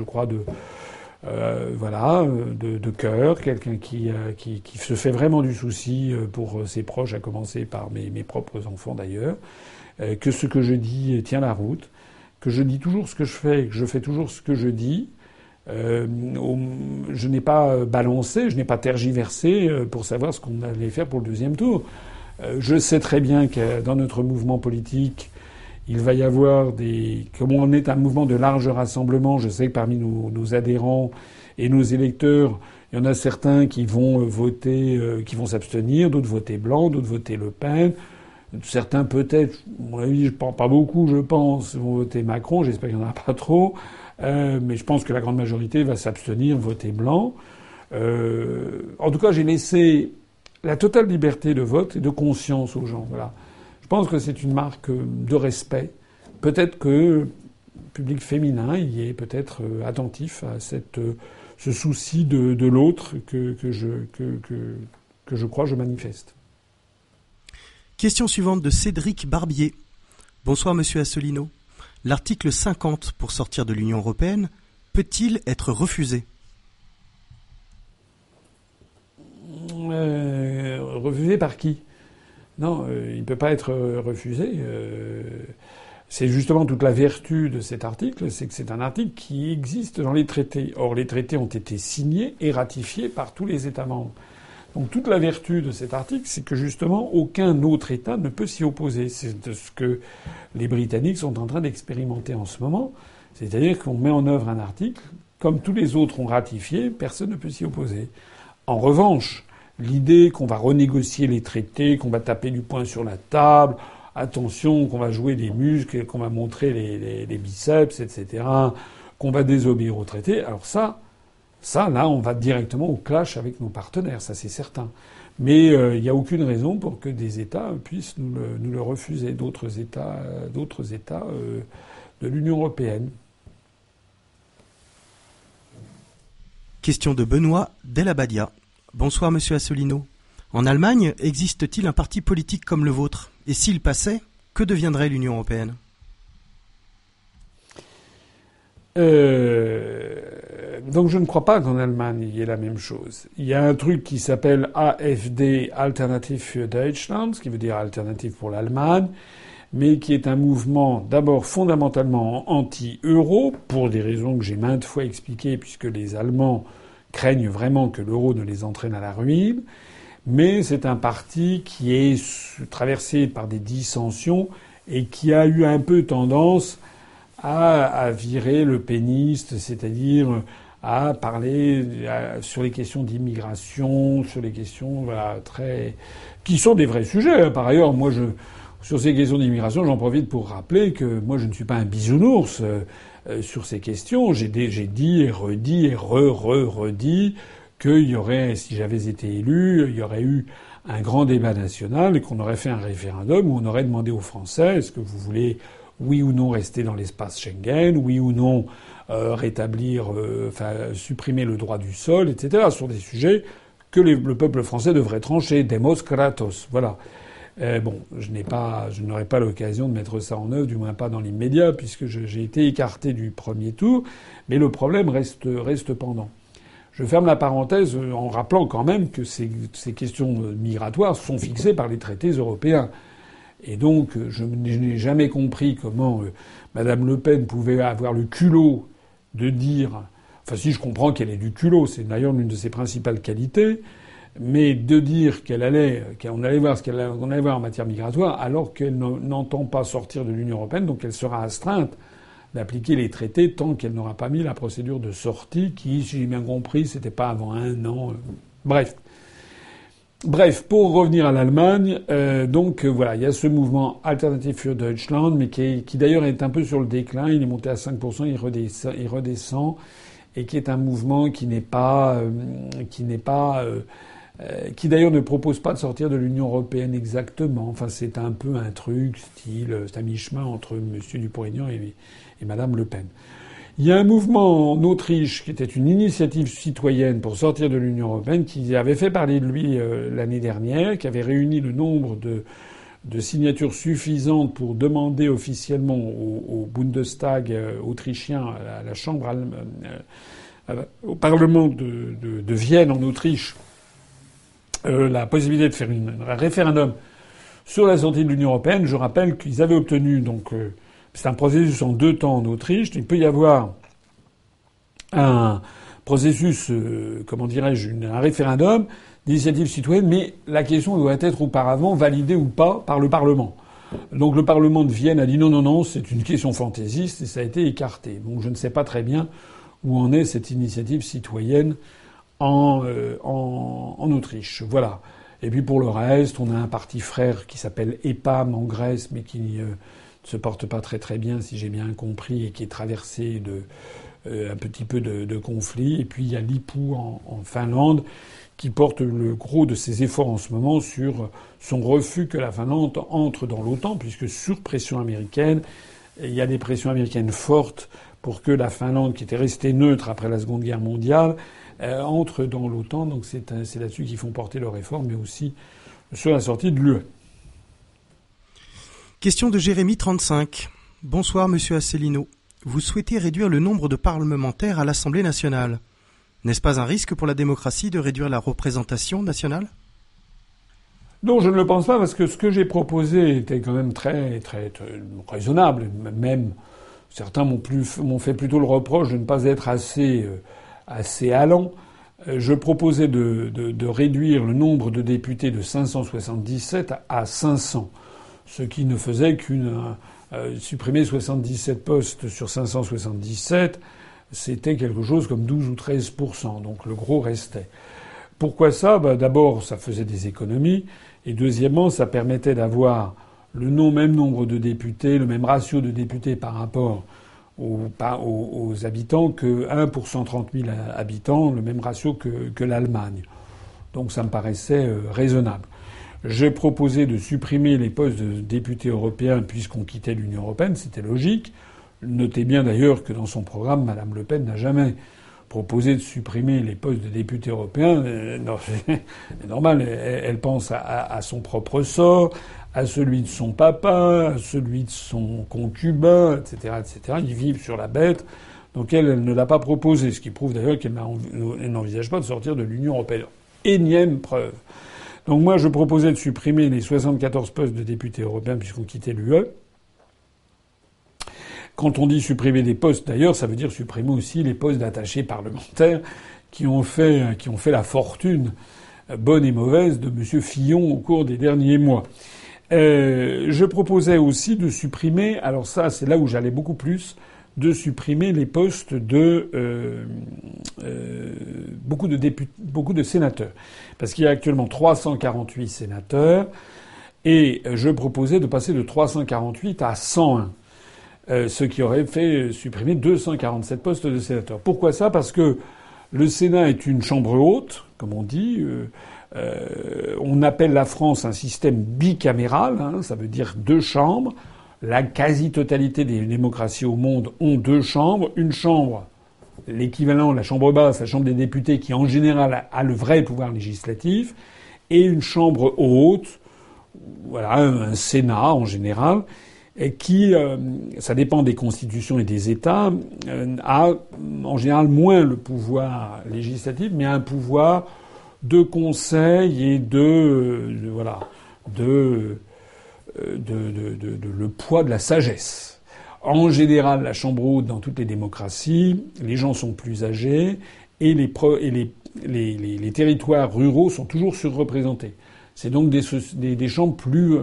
cœur, quelqu'un qui se fait vraiment du souci pour ses proches, à commencer par mes propres enfants d'ailleurs. Que ce que je dis tient la route. Que je dis toujours ce que je fais, que je fais toujours ce que je dis. Je n'ai pas balancé, je n'ai pas tergiversé pour savoir ce qu'on allait faire pour le deuxième tour. Je sais très bien que dans notre mouvement politique, il va y avoir comme on est un mouvement de large rassemblement, je sais que parmi nos adhérents et nos électeurs, il y en a certains qui vont voter, qui vont s'abstenir, d'autres voter blanc, d'autres voter Le Pen. Certains peut-être, à mon avis, pas beaucoup, je pense, vont voter Macron. J'espère qu'il n'y en aura pas trop. Mais je pense que la grande majorité va s'abstenir, voter blanc. En tout cas, j'ai laissé la totale liberté de vote et de conscience aux gens. Voilà. Je pense que c'est une marque de respect. Peut-être que le public féminin y est peut-être attentif à ce souci de l'autre que je crois je manifeste. Question suivante de Cédric Barbier. Bonsoir Monsieur Asselineau. L'article 50 pour sortir de l'Union européenne peut-il être refusé ? Refusé par qui ? Non, il ne peut pas être refusé. C'est justement toute la vertu de cet article, c'est que c'est un article qui existe dans les traités. Or, les traités ont été signés et ratifiés par tous les États membres. Donc toute la vertu de cet article, c'est que justement aucun autre État ne peut s'y opposer. C'est ce que les Britanniques sont en train d'expérimenter en ce moment. C'est-à-dire qu'on met en œuvre un article, comme tous les autres ont ratifié, personne ne peut s'y opposer. En revanche, l'idée qu'on va renégocier les traités, qu'on va taper du poing sur la table, attention, qu'on va jouer des muscles, qu'on va montrer les biceps, etc., qu'on va désobéir aux traités, alors ça, là, on va directement au clash avec nos partenaires, ça c'est certain. Mais il n'y a aucune raison pour que des États puissent nous le refuser, d'autres États de l'Union européenne. Question de Benoît Delabadia. Bonsoir Monsieur Asselineau. En Allemagne, existe-t-il un parti politique comme le vôtre ? Et s'il passait, que deviendrait l'Union européenne ? Donc je ne crois pas qu'en Allemagne il y ait la même chose. Il y a un truc qui s'appelle AfD, Alternative für Deutschland, ce qui veut dire alternative pour l'Allemagne, mais qui est un mouvement d'abord fondamentalement anti-euro, pour des raisons que j'ai maintes fois expliquées, puisque les Allemands craignent vraiment que l'euro ne les entraîne à la ruine. Mais c'est un parti qui est traversé par des dissensions et qui a eu un peu tendance à virer le péniste, c'est-à-dire à parler sur les questions d'immigration, sur les questions voilà, très qui sont des vrais sujets. Par ailleurs, moi je sur ces questions d'immigration, j'en profite pour rappeler que moi je ne suis pas un bisounours sur ces questions. J'ai dit et redit et redit qu'il y aurait, si j'avais été élu, il y aurait eu un grand débat national et qu'on aurait fait un référendum où on aurait demandé aux Français est-ce que vous voulez oui ou non rester dans l'espace Schengen, oui ou non rétablir, supprimer le droit du sol, etc. Ce sont des sujets que le peuple français devrait trancher. Demos kratos. Voilà. Bon, je n'aurai pas l'occasion de mettre ça en œuvre, du moins pas dans l'immédiat, puisque j'ai été écarté du premier tour. Mais le problème reste pendant. Je ferme la parenthèse en rappelant quand même que ces questions migratoires sont fixées par les traités européens. Et donc, je n'ai jamais compris comment Madame Le Pen pouvait avoir le culot de dire... Enfin, si je comprends qu'elle ait du culot, c'est d'ailleurs l'une de ses principales qualités, mais de dire qu'on allait voir ce qu'elle allait voir en matière migratoire, alors qu'elle n'entend pas sortir de l'Union européenne, donc elle sera astreinte d'appliquer les traités tant qu'elle n'aura pas mis la procédure de sortie, qui, si j'ai bien compris, c'était pas avant un an. Bref. Pour revenir à l'Allemagne, donc voilà, il y a ce mouvement Alternative für Deutschland, mais qui d'ailleurs est un peu sur le déclin. Il est monté à 5%, il redescend, et qui est un mouvement qui d'ailleurs ne propose pas de sortir de l'Union européenne exactement. Enfin, c'est un peu un truc style, c'est à mi-chemin entre Monsieur Dupont-Aignan et Madame Le Pen. Il y a un mouvement en Autriche qui était une initiative citoyenne pour sortir de l'Union européenne qui avait fait parler de lui l'année dernière, qui avait réuni le nombre de signatures suffisantes pour demander officiellement au Bundestag autrichien, à la Chambre allemande, au Parlement de Vienne en Autriche, la possibilité de faire un référendum sur la sortie de l'Union européenne. Je rappelle qu'ils avaient obtenu donc c'est un processus en deux temps en Autriche. Il peut y avoir un processus, comment dirais-je, un référendum d'initiative citoyenne, mais la question doit être auparavant validée ou pas par le Parlement. Donc le Parlement de Vienne a dit non, c'est une question fantaisiste et ça a été écarté. Donc je ne sais pas très bien où en est cette initiative citoyenne en Autriche. Voilà. Et puis pour le reste, on a un parti frère qui s'appelle EPAM en Grèce, mais qui se porte pas très bien, si j'ai bien compris, et qui est traversé de un petit peu de conflits. Et puis il y a Lippu en Finlande qui porte le gros de ses efforts en ce moment sur son refus que la Finlande entre dans l'OTAN, puisque sur pression américaine, il y a des pressions américaines fortes pour que la Finlande, qui était restée neutre après la Seconde Guerre mondiale, entre dans l'OTAN. Donc c'est là-dessus qu'ils font porter leur effort, mais aussi sur la sortie de l'UE. Question de Jérémy 35. Bonsoir Monsieur Asselineau. Vous souhaitez réduire le nombre de parlementaires à l'Assemblée nationale. N'est-ce pas un risque pour la démocratie de réduire la représentation nationale ? Non, je ne le pense pas, parce que ce que j'ai proposé était quand même très raisonnable. Même certains m'ont fait plutôt le reproche de ne pas être assez allant. Je proposais de réduire le nombre de députés de 577 à 500. Ce qui ne faisait qu'une supprimer 77 postes sur 577, c'était quelque chose comme 12 ou 13%. Donc le gros restait. Pourquoi ça ? Bah, d'abord, ça faisait des économies. Et deuxièmement, ça permettait d'avoir le même nombre de députés, le même ratio de députés par rapport aux habitants que 1 pour 130 000 habitants, le même ratio que l'Allemagne. Donc ça me paraissait raisonnable. J'ai proposé de supprimer les postes de députés européens puisqu'on quittait l'Union européenne. C'était logique. Notez bien d'ailleurs que dans son programme, Madame Le Pen n'a jamais proposé de supprimer les postes de députés européens. Non, c'est normal. Elle pense à son propre sort, à celui de son papa, à celui de son concubin, etc., etc. Ils vivent sur la bête. Donc elle ne l'a pas proposé. Ce qui prouve d'ailleurs qu'elle n'envisage pas de sortir de l'Union européenne. Énième preuve. Donc moi, je proposais de supprimer les 74 postes de députés européens puisqu'on quittait l'UE. Quand on dit supprimer des postes, d'ailleurs, ça veut dire supprimer aussi les postes d'attachés parlementaires qui ont fait la fortune bonne et mauvaise de M. Fillon au cours des derniers mois. Je proposais aussi de supprimer, alors ça c'est là où j'allais beaucoup plus, de supprimer les postes de beaucoup de députés, beaucoup de sénateurs. Parce qu'il y a actuellement 348 sénateurs et je proposais de passer de 348 à 101. Ce qui aurait fait supprimer 247 postes de sénateurs. Pourquoi ça ? Parce que le Sénat est une chambre haute, comme on dit. On appelle la France un système bicaméral, hein, ça veut dire deux chambres. La quasi-totalité des démocraties au monde ont deux chambres. Une chambre, l'équivalent, la chambre basse, la chambre des députés, qui en général a le vrai pouvoir législatif, et une chambre haute, voilà, un Sénat en général, et qui, ça dépend des constitutions et des États, a en général moins le pouvoir législatif, mais un pouvoir de conseil et de le poids de la sagesse. En général, la chambre haute dans toutes les démocraties, les gens sont plus âgés et les territoires ruraux sont toujours surreprésentés. C'est donc des chambres plus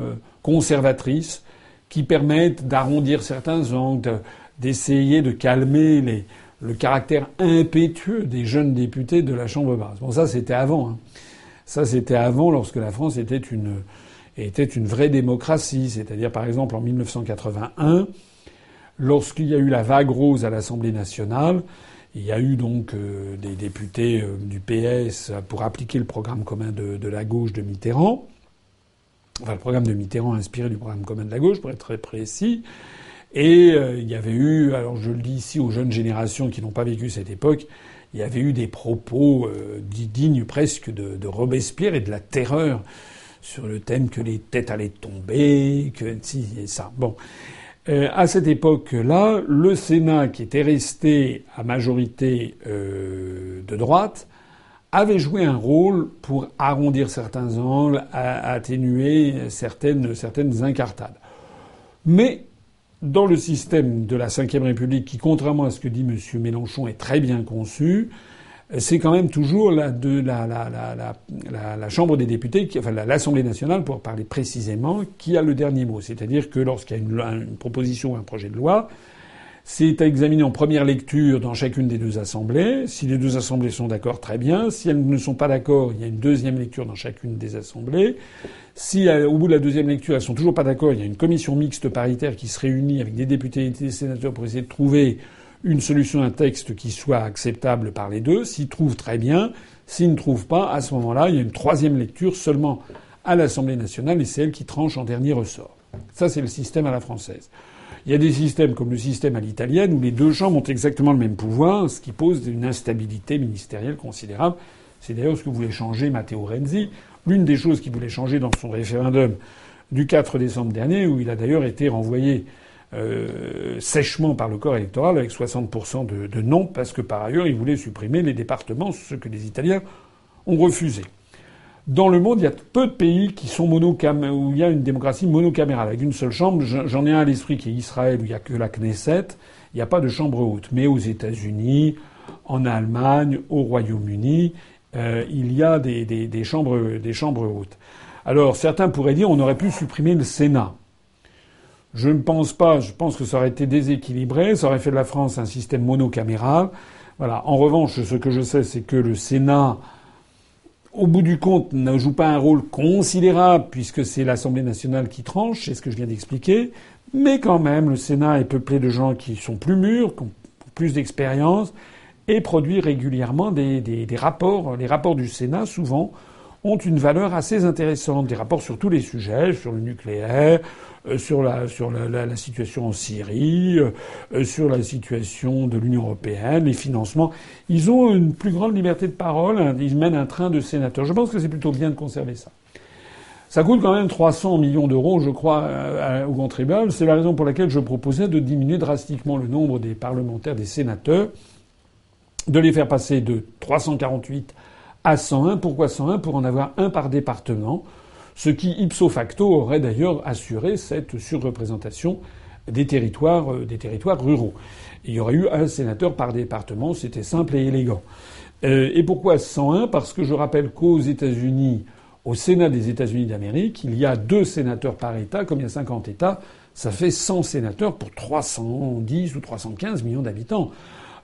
conservatrices, qui permettent d'arrondir certains angles, d'essayer de calmer le caractère impétueux des jeunes députés de la Chambre basse. Bon, ça c'était avant. Hein. Ça c'était avant, lorsque la France était une vraie démocratie. C'est-à-dire par exemple en 1981, lorsqu'il y a eu la vague rose à l'Assemblée nationale, il y a eu donc des députés du PS pour appliquer le programme commun de la gauche de Mitterrand. Enfin, le programme de Mitterrand inspiré du programme commun de la gauche, pour être très précis. Et il y avait eu, alors je le dis ici aux jeunes générations qui n'ont pas vécu cette époque, il y avait eu des propos dignes presque de Robespierre et de la terreur sur le thème que les têtes allaient tomber, que si et ça. Bon, à cette époque-là, le Sénat, qui était resté à majorité de droite, avait joué un rôle pour arrondir certains angles, atténuer certaines incartades. Mais dans le système de la Ve République, qui contrairement à ce que dit M. Mélenchon est très bien conçu, c'est quand même toujours la Chambre des députés, enfin l'Assemblée nationale pour parler précisément, qui a le dernier mot. C'est-à-dire que lorsqu'il y a une proposition ou un projet de loi, c'est à examiner en première lecture dans chacune des deux assemblées. Si les deux assemblées sont d'accord, très bien. Si elles ne sont pas d'accord, il y a une deuxième lecture dans chacune des assemblées. Si au bout de la deuxième lecture, elles sont toujours pas d'accord, il y a une commission mixte paritaire qui se réunit avec des députés et des sénateurs pour essayer de trouver une solution, un texte qui soit acceptable par les deux. S'ils trouvent, très bien. S'ils ne trouvent pas, à ce moment-là, il y a une troisième lecture seulement à l'Assemblée nationale et c'est elle qui tranche en dernier ressort. Ça, c'est le système à la française. Il y a des systèmes comme le système à l'italienne où les deux chambres ont exactement le même pouvoir, ce qui pose une instabilité ministérielle considérable. C'est d'ailleurs ce que voulait changer Matteo Renzi. L'une des choses qu'il voulait changer dans son référendum du 4 décembre dernier, où il a d'ailleurs été renvoyé sèchement par le corps électoral avec 60% de non, parce que par ailleurs, il voulait supprimer les départements, ce que les Italiens ont refusé. Dans le monde, il y a peu de pays qui sont où il y a une démocratie monocamérale avec une seule chambre. J'en ai un à l'esprit qui est Israël, où il n'y a que la Knesset. Il n'y a pas de chambre haute. Mais aux États-Unis, en Allemagne, au Royaume-Uni, il y a des chambres hautes. Alors certains pourraient dire on aurait pu supprimer le Sénat. Je ne pense pas. Je pense que ça aurait été déséquilibré. Ça aurait fait de la France un système monocaméral. Voilà. En revanche, ce que je sais, c'est que le Sénat, au bout du compte, ne joue pas un rôle considérable puisque c'est l'Assemblée nationale qui tranche, c'est ce que je viens d'expliquer. Mais quand même, le Sénat est peuplé de gens qui sont plus mûrs, qui ont plus d'expérience et produit régulièrement des rapports. Les rapports du Sénat, souvent, ont une valeur assez intéressante. Des rapports sur tous les sujets, sur le nucléaire, sur la situation en Syrie, sur la situation de l'Union européenne, les financements. Ils ont une plus grande liberté de parole. Hein. Ils mènent un train de sénateurs. Je pense que c'est plutôt bien de conserver ça. Ça coûte quand même 300 millions d'euros, je crois, aux contribuables. C'est la raison pour laquelle je proposais de diminuer drastiquement le nombre des parlementaires, des sénateurs, de les faire passer de 348 à 101. Pourquoi 101 ? Pour en avoir un par département, ce qui, ipso facto, aurait d'ailleurs assuré cette surreprésentation des territoires ruraux. Il y aurait eu un sénateur par département, c'était simple et élégant. Et pourquoi 101 ? Parce que je rappelle qu'aux États-Unis, Au Sénat des États-Unis d'Amérique, il y a 2 sénateurs par État, comme il y a 50 États, ça fait 100 sénateurs pour 310 ou 315 millions d'habitants.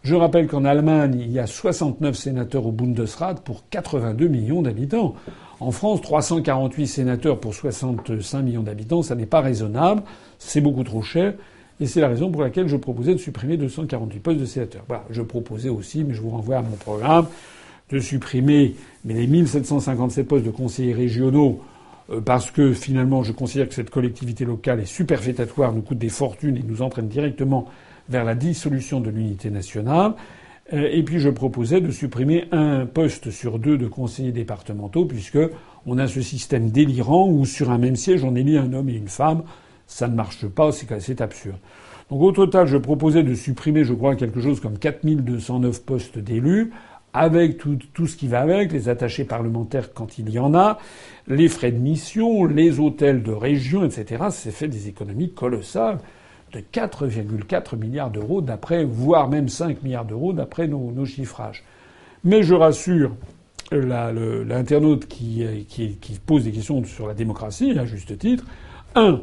Je rappelle qu'en Allemagne, il y a 69 sénateurs au Bundesrat pour 82 millions d'habitants. En France, 348 sénateurs pour 65 millions d'habitants, ça n'est pas raisonnable, c'est beaucoup trop cher. Et c'est la raison pour laquelle je proposais de supprimer 248 postes de sénateurs. Voilà, je proposais aussi, mais je vous renvoie à mon programme, de supprimer les 1757 postes de conseillers régionaux parce que finalement je considère que cette collectivité locale est superfétatoire, nous coûte des fortunes et nous entraîne directement vers la dissolution de l'unité nationale. Et puis je proposais de supprimer 1 poste sur 2 de conseillers départementaux puisque on a ce système délirant où sur un même siège on élit un homme et une femme. Ça ne marche pas, c'est absurde. Donc au total, je proposais de supprimer, je crois, quelque chose comme 4209 postes d'élus, avec tout ce qui va avec, les attachés parlementaires quand il y en a, les frais de mission, les hôtels de région, etc. C'est fait des économies colossales de 4,4 milliards d'euros d'après, voire même 5 milliards d'euros d'après nos chiffrages. Mais je rassure l'internaute qui pose des questions sur la démocratie, à juste titre. 1.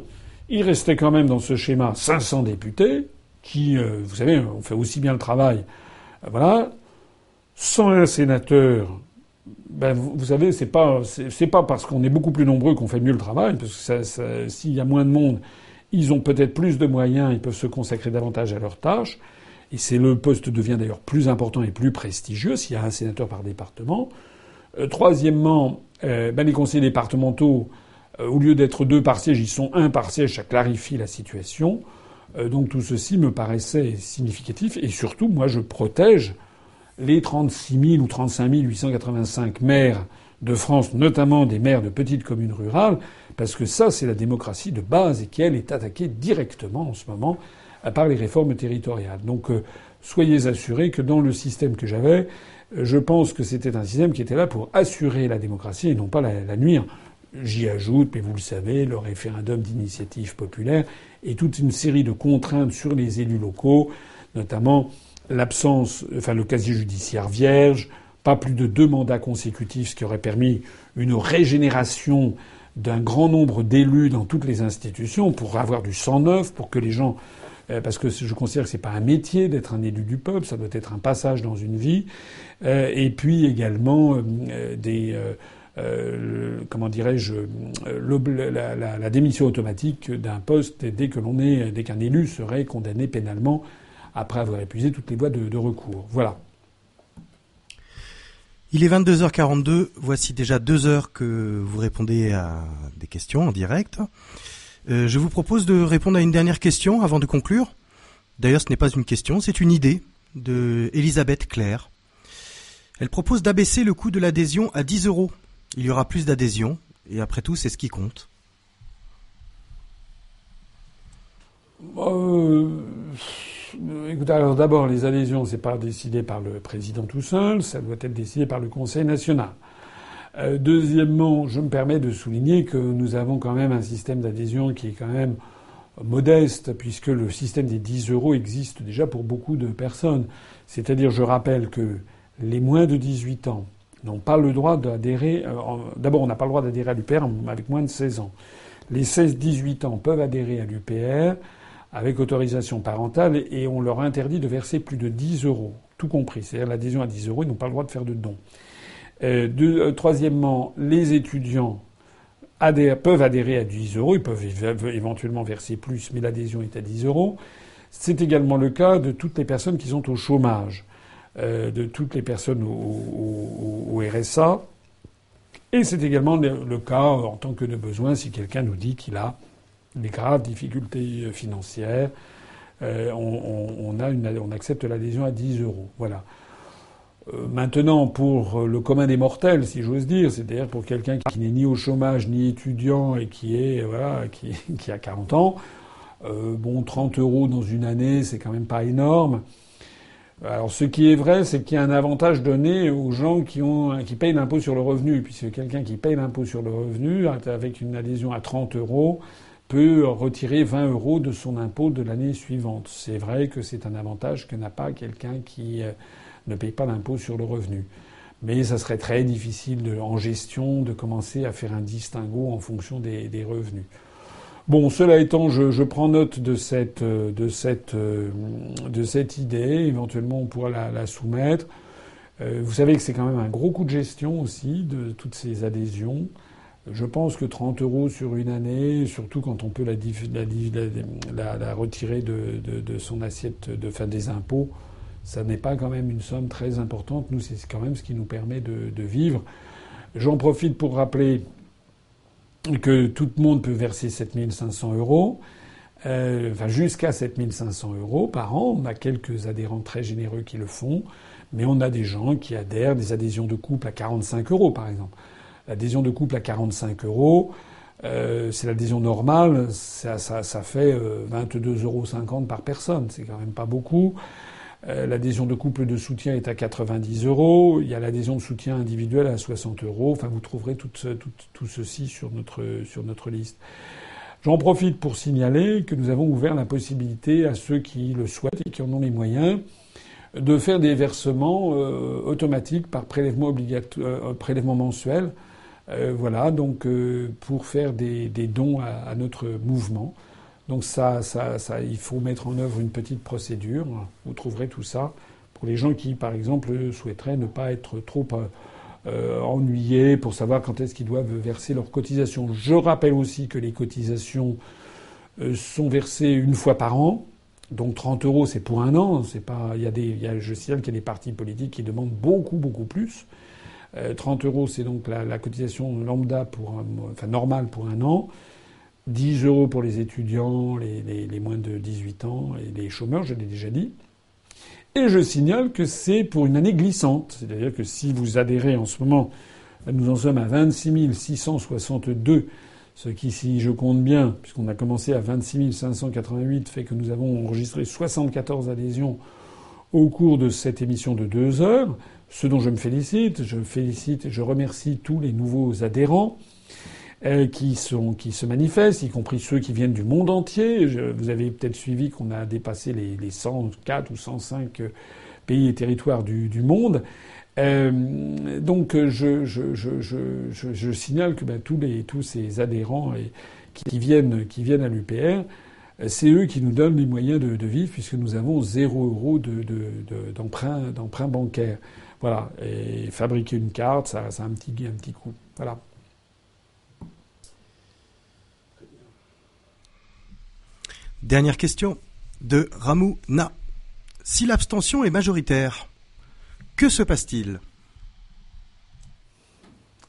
Il restait quand même dans ce schéma 500 députés qui, vous savez, on fait aussi bien le travail. Voilà. 101 sénateurs, vous savez, c'est pas parce qu'on est beaucoup plus nombreux qu'on fait mieux le travail, parce que s'il y a moins de monde, ils ont peut-être plus de moyens, ils peuvent se consacrer davantage à leurs tâches. Et le poste devient d'ailleurs plus important et plus prestigieux s'il y a un sénateur par département. Troisièmement, les conseillers départementaux, au lieu d'être 2 par siège, ils sont 1 par siège, ça clarifie la situation. Donc tout ceci me paraissait significatif. Et surtout, moi, je protège les 36 000 ou 35 885 maires de France, notamment des maires de petites communes rurales, parce que ça, c'est la démocratie de base et qu'elle est attaquée directement en ce moment par les réformes territoriales. Donc soyez assurés que dans le système que j'avais, je pense que c'était un système qui était là pour assurer la démocratie et non pas la nuire. J'y ajoute, mais vous le savez, le référendum d'initiative populaire et toute une série de contraintes sur les élus locaux, notamment le casier judiciaire vierge, pas plus de 2 mandats consécutifs, ce qui aurait permis une régénération d'un grand nombre d'élus dans toutes les institutions pour avoir du sang neuf, pour que les gens, parce que je considère que c'est pas un métier d'être un élu du peuple, ça doit être un passage dans une vie, et puis également la démission automatique d'un poste dès qu'un élu serait condamné pénalement après avoir épuisé toutes les voies de recours. Voilà. Il est 22h42. Voici déjà 2 heures que vous répondez à des questions en direct. Je vous propose de répondre à une dernière question avant de conclure. D'ailleurs, ce n'est pas une question, c'est une idée de Elisabeth Claire. Elle propose d'abaisser le coût de l'adhésion à 10 €. Il y aura plus d'adhésion. Et après tout, c'est ce qui compte. Écoutez, alors d'abord, les adhésions, c'est pas décidé par le président tout seul, ça doit être décidé par le Conseil national. Deuxièmement, je me permets de souligner que nous avons quand même un système d'adhésion qui est quand même modeste, puisque le système des 10 € existe déjà pour beaucoup de personnes. C'est-à-dire, je rappelle que les moins de 18 ans n'ont pas le droit d'adhérer. D'abord, on n'a pas le droit d'adhérer à l'UPR avec moins de 16 ans. Les 16-18 ans peuvent adhérer à l'UPR avec autorisation parentale et on leur interdit de verser plus de 10 €, tout compris. C'est-à-dire l'adhésion à 10 €, ils n'ont pas le droit de faire de dons. Troisièmement, les étudiants peuvent adhérer à 10 €, ils peuvent éventuellement verser plus, mais l'adhésion est à 10 €. C'est également le cas de toutes les personnes qui sont au chômage, de toutes les personnes au RSA. Et c'est également le cas en tant que de besoin si quelqu'un nous dit qu'il a des graves difficultés financières, on accepte l'adhésion à 10 €. Voilà. Maintenant, pour le commun des mortels, si j'ose dire, c'est-à-dire pour quelqu'un qui n'est ni au chômage ni étudiant et qui a 40 ans, 30 € dans une année, c'est quand même pas énorme. Alors, ce qui est vrai, c'est qu'il y a un avantage donné aux gens qui payent l'impôt sur le revenu, puisque quelqu'un qui paye l'impôt sur le revenu avec une adhésion à 30 € peut retirer 20 € de son impôt de l'année suivante. C'est vrai que c'est un avantage que n'a pas quelqu'un qui ne paye pas l'impôt sur le revenu. Mais ça serait très difficile en gestion de commencer à faire un distinguo en fonction des revenus. Bon, cela étant, je prends note de cette idée. Éventuellement, on pourra la soumettre. Vous savez que c'est quand même un gros coût de gestion aussi de toutes ces adhésions. Je pense que 30 € sur une année, surtout quand on peut la retirer de son assiette, enfin des impôts, ça n'est pas quand même une somme très importante. Nous, c'est quand même ce qui nous permet de vivre. J'en profite pour rappeler que tout le monde peut verser 7 500 €, enfin jusqu'à 7 500 € par an. On a quelques adhérents très généreux qui le font, mais on a des gens qui adhèrent, des adhésions de couple à 45 € par exemple. L'adhésion de couple à 45 €, c'est l'adhésion normale, ça fait 22,50 € par personne, c'est quand même pas beaucoup. L'adhésion de couple de soutien est à 90 €. Il y a l'adhésion de soutien individuelle à 60 €. Enfin, vous trouverez tout ceci sur notre liste. J'en profite pour signaler que nous avons ouvert la possibilité à ceux qui le souhaitent et qui en ont les moyens de faire des versements automatiques par prélèvement prélèvement mensuel. Voilà, donc pour faire des dons à notre mouvement. Donc ça, il faut mettre en œuvre une petite procédure. Vous trouverez tout ça pour les gens qui, par exemple, souhaiteraient ne pas être trop ennuyés pour savoir quand est-ce qu'ils doivent verser leurs cotisations. Je rappelle aussi que les cotisations sont versées une fois par an. Donc 30 €, c'est pour un an. C'est pas. Je signale qu'il y a des partis politiques qui demandent beaucoup, beaucoup plus. 30 €, c'est donc la cotisation lambda enfin normale pour un an. 10 € pour les étudiants, les moins de 18 ans et les chômeurs, je l'ai déjà dit. Et je signale que c'est pour une année glissante. C'est-à-dire que si vous adhérez en ce moment, nous en sommes à 26 662, ce qui, si je compte bien, puisqu'on a commencé à 26 588, fait que nous avons enregistré 74 adhésions au cours de cette émission de 2 heures, ce dont je me félicite. Je félicite et je remercie tous les nouveaux adhérents qui se manifestent, y compris ceux qui viennent du monde entier. Vous avez peut-être suivi qu'on a dépassé les 104 ou 105 pays et territoires du monde. Donc je signale que tous ces adhérents qui viennent à l'UPR, c'est eux qui nous donnent les moyens de vivre, puisque nous avons 0 € d'emprunt bancaire. Voilà. Et fabriquer une carte, ça a un petit coût. Voilà. Dernière question de Ramou Na. Si l'abstention est majoritaire, que se passe-t-il ?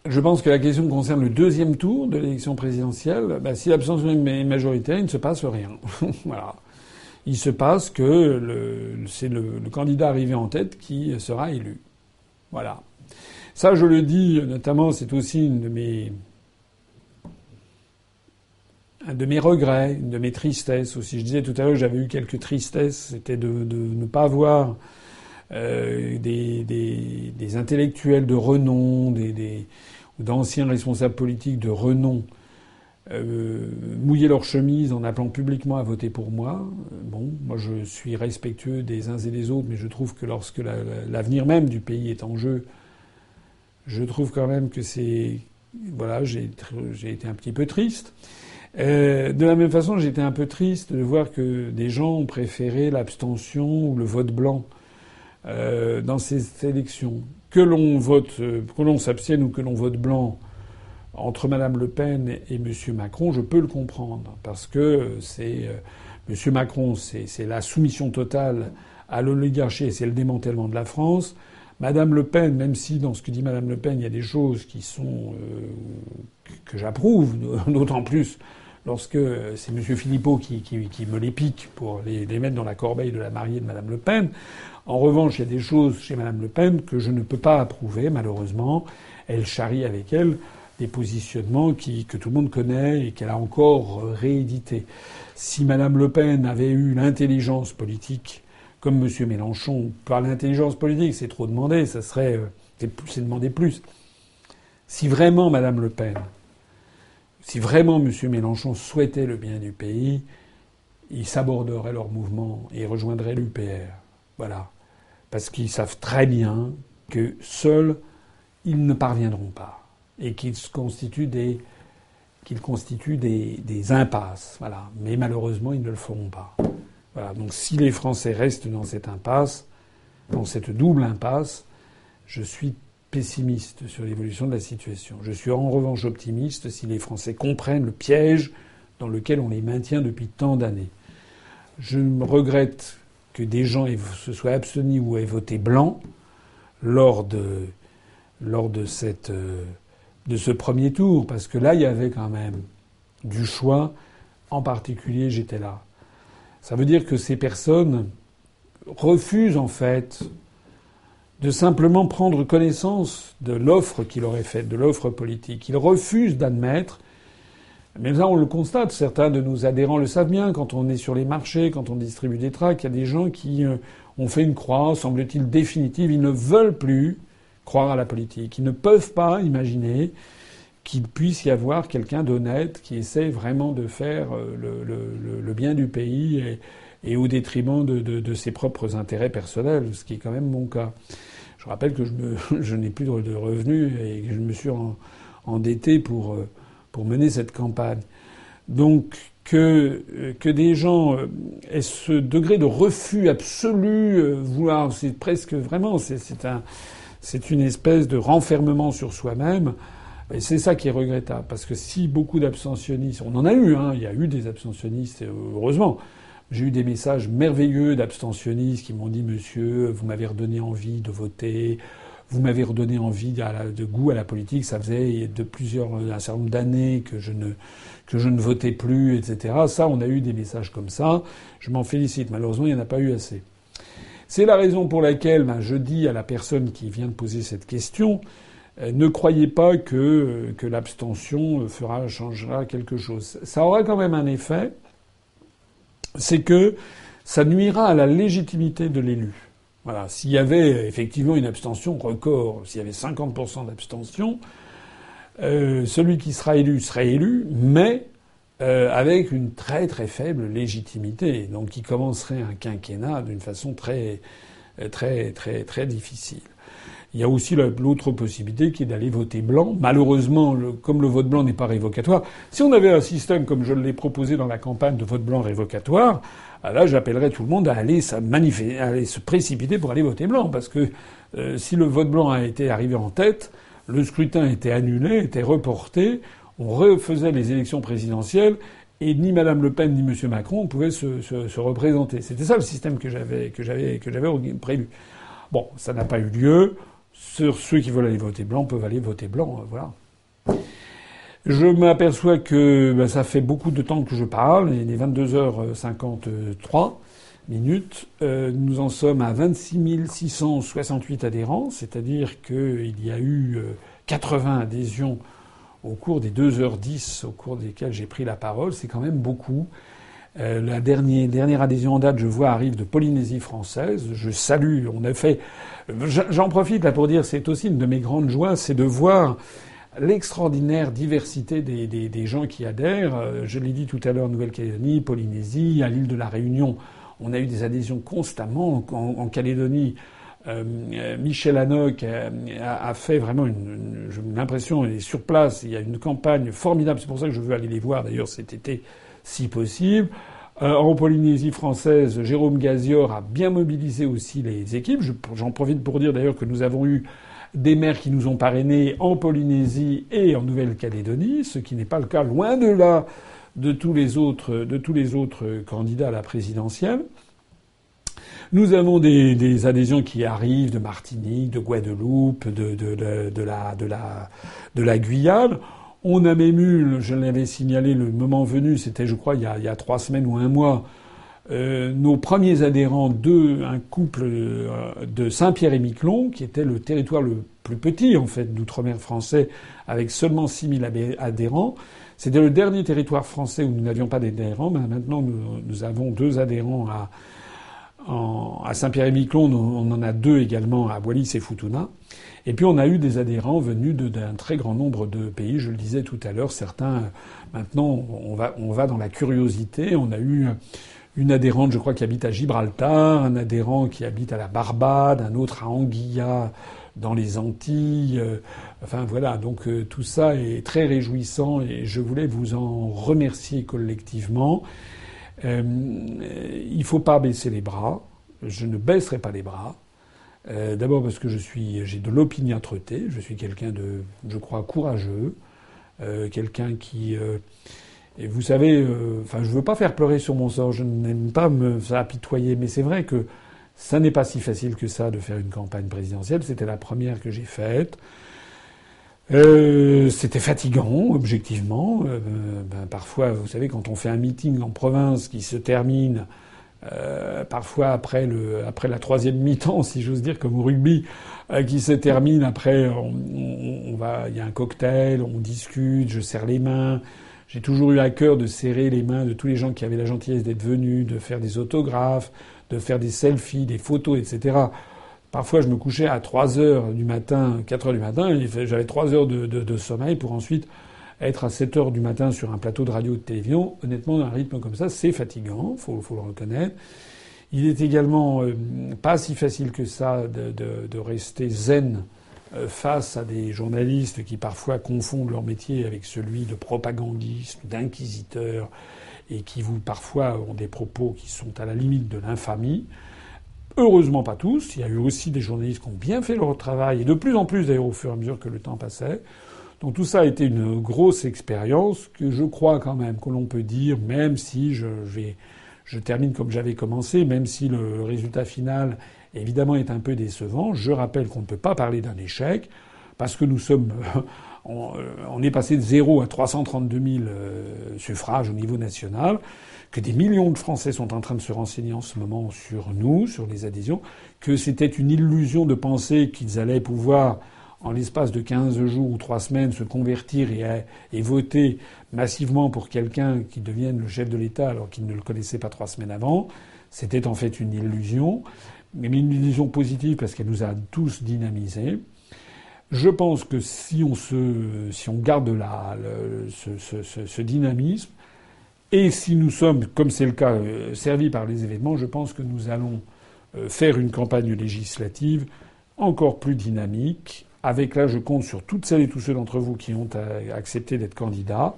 Je pense que la question concerne le deuxième tour de l'élection présidentielle. Si l'abstention est majoritaire, il ne se passe rien. Voilà. Il se passe que c'est le candidat arrivé en tête qui sera élu. Voilà. Ça, je le dis notamment, c'est aussi un de mes regrets, une de mes tristesses aussi. Je disais tout à l'heure que j'avais eu quelques tristesses, c'était de ne pas avoir des intellectuels de renom, ou d'anciens responsables politiques de renom mouiller leur chemise en appelant publiquement à voter pour moi. Bon, moi je suis respectueux des uns et des autres, mais je trouve que lorsque l'avenir même du pays est en jeu, je trouve quand même que c'est... Voilà, j'ai été un petit peu triste. De la même façon, j'étais un peu triste de voir que des gens ont préféré l'abstention ou le vote blanc dans ces élections. Que l'on vote, que l'on s'abstienne ou que l'on vote blanc entre Madame Le Pen et Monsieur Macron, je peux le comprendre parce que c'est Monsieur Macron, c'est la soumission totale à l'oligarchie et c'est le démantèlement de la France. Madame Le Pen, même si dans ce que dit Madame Le Pen, il y a des choses qui sont que j'approuve, d'autant plus lorsque c'est Monsieur Philippot qui me les pique pour les mettre dans la corbeille de la mariée de Madame Le Pen. En revanche, il y a des choses chez Madame Le Pen que je ne peux pas approuver, malheureusement. Elle charrie avec elle des positionnements que tout le monde connaît et qu'elle a encore réédités. Si Madame Le Pen avait eu l'intelligence politique, comme Monsieur Mélenchon, par l'intelligence politique, c'est trop demandé, ça serait... c'est demander plus. Si vraiment Madame Le Pen... Si vraiment M. Mélenchon souhaitait le bien du pays, ils s'aborderaient leur mouvement et rejoindraient l'UPR. Voilà. Parce qu'ils savent très bien que seuls ils ne parviendront pas et qu'ils constituent des impasses. Voilà. Mais malheureusement, ils ne le feront pas. Voilà. Donc si les Français restent dans cette impasse, dans cette double impasse, je suis pessimiste sur l'évolution de la situation. Je suis en revanche optimiste si les Français comprennent le piège dans lequel on les maintient depuis tant d'années. Je regrette que des gens se soient abstenus ou aient voté blanc lors de ce premier tour, parce que là, il y avait quand même du choix. En particulier, j'étais là. Ça veut dire que ces personnes refusent, en fait, de simplement prendre connaissance de l'offre qu'il aurait faite, de l'offre politique. Ils refusent d'admettre. Même ça, on le constate. Certains de nos adhérents le savent bien. Quand on est sur les marchés, quand on distribue des tracts, il y a des gens qui ont fait une croix, semble-t-il, définitive. Ils ne veulent plus croire à la politique. Ils ne peuvent pas imaginer qu'il puisse y avoir quelqu'un d'honnête qui essaie vraiment de faire le bien du pays et au détriment de ses propres intérêts personnels, ce qui est quand même mon cas. Je rappelle que je n'ai plus de revenus et que je me suis endetté pour mener cette campagne. Donc que des gens aient ce degré de refus absolu, vouloir, c'est presque vraiment, c'est une espèce de renfermement sur soi-même. Et c'est ça qui est regrettable. Parce que si beaucoup d'abstentionnistes... On en a eu, hein. Il y a eu des abstentionnistes, heureusement. J'ai eu des messages merveilleux d'abstentionnistes qui m'ont dit « Monsieur, vous m'avez redonné envie de voter. Vous m'avez redonné envie de goût à la politique. Ça faisait un certain nombre d'années que je ne votais plus, etc. » Ça, on a eu des messages comme ça. Je m'en félicite. Malheureusement, il n'y en a pas eu assez. C'est la raison pour laquelle je dis à la personne qui vient de poser cette question... Ne croyez pas que l'abstention changera quelque chose. Ça aura quand même un effet, c'est que ça nuira à la légitimité de l'élu. Voilà. S'il y avait effectivement une abstention record, s'il y avait 50% d'abstention, celui qui sera élu, mais avec une très très faible légitimité. Donc il commencerait un quinquennat d'une façon très très très très difficile. Il y a aussi l'autre possibilité qui est d'aller voter blanc. Malheureusement, comme le vote blanc n'est pas révocatoire, si on avait un système comme je l'ai proposé dans la campagne de vote blanc révocatoire, là j'appellerais tout le monde à aller se précipiter pour aller voter blanc. Parce que si le vote blanc a été arrivé en tête, le scrutin était annulé, était reporté, on refaisait les élections présidentielles et ni Madame Le Pen ni Monsieur Macron pouvaient se représenter. C'était ça le système que j'avais prévu. Bon, ça n'a pas eu lieu. Sur ceux qui veulent aller voter blanc peuvent aller voter blanc, voilà. Je m'aperçois que ça fait beaucoup de temps que je parle. Il est 22h53. Nous en sommes à 26 668 adhérents, c'est-à-dire qu'il y a eu 80 adhésions au cours des 2h10 au cours desquelles j'ai pris la parole. C'est quand même beaucoup. La dernière adhésion en date, je vois, arrive de Polynésie française. Je salue. On a fait. J'en profite là pour dire, c'est aussi une de mes grandes joies, c'est de voir l'extraordinaire diversité des gens qui adhèrent. Je l'ai dit tout à l'heure, Nouvelle-Calédonie, Polynésie, à l'île de la Réunion, on a eu des adhésions constamment. En Calédonie, Michel Hanok a fait vraiment j'ai l'impression, elle est sur place. Il y a une campagne formidable. C'est pour ça que je veux aller les voir d'ailleurs cet été. Si possible. En Polynésie française, Jérôme Gazior a bien mobilisé aussi les équipes. J'en profite pour dire d'ailleurs que nous avons eu des maires qui nous ont parrainés en Polynésie et en Nouvelle-Calédonie, ce qui n'est pas le cas, loin de là, de tous les autres candidats à la présidentielle. Nous avons des adhésions qui arrivent de Martinique, de Guadeloupe, de la Guyane. On a même eu, je l'avais signalé le moment venu, c'était je crois il y a 3 semaines ou 1 mois, nos premiers adhérents, un couple de Saint-Pierre-et-Miquelon, qui était le territoire le plus petit en fait d'outre-mer français, avec seulement 6000 adhérents. C'était le dernier territoire français où nous n'avions pas d'adhérents, mais maintenant nous avons 2 adhérents à Saint-Pierre-et-Miquelon, on en a 2 également à Wallis et Futuna. Et puis on a eu des adhérents venus d'un très grand nombre de pays. Je le disais tout à l'heure, certains... Maintenant, on va dans la curiosité. On a eu une adhérente, je crois, qui habite à Gibraltar, un adhérent qui habite à la Barbade, un autre à Anguilla, dans les Antilles. Enfin voilà, donc tout ça est très réjouissant et je voulais vous en remercier collectivement. Il ne faut pas baisser les bras. Je ne baisserai pas les bras. D'abord parce que j'ai de l'opiniâtreté. Je suis quelqu'un de, je crois, courageux. Quelqu'un qui... Et vous savez, je veux pas faire pleurer sur mon sort. Je n'aime pas me apitoyer. Mais c'est vrai que ça n'est pas si facile que ça de faire une campagne présidentielle. C'était la première que j'ai faite. C'était fatigant, objectivement. Parfois, vous savez, quand on fait un meeting en province qui se termine... parfois après la troisième mi-temps, si j'ose dire, comme au rugby, qui se termine. Après, il y a un cocktail, on discute, je serre les mains. J'ai toujours eu à cœur de serrer les mains de tous les gens qui avaient la gentillesse d'être venus, de faire des autographes, de faire des selfies, des photos, etc. Parfois, je me couchais à 4 heures du matin, et j'avais 3 heures de sommeil pour ensuite être à 7 heures du matin sur un plateau de radio ou de télévision. Honnêtement, un rythme comme ça, c'est fatigant, faut le reconnaître. Il est également pas si facile que ça de rester zen face à des journalistes qui parfois confondent leur métier avec celui de propagandiste, d'inquisiteur, et qui parfois ont des propos qui sont à la limite de l'infamie. Heureusement pas tous. Il y a eu aussi des journalistes qui ont bien fait leur travail, et de plus en plus d'ailleurs au fur et à mesure que le temps passait. Donc tout ça a été une grosse expérience que je crois quand même que l'on peut dire, même si je termine comme j'avais commencé, même si le résultat final évidemment est un peu décevant. Je rappelle qu'on ne peut pas parler d'un échec parce que nous sommes, on est passé de 0 à 332 000 suffrages au niveau national, que des millions de Français sont en train de se renseigner en ce moment sur nous, sur les adhésions, que c'était une illusion de penser qu'ils allaient pouvoir en l'espace de 15 jours ou 3 semaines, se convertir et voter massivement pour quelqu'un qui devienne le chef de l'État alors qu'il ne le connaissait pas 3 semaines avant. C'était en fait une illusion, mais une illusion positive parce qu'elle nous a tous dynamisés. Je pense que si on garde ce dynamisme, et si nous sommes, comme c'est le cas, servis par les événements, je pense que nous allons faire une campagne législative encore plus dynamique. Avec là, je compte sur toutes celles et tous ceux d'entre vous qui ont accepté d'être candidats.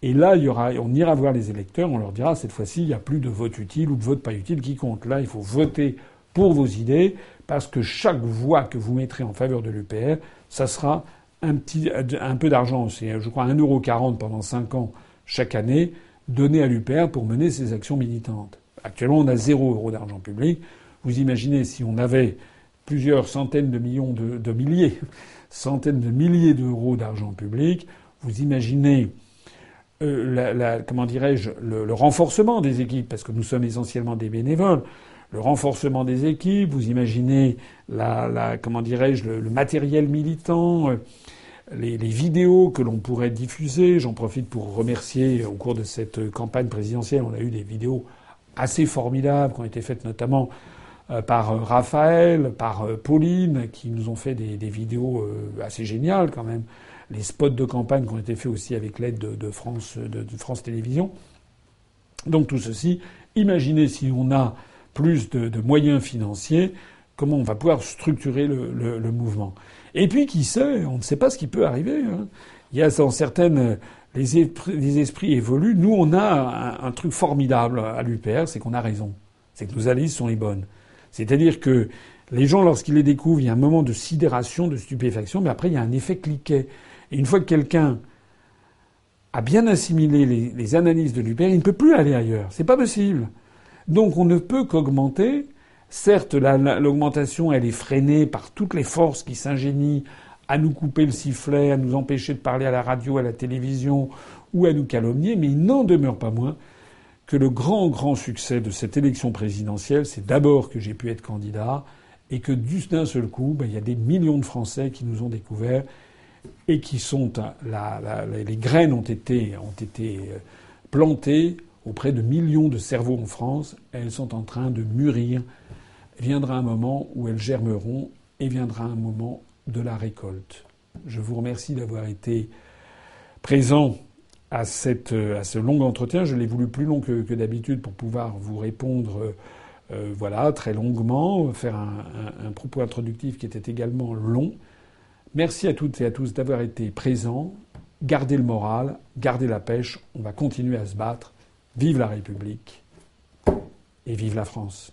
Et là, on ira voir les électeurs, on leur dira cette fois-ci, il n'y a plus de vote utile ou de vote pas utile qui compte. Là, il faut voter pour vos idées, parce que chaque voix que vous mettrez en faveur de l'UPR, ça sera un peu d'argent. C'est, je crois, 1,40 € pendant 5 ans chaque année, donné à l'UPR pour mener ses actions militantes. Actuellement, on a 0 € d'argent public. Vous imaginez si on avait plusieurs centaines de milliers d'euros d'argent public. Vous imaginez, comment dirais-je, le renforcement des équipes, parce que nous sommes essentiellement des bénévoles. Le renforcement des équipes. Vous imaginez comment dirais-je, le matériel militant, les vidéos que l'on pourrait diffuser. J'en profite pour remercier, au cours de cette campagne présidentielle, on a eu des vidéos assez formidables qui ont été faites notamment par Raphaël, par Pauline, qui nous ont fait des vidéos assez géniales quand même. Les spots de campagne qui ont été faits aussi avec l'aide de France Télévisions. Donc tout ceci, imaginez si on a plus de moyens financiers, comment on va pouvoir structurer le mouvement. Et puis qui sait, on ne sait pas ce qui peut arriver, hein. Il y a dans certaines... Les esprits évoluent. Nous, on a un truc formidable à l'UPR, c'est qu'on a raison. C'est que nos analyses sont les bonnes. C'est-à-dire que les gens, lorsqu'ils les découvrent, il y a un moment de sidération, de stupéfaction, mais après, il y a un effet cliquet. Et une fois que quelqu'un a bien assimilé les analyses de l'UPR, il ne peut plus aller ailleurs. C'est pas possible. Donc on ne peut qu'augmenter. Certes, l'augmentation, elle est freinée par toutes les forces qui s'ingénient à nous couper le sifflet, à nous empêcher de parler à la radio, à la télévision, ou à nous calomnier, mais il n'en demeure pas moins que le grand succès de cette élection présidentielle, c'est d'abord que j'ai pu être candidat et que d'un seul coup, il y a des millions de Français qui nous ont découverts et qui sont... Les graines ont été plantées auprès de millions de cerveaux en France. Elles sont en train de mûrir. Viendra un moment où elles germeront et viendra un moment de la récolte. Je vous remercie d'avoir été présents à ce long entretien. Je l'ai voulu plus long que d'habitude pour pouvoir vous répondre voilà, très longuement, faire un propos introductif qui était également long. Merci à toutes et à tous d'avoir été présents. Gardez le moral, gardez la pêche. On va continuer à se battre. Vive la République et vive la France.